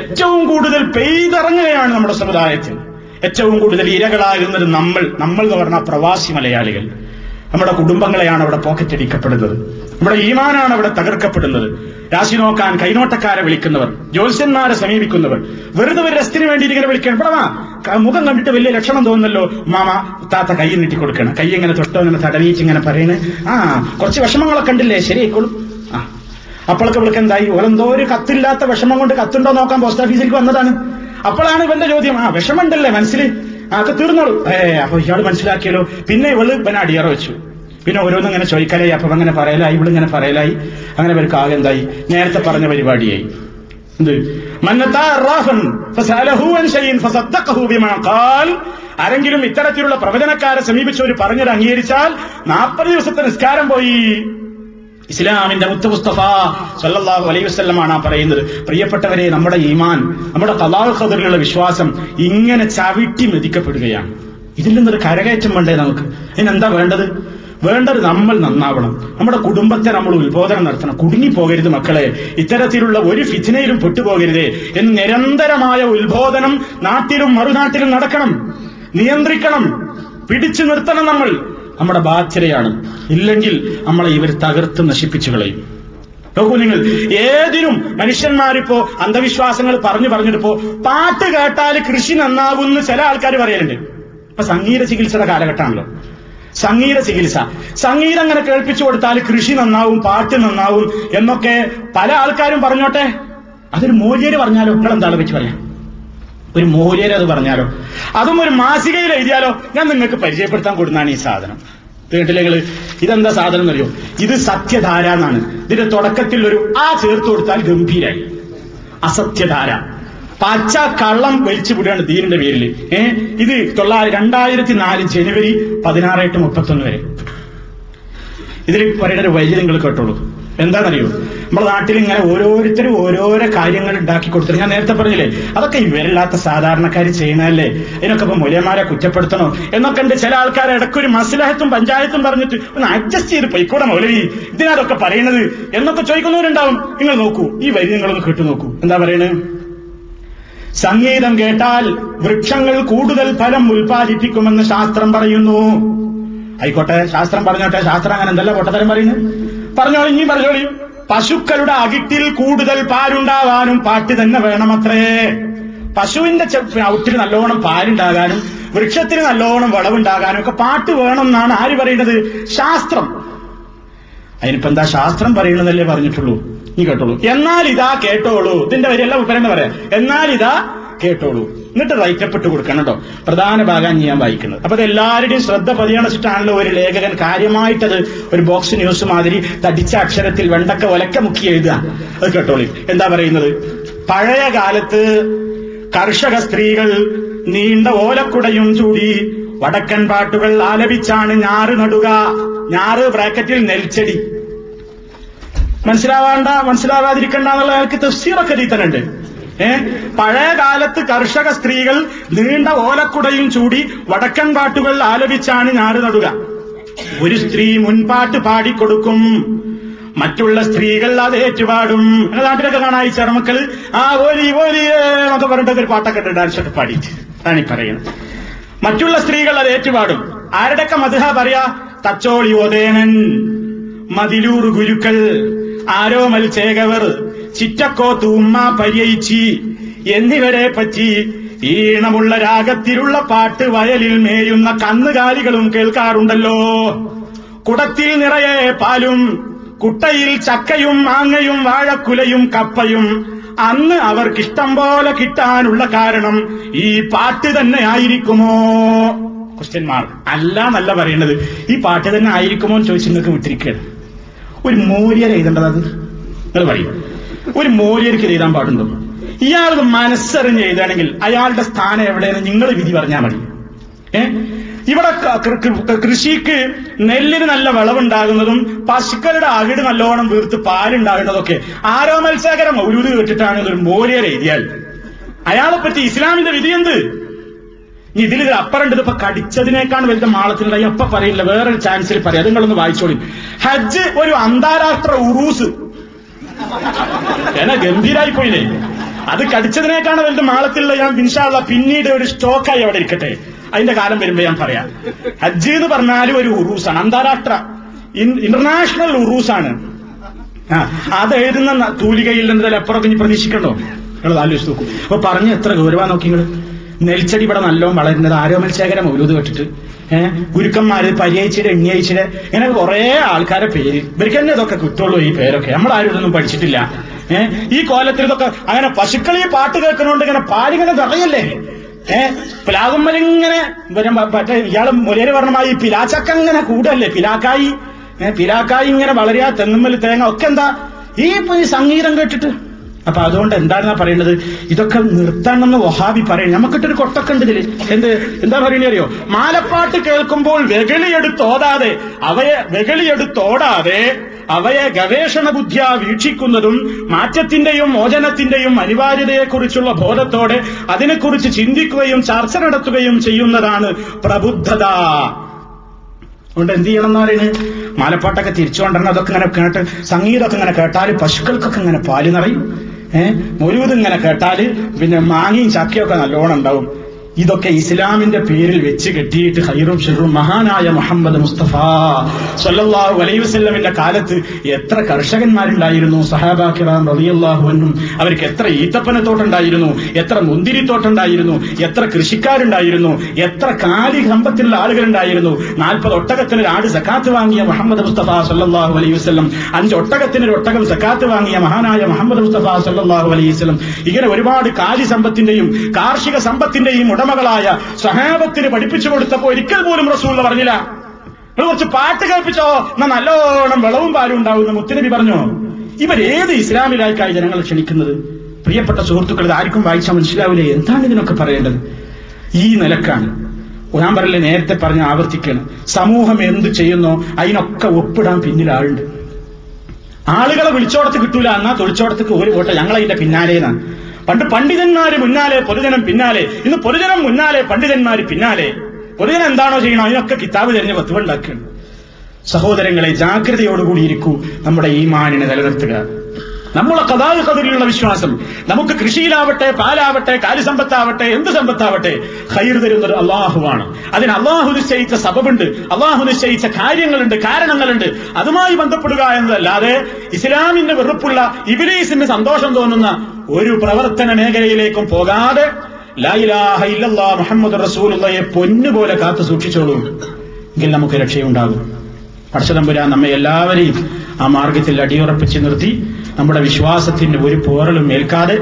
ഏറ്റവും കൂടുതൽ പെയ്തിറങ്ങുകയാണ് നമ്മുടെ സമുദായത്തിൽ. ഏറ്റവും കൂടുതൽ ഇരകളാകുന്നത് നമ്മൾ എന്ന് പറഞ്ഞ പ്രവാസി മലയാളികൾ. നമ്മുടെ കുടുംബങ്ങളെയാണ് അവിടെ പോക്കറ്റടിക്കപ്പെടുന്നത്, നമ്മുടെ ഈമാനാണ് അവിടെ തകർക്കപ്പെടുന്നത്. രാശി നോക്കാൻ കൈനോട്ടക്കാരെ വിളിക്കുന്നവർ, ജ്യോത്സ്യന്മാരെ സമീപിക്കുന്നവർ, വെറുതെ ഒരു രസത്തിന് വേണ്ടി ഇങ്ങനെ വിളിക്കണം. ഇവിടെ വാ, മുഖം കണ്ടിട്ട് വലിയ ലക്ഷണം തോന്നുന്നല്ലോ, മാമ താത്ത കൈ നീട്ടി കൊടുക്കണം, കൈ ഇങ്ങനെ തൊട്ടോ ഇങ്ങനെ തടവിച്ച് ഇങ്ങനെ പറയണേ, ആ കുറച്ച് വിഷമങ്ങളൊക്കെ ഉണ്ടല്ലേ, ശരിയായിക്കോളും. ആ അപ്പോഴൊക്കെ ഇവൾക്ക് എന്തായി, ഓലെന്തോ ഒരു കത്തില്ലാത്ത വിഷമം കൊണ്ട് കത്തുണ്ടോ നോക്കാൻ പോസ്റ്റ് ഓഫീസിലേക്ക് വന്നതാണ്. അപ്പോഴാണ് ഇവന്റെ ചോദ്യം, ആ വിഷമമുണ്ടല്ലേ മനസ്സിൽ, അത് തീർന്നോളൂ. അപ്പൊ ഇയാൾ മനസ്സിലാക്കിയല്ലോ. പിന്നെ ഇവള് ഇവനെ അടിയറ വെച്ചു. പിന്നെ ഓരോന്നും ഇങ്ങനെ ചോദിക്കാനായി, അപ്പൊ അങ്ങനെ പറയലായി, ഇവളിങ്ങനെ പറയലായി. അങ്ങനെ ഇവർക്ക് ആകെ എന്തായി, നേരത്തെ പറഞ്ഞ പരിപാടിയായി. എന്ത് ആരെങ്കിലും ഇത്തരത്തിലുള്ള പ്രവചനക്കാരെ സമീപിച്ചവർ പറഞ്ഞത് അംഗീകരിച്ചാൽ 40 ദിവസത്തെ നിസ്കാരം പോയി. ഇസ്ലാമിന്റെ മുത്ത് മുസ്തഫ സല്ലല്ലാഹു അലൈഹി വസല്ലമാണ് ആ പറയുന്നത്. പ്രിയപ്പെട്ടവരെ, നമ്മുടെ ഈമാൻ, നമ്മുടെ ഖദാഉൽ ഖദറിലുള്ള വിശ്വാസം ഇങ്ങനെ ചവിട്ടി മെതിക്കപ്പെടുകയാണ്. ഇതിൽ നിന്നൊരു കരകയറ്റം വേണ്ടേ നമുക്ക്? അതിനെന്താ വേണ്ടത്? വേണ്ടത് നമ്മൾ നന്നാവണം, നമ്മുടെ കുടുംബത്തെ നമ്മൾ ഉത്ബോധനം നടത്തണം. കുടുങ്ങിപ്പോകരുത് മക്കളെ, ഇത്തരത്തിലുള്ള ഒരു ഫിത്നയിലും പെട്ടുപോകരുതേ എന്ന് നിരന്തരമായ ഉത്ബോധനം നാട്ടിലും മറുനാട്ടിലും നടക്കണം. നിയന്ത്രിക്കണം, പിടിച്ചു നിർത്തണം. നമ്മുടെ ബാധ്യതയാണ്, ഇല്ലെങ്കിൽ നമ്മളെ ഇവർ തകർത്ത് നശിപ്പിച്ചു കളയും. നോക്കൂ നിങ്ങൾ, ഏതിനും മനുഷ്യന്മാരിപ്പോ അന്ധവിശ്വാസങ്ങൾ പറഞ്ഞിട്ടിപ്പോ പാട്ട് കേട്ടാൽ കൃഷി നന്നാകുമെന്ന് ചില ആൾക്കാർ പറയലുണ്ട്. ഇപ്പൊ സംഗീത ചികിത്സയുടെ കാലഘട്ടമാണല്ലോ, സംഗീതം അങ്ങനെ കേൾപ്പിച്ചു കൊടുത്താൽ കൃഷി നന്നാവും, പാട്ട് നന്നാവും എന്നൊക്കെ പല ആൾക്കാരും പറഞ്ഞോട്ടെ. അതൊരു മൂല്യര് പറഞ്ഞാലോ, നിങ്ങളെന്താളെ വെച്ച് പറയാം, ഒരു മൂല്യര് അത് പറഞ്ഞാലോ, അതും ഒരു മാസികയിൽ എഴുതിയാലോ, ഞാൻ നിങ്ങൾക്ക് പരിചയപ്പെടുത്താൻ കൊടുക്കുന്നതാണ് ഈ സാധനം. കേട്ടില്ലേ? ഇതെന്താ സാധനം എന്നറിയോ? ഇത് സത്യധാര എന്നാണ്. ഇതിന്റെ തുടക്കത്തിൽ ഒരു ആ ചേർത്ത് കൊടുത്താൽ ഗംഭീരായി. അസത്യധാര, പച്ച കള്ളം വലിച്ചു വിടുകയാണ് ദീനിന്റെ പേരിൽ. ഇത് 2004 ജനുവരി 16 to 31 വരെ. ഇതിൽ പറയുന്ന ഒരു വൈദ്യം നിങ്ങൾ കേട്ടോളൂ. എന്താണെന്നറിയോ, നമ്മുടെ നാട്ടിൽ ഇങ്ങനെ ഓരോരുത്തരും ഓരോരോ കാര്യങ്ങൾ ഉണ്ടാക്കി കൊടുത്തിട്ട്, ഞാൻ നേരത്തെ പറഞ്ഞില്ലേ, അതൊക്കെ ഇവരില്ലാത്ത സാധാരണക്കാർ ചെയ്യണല്ലേ, ഇതിനൊക്കെ ഇപ്പൊ മൂല്യന്മാരെ കുറ്റപ്പെടുത്തണോ എന്നൊക്കെ ഉണ്ട്. ചില ആൾക്കാർ ഇടയ്ക്കൊരു മസ്ലഹത്തും പഞ്ചായത്തും പറഞ്ഞിട്ട് ഒന്ന് അഡ്ജസ്റ്റ് ചെയ്ത് പോയിക്കൂടെ മൗലവി, ഇതിനൊക്കെ പറയണത് എന്നൊക്കെ ചോദിക്കുന്നവരുണ്ടാവും. നിങ്ങൾ നോക്കൂ, ഈ വരി നിങ്ങളൊന്ന് കേട്ടു നോക്കൂ. എന്താ പറയണേ? സംഗീതം കേട്ടാൽ വൃക്ഷങ്ങൾ കൂടുതൽ ഫലം ഉൽപ്പാദിപ്പിക്കുമെന്ന് ശാസ്ത്രം പറയുന്നു. ആയിക്കോട്ടെ, ശാസ്ത്രം പറഞ്ഞോട്ടെ, ശാസ്ത്രം അങ്ങനെ എന്തല്ല പൊട്ടത്തരം പറയുന്നത്, പറഞ്ഞോളി, ഇനിയും പറഞ്ഞോളി. പശുക്കളുടെ അകിട്ടിൽ കൂടുതൽ പാലുണ്ടാവാനും പാട്ട് തന്നെ വേണമത്രേ. പശുവിന്റെ ഔട്ടിൽ നല്ലോണം പാലുണ്ടാകാനും വൃക്ഷത്തിന് നല്ലോണം വളവുണ്ടാകാനും ഒക്കെ പാട്ട് വേണം എന്നാണ് ആര് പറയുന്നത്? ശാസ്ത്രം. അതിനിപ്പോ എന്താ, ശാസ്ത്രം പറയണതല്ലേ പറഞ്ഞിട്ടുള്ളൂ, നീ കേട്ടോളൂ. എന്നാൽ ഇതാ കേട്ടോളൂ, ഇതിന്റെ വരെയെല്ലാം ഉപ്പരേണ്ട പറയാം. എന്നാൽ ഇതാ കേട്ടോളൂ, എന്നിട്ട് റൈറ്റപ്പെട്ട് കൊടുക്കണം കേട്ടോ. പ്രധാന ഭാഗം ഞാൻ വായിക്കുന്നത്. അപ്പൊ അത് എല്ലാവരുടെയും ശ്രദ്ധ പതിയണച്ചിട്ടാണല്ലോ ഒരു ലേഖകൻ കാര്യമായിട്ടത് ഒരു ബോക്സ് ന്യൂസ് മാതിരി തടിച്ച അക്ഷരത്തിൽ വെണ്ടക്ക ഒലക്ക മുക്കി എഴുതുക. അത് കേട്ടോളി. എന്താ പറയുന്നത്? പഴയ കാലത്ത് കർഷക സ്ത്രീകൾ നീണ്ട ഓലക്കുടയും ചൂടി വടക്കൻ പാട്ടുകൾ ആലപിച്ചാണ് ഞാറ് നടുക. ഞാറ് ബ്രാക്കറ്റിൽ നെൽച്ചെടി. മനസ്സിലാവാതിരിക്കണ്ട എന്നുള്ള അയാൾക്ക് തഫ്സീറൊക്കെ എഴുതനുണ്ട്. പഴയ കാലത്ത് കർഷക സ്ത്രീകൾ നീണ്ട ഓലക്കുടയും ചൂടി വടക്കൻ പാട്ടുകൾ ആലപിച്ചാണ് ഞാറ് നടുക. ഒരു സ്ത്രീ മുൻപാട്ട് പാടിക്കൊടുക്കും, മറ്റുള്ള സ്ത്രീകൾ അത് ഏറ്റുപാടും. എന്റെ നാട്ടിലൊക്കെ കാണാൻ ഈ ചെറുമക്കൾ ആ ഓലി ഓലിയേ എന്നൊക്കെ പറഞ്ഞിട്ട് ഒരു പാട്ടൊക്കെ ഉണ്ട്, ഡാൻസൊക്കെ പാടിയിട്ട്. അതാണ് ഈ പറയുന്നത്. മറ്റുള്ള സ്ത്രീകൾ അത് ഏറ്റുപാടും. ആരുടെയൊക്കെ മധുഹ പറയാ? തച്ചോളി ഓതേനൻ, മതിലൂർ ഗുരുക്കൾ, ആരോമൽ ചേകവർ, ചിറ്റക്കോത്ത് ഉമ്മ പര്യയിച്ചി എന്നിവരെ പറ്റി ഈണമുള്ള രാഗത്തിലുള്ള പാട്ട് വയലിൽ മേയുന്ന കന്നുകാലികളും കേൾക്കാറുണ്ടല്ലോ. കുടത്തിൽ നിറയെ പാലും കുട്ടയിൽ ചക്കയും മാങ്ങയും വാഴക്കുലയും കപ്പയും അന്ന് അവർക്കിഷ്ടം പോലെ കിട്ടാനുള്ള കാരണം ഈ പാട്ട് തന്നെ ആയിരിക്കുമോ? Question mark. അല്ലാന്നല്ല പറയേണ്ടത്, ഈ പാട്ട് തന്നെ ആയിരിക്കുമോ എന്ന് ചോദിച്ചു നിങ്ങൾക്ക് വിട്ടിരിക്കുകയാണ്. ഒരു മൂര്യർ എഴുതേണ്ടത് അത് നിങ്ങൾ പറയും. ഒരു മൂര്യർക്ക് എഴുതാൻ പാടുണ്ടോ? ഇയാൾക്ക് മനസ്സറിഞ്ഞ് എഴുതുകയാണെങ്കിൽ അയാളുടെ സ്ഥാനം എവിടെയെന്ന് നിങ്ങൾ വിധി പറഞ്ഞാൽ മതി. ഇവിടെ കൃഷിക്ക് നെല്ലിന് നല്ല വിളവുണ്ടാകുന്നതും പശുക്കളുടെ അകിട് നല്ലോണം വീർത്ത് പാലുണ്ടാകുന്നതൊക്കെ ആരോ മത്സേകരം മൗലൂദ് കേട്ടിട്ടാണ് ഒരു മൂര്യർ എഴുതിയാൽ അയാളെപ്പറ്റി ഇസ്ലാമിന്റെ വിധി എന്ത്? ഇതിൽ അപ്പറേണ്ടത് ഇപ്പൊ കടിച്ചതിനേക്കാൾ വലുത് മാളത്തിനുണ്ടായി അപ്പൊ പറയില്ല, വേറൊരു ചാൻസിൽ പറയാം. നിങ്ങളൊന്ന് വായിച്ചോളി. ഹജ്ജ് ഒരു അന്താരാഷ്ട്ര ഉറൂസ്. എന്നാ ഗംഭീരായി പോയില്ലേ? അത് കടിച്ചതിനേക്കാണ് വലുത് മാളത്തിലുള്ള. ഞാൻ ഇൻഷാള്ള പിന്നീട് ഒരു സ്റ്റോക്കായി അവിടെ ഇരിക്കട്ടെ, അതിന്റെ കാലം വരുമ്പോ ഞാൻ പറയാം. ഹജ്ജ് എന്ന് പറഞ്ഞാലും ഒരു ഉറൂസാണ്, അന്താരാഷ്ട്ര ഇന്റർനാഷണൽ ഉറൂസാണ്. അത് എഴുതുന്ന തൂലികയിൽ നിന്ന് എപ്പുറൊക്കെ ഇനി പ്രതീക്ഷിക്കണ്ടോ? നിങ്ങൾ ആലോചിച്ച് നോക്കും. അപ്പൊ പറഞ്ഞ് എത്ര ഗൗരവാ നോക്കി. നിങ്ങൾ നെൽച്ചെടി ഇവിടെ നല്ലോണം വളരുന്നത് ആരോമൽ ശേഖരം മൗലൂദ് കേട്ടിട്ട് ഗുരുക്കന്മാര് പരിയച്ചിടെ എണ്ണിയച്ചിടെ ഇങ്ങനെ കുറെ ആൾക്കാരെ പേര് ഇവർക്ക് തന്നെ ഇതൊക്കെ കിട്ടുള്ളൂ. ഈ പേരൊക്കെ നമ്മളാരും ഇതൊന്നും പഠിച്ചിട്ടില്ല. ഈ കോലത്തിൽ ഇതൊക്കെ അങ്ങനെ പശുക്കൾ ഈ പാട്ട് കേൾക്കുന്നോണ്ട് ഇങ്ങനെ പാലിങ്ങനെ നിറയല്ലേ? പിലാകുമ്പലിങ്ങനെ മറ്റേ ഇയാള് മുരേര് പറഞ്ഞമായി പിലാച്ചക്ക ഇങ്ങനെ കൂടല്ലേ? പിലാക്കായി പിലാക്കായി ഇങ്ങനെ വളരുക, തെങ്ങുമ്മൽ തേങ്ങ ഒക്കെ എന്താ ഈ സംഗീതം കേട്ടിട്ട്. അപ്പൊ അതുകൊണ്ട് എന്താണെന്നാ പറയേണ്ടത്? ഇതൊക്കെ നിർത്തണമെന്ന് വഹാബി പറയണം. നമുക്കിട്ടൊരു കൊട്ടൊക്കെ ഉണ്ട് ഇതിൽ. എന്താ പറയണേ അറിയോ? മാലപ്പാട്ട് കേൾക്കുമ്പോൾ വെകളിയെടുത്തോടാതെ അവയെ ഗവേഷണ ബുദ്ധിയാ വീക്ഷിക്കുന്നതും മാറ്റത്തിന്റെയും മോചനത്തിന്റെയും അനിവാര്യതയെക്കുറിച്ചുള്ള ബോധത്തോടെ അതിനെക്കുറിച്ച് ചിന്തിക്കുകയും ചർച്ച നടത്തുകയും ചെയ്യുന്നതാണ് പ്രബുദ്ധത. അതുകൊണ്ട് എന്ത് ചെയ്യണം എന്ന് പറയുന്നത്? മാലപ്പാട്ടൊക്കെ തിരിച്ചുകൊണ്ടിരുന്ന അതൊക്കെ ഇങ്ങനെ കേട്ട് സംഗീതമൊക്കെ ഇങ്ങനെ കേട്ടാൽ പശുക്കൾക്കൊക്കെ ഇങ്ങനെ പാല് നിറയും. മൗലൂദ് ഇങ്ങനെ കേട്ടാൽ പിന്നെ മാങ്ങയും ചക്കയൊക്കെ നല്ലോണം ഉണ്ടാവും. ഇതൊക്കെ ഇസ്ലാമിന്റെ പേരിൽ വെച്ച് കെട്ടിയിട്ട് ഖൈറും ഷർറും മഹാനായ മുഹമ്മദ് മുസ്തഫ സല്ലല്ലാഹു അലൈഹി വസല്ലമിന്റെ കാലത്ത് എത്ര കർഷകന്മാരുണ്ടായിരുന്നു. സഹാബാ കിറാം റളിയല്ലാഹു അൻഹും അവർക്ക് എത്ര ഈത്തപ്പനത്തോട്ടുണ്ടായിരുന്നു, എത്ര മുന്തിരിത്തോട്ടുണ്ടായിരുന്നു, എത്ര കൃഷിക്കാരുണ്ടായിരുന്നു, എത്ര കാലി കമ്പത്തിലുള്ള ആളുകളുണ്ടായിരുന്നു. 40 ഒട്ടകത്തിന് ഒരാട് സക്കാത്ത് വാങ്ങിയ മുഹമ്മദ് മുസ്തഫ സല്ലല്ലാഹു അലൈഹി വസല്ലം, 5 ഒട്ടകത്തിന് ഒരു ഒട്ടകം സക്കാത്ത് വാങ്ങിയ മഹാനായ മുഹമ്മദ് മുസ്തഫ സല്ലല്ലാഹു അലൈഹി വസല്ലം. ഇങ്ങനെ ഒരുപാട് കാലി സമ്പത്തിന്റെയും കാർഷിക സമ്പത്തിന്റെയും ായ സഹാബത്തിന് പഠിപ്പിച്ചു കൊടുത്തപ്പോ ഒരിക്കൽ പോലും റസൂൽ പറഞ്ഞില്ല നിങ്ങൾ കുറച്ച് പാട്ട് കേൾപ്പിച്ചോ, എന്നാ നല്ലോണം വിളവും പാലും ഉണ്ടാവുമെന്ന് മുത്തുനബി പറഞ്ഞു. ഇവരേത് ഇസ്ലാമിലേക്കായി ജനങ്ങൾ ക്ഷണിക്കുന്നത്? പ്രിയപ്പെട്ട സുഹൃത്തുക്കൾ, ഇത് ആർക്കും വായിച്ചാൽ മനസ്സിലാവില്ലേ എന്താണ് ഇതിനൊക്കെ പറയേണ്ടത്. ഈ നിലക്കാണ് ഞാൻ പറയല്ലേ, നേരത്തെ പറഞ്ഞ ആവർത്തിക്കണം, സമൂഹം എന്ത് ചെയ്യുന്നു അതിനൊക്കെ ഒപ്പിടാൻ പിന്നിൽ ആളുണ്ട്. ആളുകളെ വിളിച്ചോടത്ത് കിട്ടൂല, എന്നാ തൊളിച്ചോടത്തേക്ക് ഒരു പോട്ടെ, ഞങ്ങളതിന്റെ പിന്നാലെന്നാണ്. പണ്ട് പണ്ഡിതന്മാര് മുന്നാലെ പൊതുജനം പിന്നാലെ, ഇന്ന് പൊതുജനം മുന്നാലെ പണ്ഡിതന്മാര് പിന്നാലെ. പൊതുജനം എന്താണോ ചെയ്യണം അതിനൊക്കെ കിതാബ് തിരഞ്ഞ് വത്തുവണ്ടാക്കുകയാണ്. സഹോദരങ്ങളെ, ജാഗ്രതയോടുകൂടിയിരിക്കൂ, നമ്മുടെ ഈമാനിനെ നിലനിർത്തുക. നമ്മളെ ഖദാഇ ഖദറിലുള്ള വിശ്വാസം, നമുക്ക് കൃഷിയിലാവട്ടെ, പാലാവട്ടെ, കാര്യസമ്പത്താവട്ടെ, എന്ത് സമ്പത്താവട്ടെ, ഖൈർ തരുന്നത് അള്ളാഹുവാണ്. അതിന് അള്ളാഹു നിശ്ചയിച്ച സബബുണ്ട്, അള്ളാഹു നിശ്ചയിച്ച കാര്യങ്ങളുണ്ട്, കാരണങ്ങളുണ്ട്. അതുമായി ബന്ധപ്പെടുക എന്നതല്ലാതെ ഇസ്ലാമിന്റെ വെറുപ്പുള്ള ഇബ്ലീസിന് സന്തോഷം തോന്നുന്ന ഒരു പ്രവർത്തന മേഖലയിലേക്കും പോകാതെ ലാ ഇലാഹ ഇല്ലല്ലാഹ് മുഹമ്മദുർ റസൂലുള്ളാഹിയെ പൊന്നുപോലെ കാത്തു സൂക്ഷിച്ചോളൂ. എങ്കിൽ നമുക്ക് രക്ഷയുണ്ടാകും. പടച്ചതമ്പുരാൻ നമ്മെ എല്ലാവരെയും ആ മാർഗത്തിൽ അടിയുറപ്പിച്ച് നിർത്തി നമ്മുടെ വിശ്വാസത്തിന്റെ ഒരു പോറലും ഏൽക്കാതെ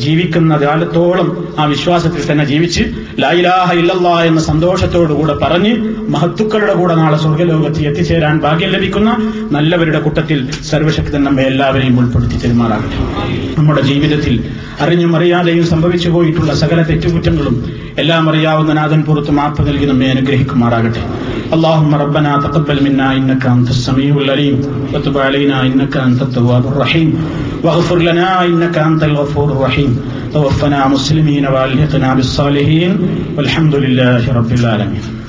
ജീവിക്കുന്ന കാലത്തോളം ആ വിശ്വാസത്തിൽ തന്നെ ജീവിച്ച് ലാ ഇലാഹ ഇല്ലല്ലാഹ് എന്ന സന്തോഷത്തോടുകൂടെ പറഞ്ഞ് മഹത്തുക്കളുടെ കൂടെ നാളെ സ്വർഗ്ഗലോകത്ത് എത്തിച്ചേരാൻ ഭാഗ്യം ലഭിക്കുന്ന നല്ലവരുടെ കൂട്ടത്തിൽ സർവശക്തൻ നമ്മെ എല്ലാവരെയും ഉൾപ്പെടുത്തി പെരുമാറാകട്ടെ. നമ്മുടെ ജീവിതത്തിൽ അറിഞ്ഞും അറിയാതെയും സംഭവിച്ചു പോയിട്ടുള്ള സകല തെറ്റുകുറ്റങ്ങളും എല്ലാം അറിയാവുന്ന നാഥൻ പുറത്ത് മാപ്പ് നൽകി നമ്മെ അനുഗ്രഹിക്കുമാറാകട്ടെ. اللهم ربنا تقبل منا إنك أنت السميع العليم وتب علينا إنك أنت التواب الرحيم واغفر لنا إنك أنت الغفور الرحيم توفنا مسلمين وألحقنا بالصالحين والحمد لله رب العالمين.